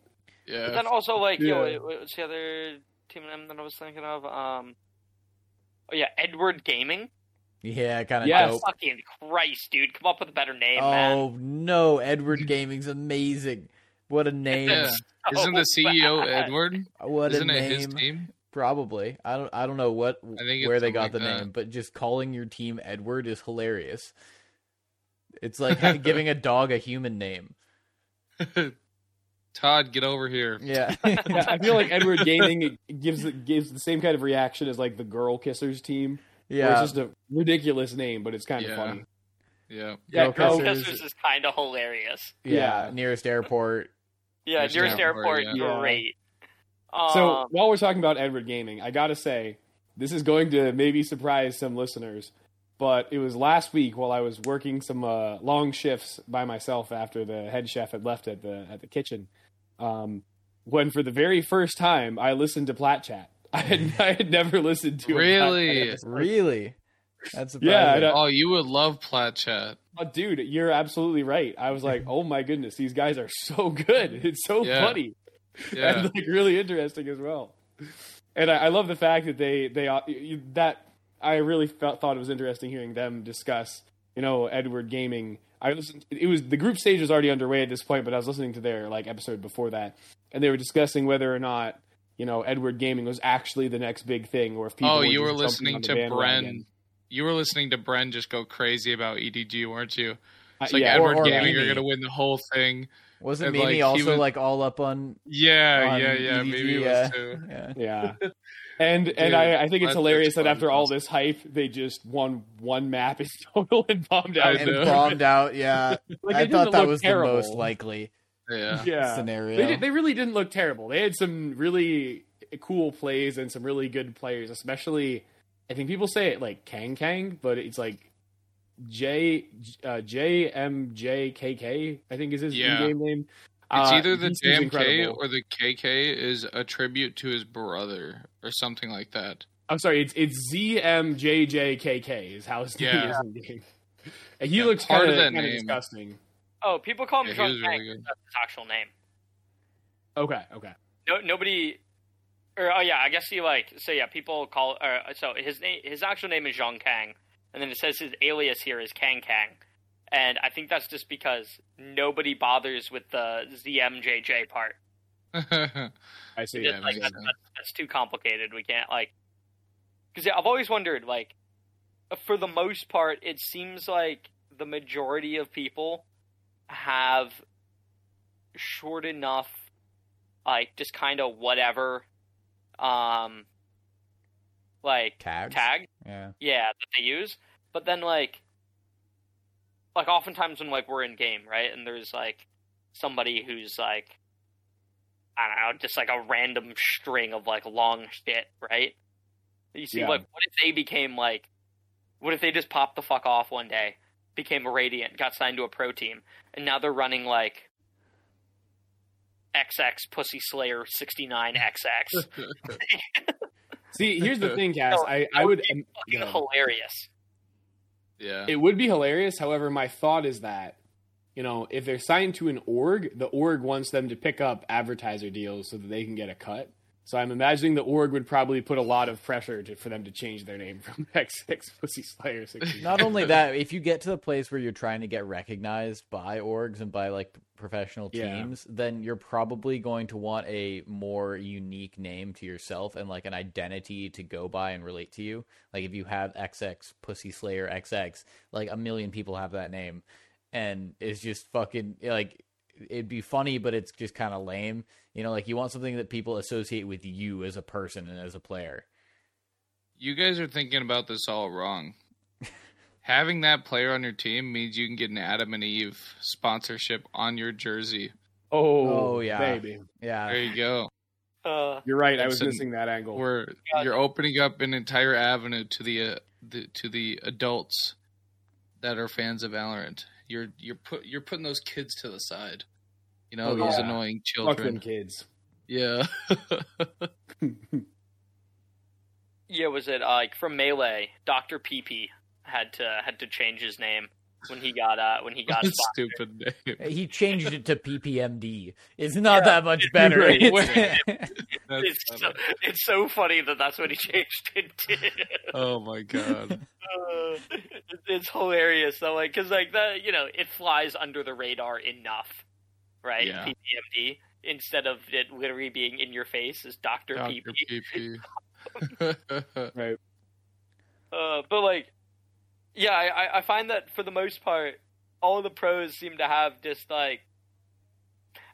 Yeah, but then also like what's the other team name that I was thinking of? Oh yeah, Edward Gaming. Yeah, kind of. Yeah, dope. Fucking Christ, dude, come up with a better name. Oh man. No, Edward Gaming's amazing. What a name! Isn't the CEO Edward? What a name! Isn't it his team? Probably. I don't know where they got the name, but just calling your team Edward is hilarious. It's like giving a dog a human name. Todd, get over here. Yeah. Yeah, I feel like Edward Gaming gives the same kind of reaction as like the Girl Kissers team. Yeah, it's just a ridiculous name, but it's kind of funny. Yeah, Girl Kissers is kind of hilarious. Yeah, nearest airport. Yeah, nearest airport. Great. So while we're talking about Edward Gaming, I gotta say this is going to maybe surprise some listeners, but it was last week while I was working some long shifts by myself after the head chef had left at the kitchen. When for the very first time I listened to Plat Chat, I had never listened to it. Really. That's surprising. Yeah. Oh, you would love Plat Chat. Oh, dude, you're absolutely right. I was like, oh my goodness, these guys are so good. It's so funny. Yeah. And like really interesting as well. And I love the fact that I really thought it was interesting hearing them discuss, Edward Gaming. I listened. It was the group stage was already underway at this point, but I was listening to their like episode before that, and they were discussing whether or not Edward Gaming was actually the next big thing, or if people. Oh, you were listening to Bren. You were listening to Bren just go crazy about EDG, weren't you? It's like Edward Gaming are going to win the whole thing. Wasn't Mimi also all up on? Yeah. Mimi was too. Yeah. And dude, I think it's hilarious that after all this hype, they just won one map in total and bombed out. And bombed out, yeah. Like, I thought that was terrible. The most likely scenario. They really didn't look terrible. They had some really cool plays and some really good players, especially, I think people say it like Kang, but it's like JMJKK, I think is his in-game name. It's either the JMK or the KK is a tribute to his brother or something like that. I'm sorry, it's ZMJJKK is how his name is in the game. And he looks kind of disgusting. Oh, people call him Drunk Kang. Really, that's his actual name. Okay. No, nobody... Or, I guess he like... So, yeah, people call... so, his actual name is Zhang Kang. And then it says his alias here is Kang. And I think that's just because nobody bothers with the ZMJJ part. I see. Just, that's too complicated. We can't, because I've always wondered, for the most part, it seems like the majority of people have short enough, just kind of whatever, tag. Yeah, that they use. But then, oftentimes when, we're in game, right, and there's, somebody who's, I don't know, just, a random string of, long shit, right? You see, what if they became, what if they just popped the fuck off one day, became a Radiant, got signed to a pro team, and now they're running, XX Pussy Slayer 69XX. See, here's the thing, Cass. I would be fucking hilarious. Yeah, it would be hilarious. However, my thought is that, if they're signed to an org, the org wants them to pick up advertiser deals so that they can get a cut. So I'm imagining the org would probably put a lot of pressure to, for them to change their name from X6 Pussy Slayer 16. Not only that, if you get to the place where you're trying to get recognized by orgs and by like professional teams, then you're probably going to want a more unique name to yourself and like an identity to go by and relate to you. Like if you have XX Pussy Slayer XX, like a million people have that name, and it's just fucking like, it'd be funny, but it's just kind of lame. You know, like you want something that people associate with you as a person and as a player. You guys are thinking about this all wrong. Having that player on your team means you can get an Adam and Eve sponsorship on your jersey. Oh yeah. Baby. Yeah. There you go. You're right. I was missing that angle. You're opening up an entire avenue to the adults that are fans of Valorant. You're putting those kids to the side, you know, those annoying children. Fuck them kids. Yeah. Yeah, was it like from Melee? Dr. PP had to change his name when he got stupid name. He changed it to PPMD. It's not that much better. Right. It's so funny that's what he changed it to. Oh my god. It's hilarious though, like, because like that, you know, it flies under the radar enough, right? Yeah. PPMD, instead of it literally being in your face, is Dr. PP. Right. But like, yeah, I find that for the most part, all of the pros seem to have just like,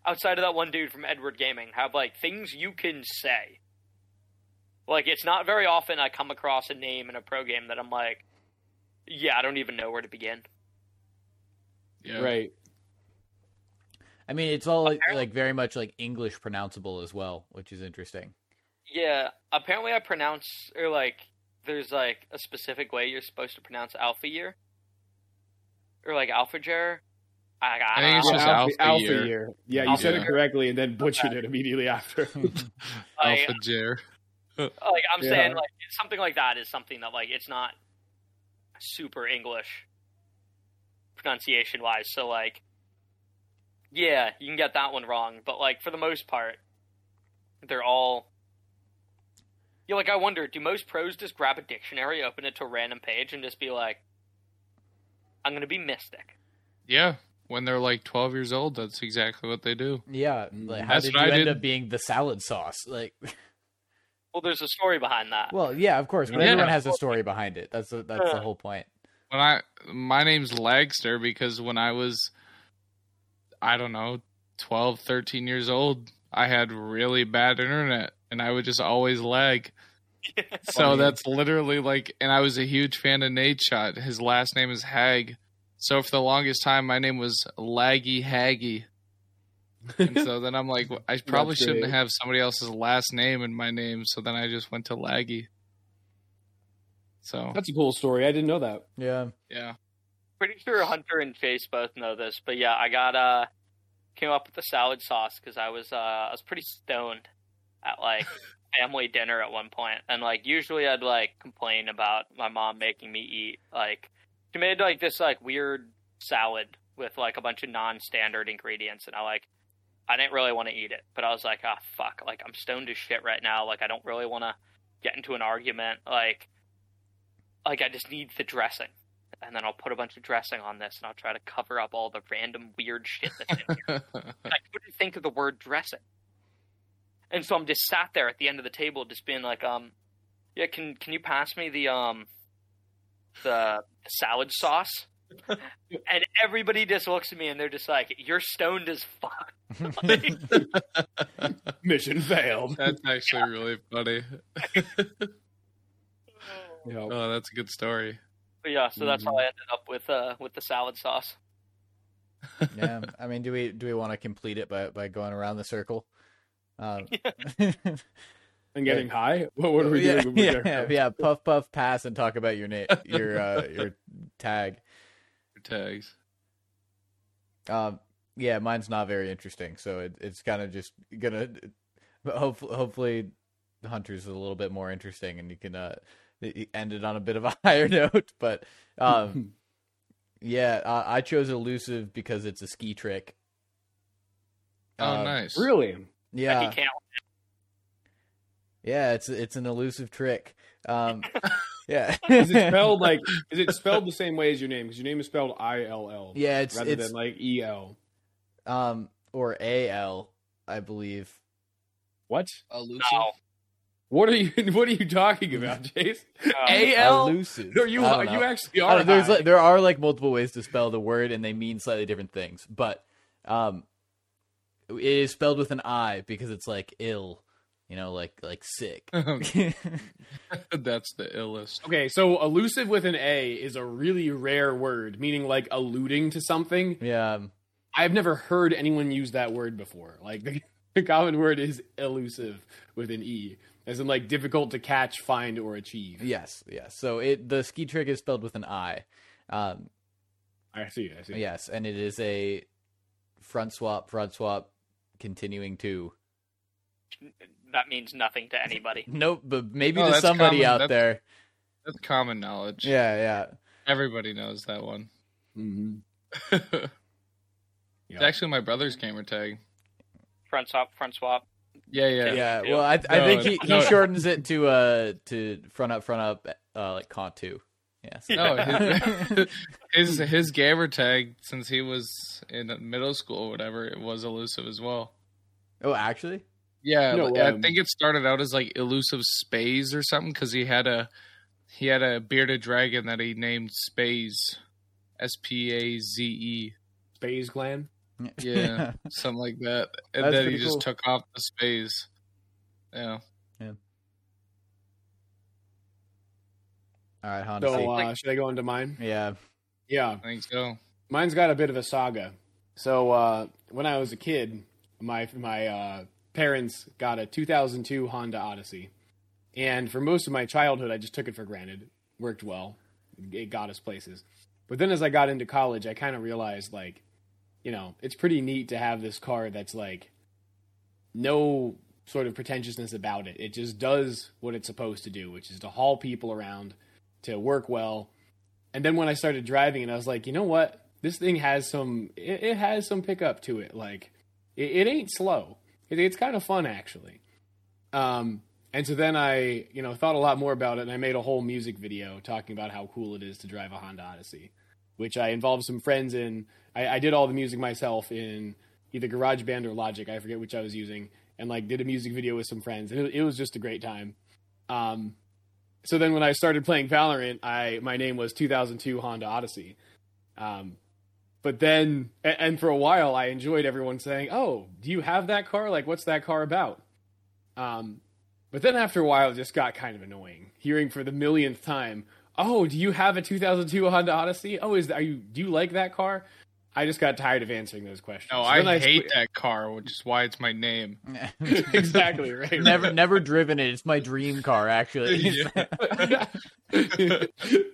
outside of that one dude from Edward Gaming, have like things you can say. Like, it's not very often I come across a name in a pro game that I'm like, yeah, I don't even know where to begin. Yeah. Right. I mean, it's all like very much like English pronounceable as well, which is interesting. Yeah. Apparently I pronounce, or like, there's like a specific way you're supposed to pronounce Alpha Year. Or like Alpha Ger. I think it's just Alpha Year. Yeah, you said it correctly and then butchered it immediately after. Alpha Ger. Like, I'm saying, like, something like that is something that, like, it's not super English pronunciation-wise. So, like, yeah, you can get that one wrong. But, like, for the most part, they're all... Yeah, like, I wonder, do most pros just grab a dictionary, open it to a random page, and just be like, I'm going to be Mystic? Yeah. When they're, like, 12 years old, that's exactly what they do. Yeah. Like, how did you end up being the salad sauce? Like... Well, there's a story behind that. Well, yeah, of course, but everyone has a story behind it. That's the whole point. When my name's Lagster because when I was, I don't know, 12, 13 years old, I had really bad internet, and I would just always lag. So that's literally like, and I was a huge fan of Nate Shot. His last name is Hag. So for the longest time, my name was Laggy Haggy. And so then I'm like, I probably shouldn't have somebody else's last name in my name. So then I just went to Laggy. So that's a cool story. I didn't know that. Yeah. Yeah. Pretty sure Hunter and Chase both know this, but yeah, I got, came up with the salad sauce cause I was pretty stoned at like family dinner at one point. And like, usually I'd like complain about my mom making me eat, like she made like this like weird salad with like a bunch of non-standard ingredients. And I didn't really want to eat it, but I was like, ah, fuck, like, I'm stoned as shit right now. Like, I don't really want to get into an argument. Like, I just need the dressing. And then I'll put a bunch of dressing on this, and I'll try to cover up all the random weird shit that's in here. I couldn't think of the word dressing. And so I'm just sat there at the end of the table just being like, yeah, can you pass me the salad sauce? And everybody just looks at me and they're just like, you're stoned as fuck. Like, mission failed. That's actually really funny. Oh, that's a good story. But yeah, so that's how I ended up with the salad sauce. Yeah, I mean, do we want to complete it by going around the circle? And getting high? What are we doing? Yeah, puff, pass, and talk about your tag. Tags. Yeah, mine's not very interesting, so it's kind of just gonna. But hopefully, Hunter's a little bit more interesting, and you can end it on a bit of a higher note. But I chose elusive because it's a ski trick. Oh, nice! Really? Yeah. Yeah, it's an elusive trick. Yeah. Is it spelled the same way as your name? Because your name is spelled ILL. Yeah, rather than like EL. Or AL, I believe. What? Elusive? No. What are you talking about, Jace? AL? Elusive. No, you actually are. There are like multiple ways to spell the word, and they mean slightly different things. But it is spelled with an I because it's like ill. You know, like sick. That's the illest. Okay, so elusive with an A is a really rare word, meaning like alluding to something. Yeah. I've never heard anyone use that word before. Like the common word is elusive with an E, as in like difficult to catch, find, or achieve. Yes. So the ski trick is spelled with an I. I see. Yes, and it is a front swap, continuing to... That means nothing to anybody. Nope, but maybe to somebody out there. That's common knowledge. Yeah. Everybody knows that one. Mm-hmm. It's actually my brother's gamer tag. Front swap. Yeah. Well, I think he shortens it to front up, like Cont 2. Yes. Yeah. No, his gamer tag, since he was in middle school or whatever, it was elusive as well. Oh, actually? Yeah, no, I think it started out as like elusive Spaze or something because he had a bearded dragon that he named Spaze, Spaze. Spaze Clan. Yeah, something like that. And then he just took off the Spaze. Yeah. All right, Hans. So should I go into mine? Yeah. I think so. Mine's got a bit of a saga. So when I was a kid, my parents got a 2002 Honda Odyssey, and for most of my childhood I just took it for granted. Worked well, it got us places. But then as I got into college, I kind of realized, like, you know, it's pretty neat to have this car that's like no sort of pretentiousness about it. It just does what it's supposed to do, which is to haul people around, to work well. And then when I started driving, and I was like, you know what, this thing has some pickup to it. Like it ain't slow. It's kind of fun, actually. And so then I, you know, thought a lot more about it, and I made a whole music video talking about how cool it is to drive a Honda Odyssey, which I involved some friends in. I did all the music myself in either GarageBand or Logic. I forget which I was using, and like did a music video with some friends, and it was just a great time. So then when I started playing Valorant, my name was 2002 Honda Odyssey. But then, and for a while, I enjoyed everyone saying, "Oh, do you have that car? Like, what's that car about?" But then after a while, it just got kind of annoying. Hearing for the millionth time, "Oh, do you have a 2002 Honda Odyssey? Oh, do you like that car?" I just got tired of answering those questions. No, so I hate that car, which is why it's my name. Exactly right. Never driven it. It's my dream car, actually. Yeah.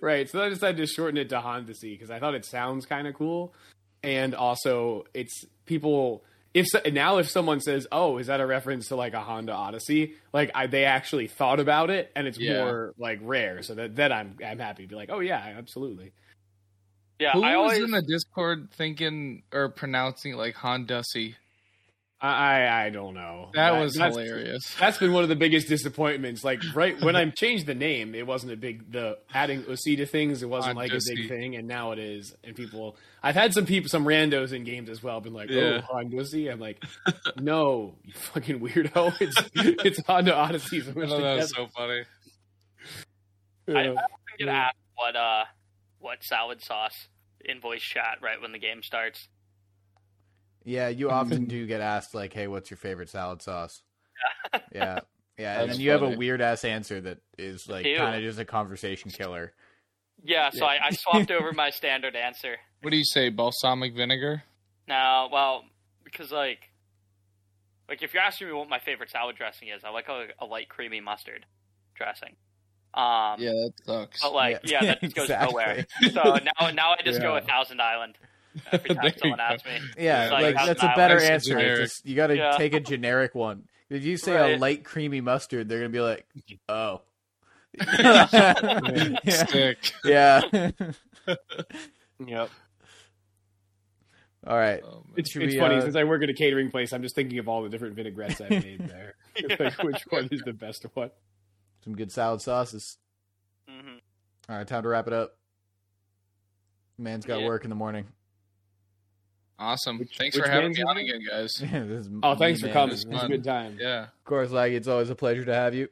Right. So I decided to shorten it to Honda C because I thought it sounds kind of cool, and also it's people. If someone says, "Oh, is that a reference to like a Honda Odyssey?" Like they actually thought about it, and it's more like rare. So that I'm happy to be like, "Oh yeah, absolutely." Yeah, I was in the Discord thinking or pronouncing like Hondussy. I don't know. That's hilarious. That's been one of the biggest disappointments. Like right when I changed the name, it wasn't the adding Ussi to things. It wasn't like a big thing, and now it is. And I've had some randos in games as well, been like, "Oh, Hondussy." I'm like, "No, you fucking weirdo! It's Honda Odyssey." That's so funny. Yeah. I often get asked what salad sauce in voice chat right when the game starts. Yeah, you often do get asked, like, "Hey, what's your favorite salad sauce?" Yeah. And then you have a weird-ass answer that is, like, kind of just a conversation killer. Yeah, so I swapped over my standard answer. What do you say, balsamic vinegar? No, well, because, like if you're asking me what my favorite salad dressing is, I like a light creamy mustard dressing. Yeah, that sucks. But, like, that just goes nowhere. So now I just go with Thousand Island. Every time someone asks me, like that's a better answer. Just, you got to take a generic one. If you say a light creamy mustard, they're gonna be like, "Oh, stick." Yep. All right. It's funny, since I work at a catering place, I'm just thinking of all the different vinaigrettes I've made there. Yeah. Like, which one is the best one? Some good salad sauces. Mm-hmm. All right, time to wrap it up. Man's got work in the morning. Awesome. Thanks for having me on again, guys. Yeah, thanks for coming. It was a good time. Yeah. Of course, Laggy, it's always a pleasure to have you.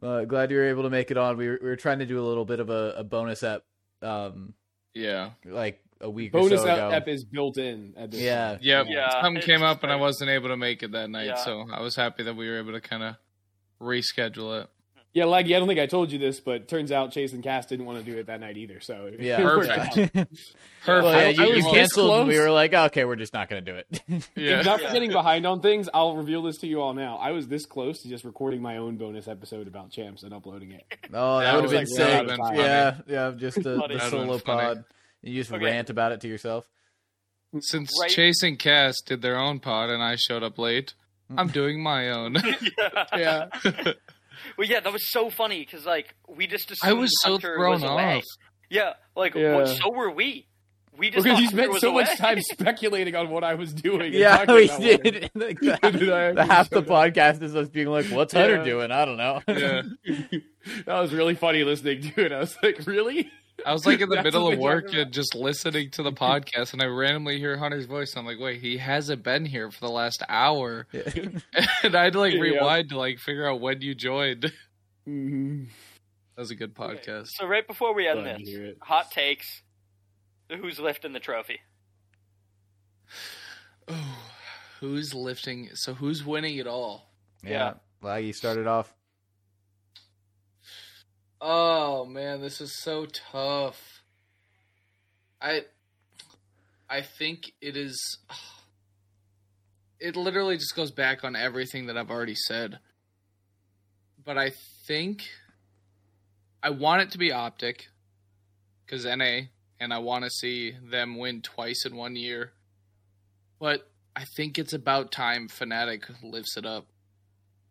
Glad you were able to make it on. We were trying to do a little bit of a bonus app. Like a week bonus or so ago. Bonus app is built in at this time. Yeah. Something came up and I wasn't able to make it that night, so I was happy that we were able to kind of reschedule it. Yeah, Laggy, I don't think I told you this, but turns out Chase and Cass didn't want to do it that night either. So perfect. Well, you canceled. And we were like, okay, we're just not going to do it. Yeah. Not for getting behind on things, I'll reveal this to you all now. I was this close to just recording my own bonus episode about champs and uploading it. Oh, that would have been sick. Yeah, just the solo pod. You just rant about it to yourself. Since Chase and Cass did their own pod and I showed up late, I'm doing my own. Yeah. Well, yeah, that was so funny because, like, we just assumed I was so Hunter thrown was away. Off. Yeah, like, well, so were we. We just because you spent so much time speculating on what I was doing. Yeah, we did. Half the podcast is us being like, "What's Hunter doing?" I don't know. Yeah. That was really funny listening to it. I was like, "Really?" I was like in the middle of work and just listening to the podcast, and I randomly hear Hunter's voice. I'm like, wait, he hasn't been here for the last hour. Yeah. And I had to rewind to figure out when you joined. Mm-hmm. That was a good podcast. Okay. So right before we end this, hot takes. Who's lifting the trophy? Oh, who's lifting? So who's winning it all? Yeah. Laggy started off. Oh man, this is so tough. I think it is. It literally just goes back on everything that I've already said. But I think I want it to be OpTic, because NA, and I want to see them win twice in 1 year. But I think it's about time Fnatic lifts it up,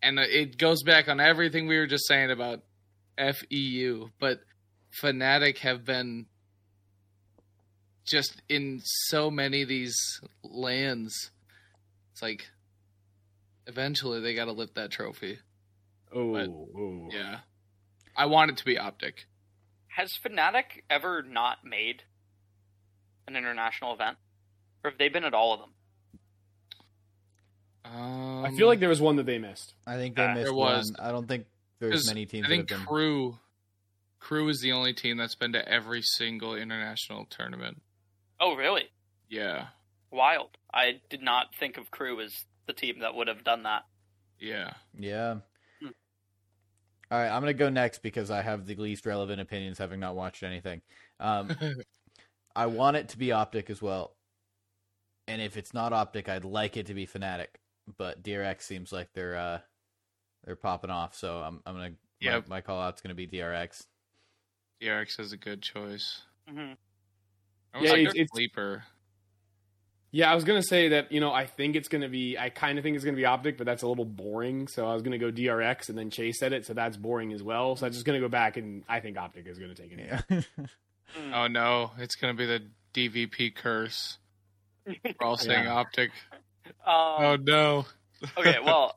and it goes back on everything we were just saying about FEU, but Fnatic have been just in so many of these lands. It's like eventually they got to lift that trophy. Oh, yeah. I want it to be OpTic. Has Fnatic ever not made an international event, or have they been at all of them? I feel like there was one that they missed. I think they missed one. I don't think. There's many teams. I think Crew is the only team that's been to every single international tournament. Oh, really? Yeah. Wild. I did not think of Crew as the team that would have done that. Yeah. All right, I'm going to go next because I have the least relevant opinions, having not watched anything. I want it to be OpTic as well. And if it's not OpTic, I'd like it to be Fnatic. But DRX seems like they're popping off, so I'm gonna. Yep. My call out's gonna be DRX. DRX is a good choice. Mm-hmm. It's sleeper. Yeah, I was gonna say that I think it's gonna be. I kind of think it's gonna be OpTic, but that's a little boring. So I was gonna go DRX, and then Chase said it, so that's boring as well. So I'm just gonna go back, and I think OpTic is gonna take it. Yeah. Oh no, it's gonna be the DVP curse. We're all saying OpTic. Oh no. Okay, well.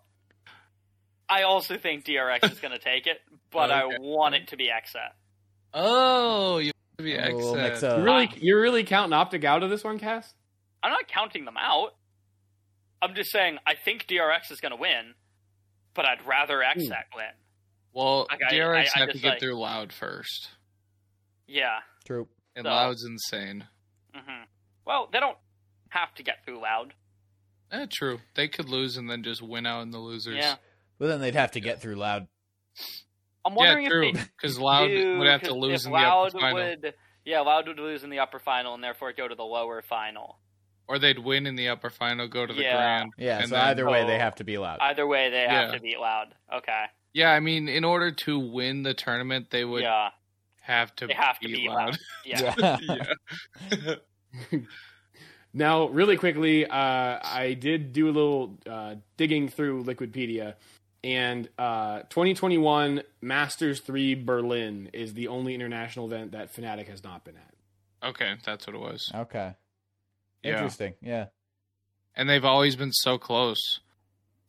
I also think DRX is going to take it, but I want it to be XSET. Oh, you want it to be XSET. You're really counting OpTic out of this one, Cass? I'm not counting them out. I'm just saying I think DRX is going to win, but I'd rather XSET win. Well, DRX have to get through Loud first. Yeah. True. And Loud's insane. Mm-hmm. Well, they don't have to get through Loud. True. They could lose and then just win out in the losers. Yeah. Well, then they'd have to get through Loud. I'm wondering if because Loud would have to lose in the upper final. Loud would lose in the upper final and therefore go to the lower final. Or they'd win in the upper final, go to the grand. Yeah, and so either way, they have to be Loud. Either way, they have to beat Loud. Okay. Yeah, I mean, in order to win the tournament, they would have to beat Loud. Yeah. Now, really quickly, I did do a little digging through Liquidpedia. And 2021 Masters 3 Berlin is the only international event that Fnatic has not been at. Okay, that's what it was. Okay. Interesting. Yeah. And they've always been so close.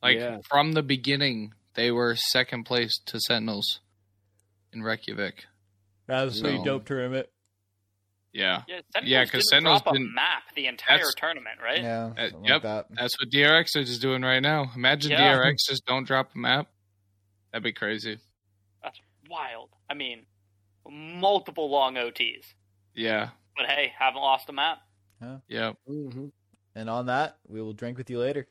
Like, from the beginning, they were second place to Sentinels in Reykjavik. That was pretty dope tournament. Yeah. Yeah, because Sentinels didn't map the entire tournament, right? Yeah. Yep. Like that. That's what DRX are just doing right now. Imagine DRX just don't drop a map. That'd be crazy. That's wild. I mean, multiple long OTs. Yeah. But hey, haven't lost a map. Huh? Yeah. Mm-hmm. And on that, we will drink with you later.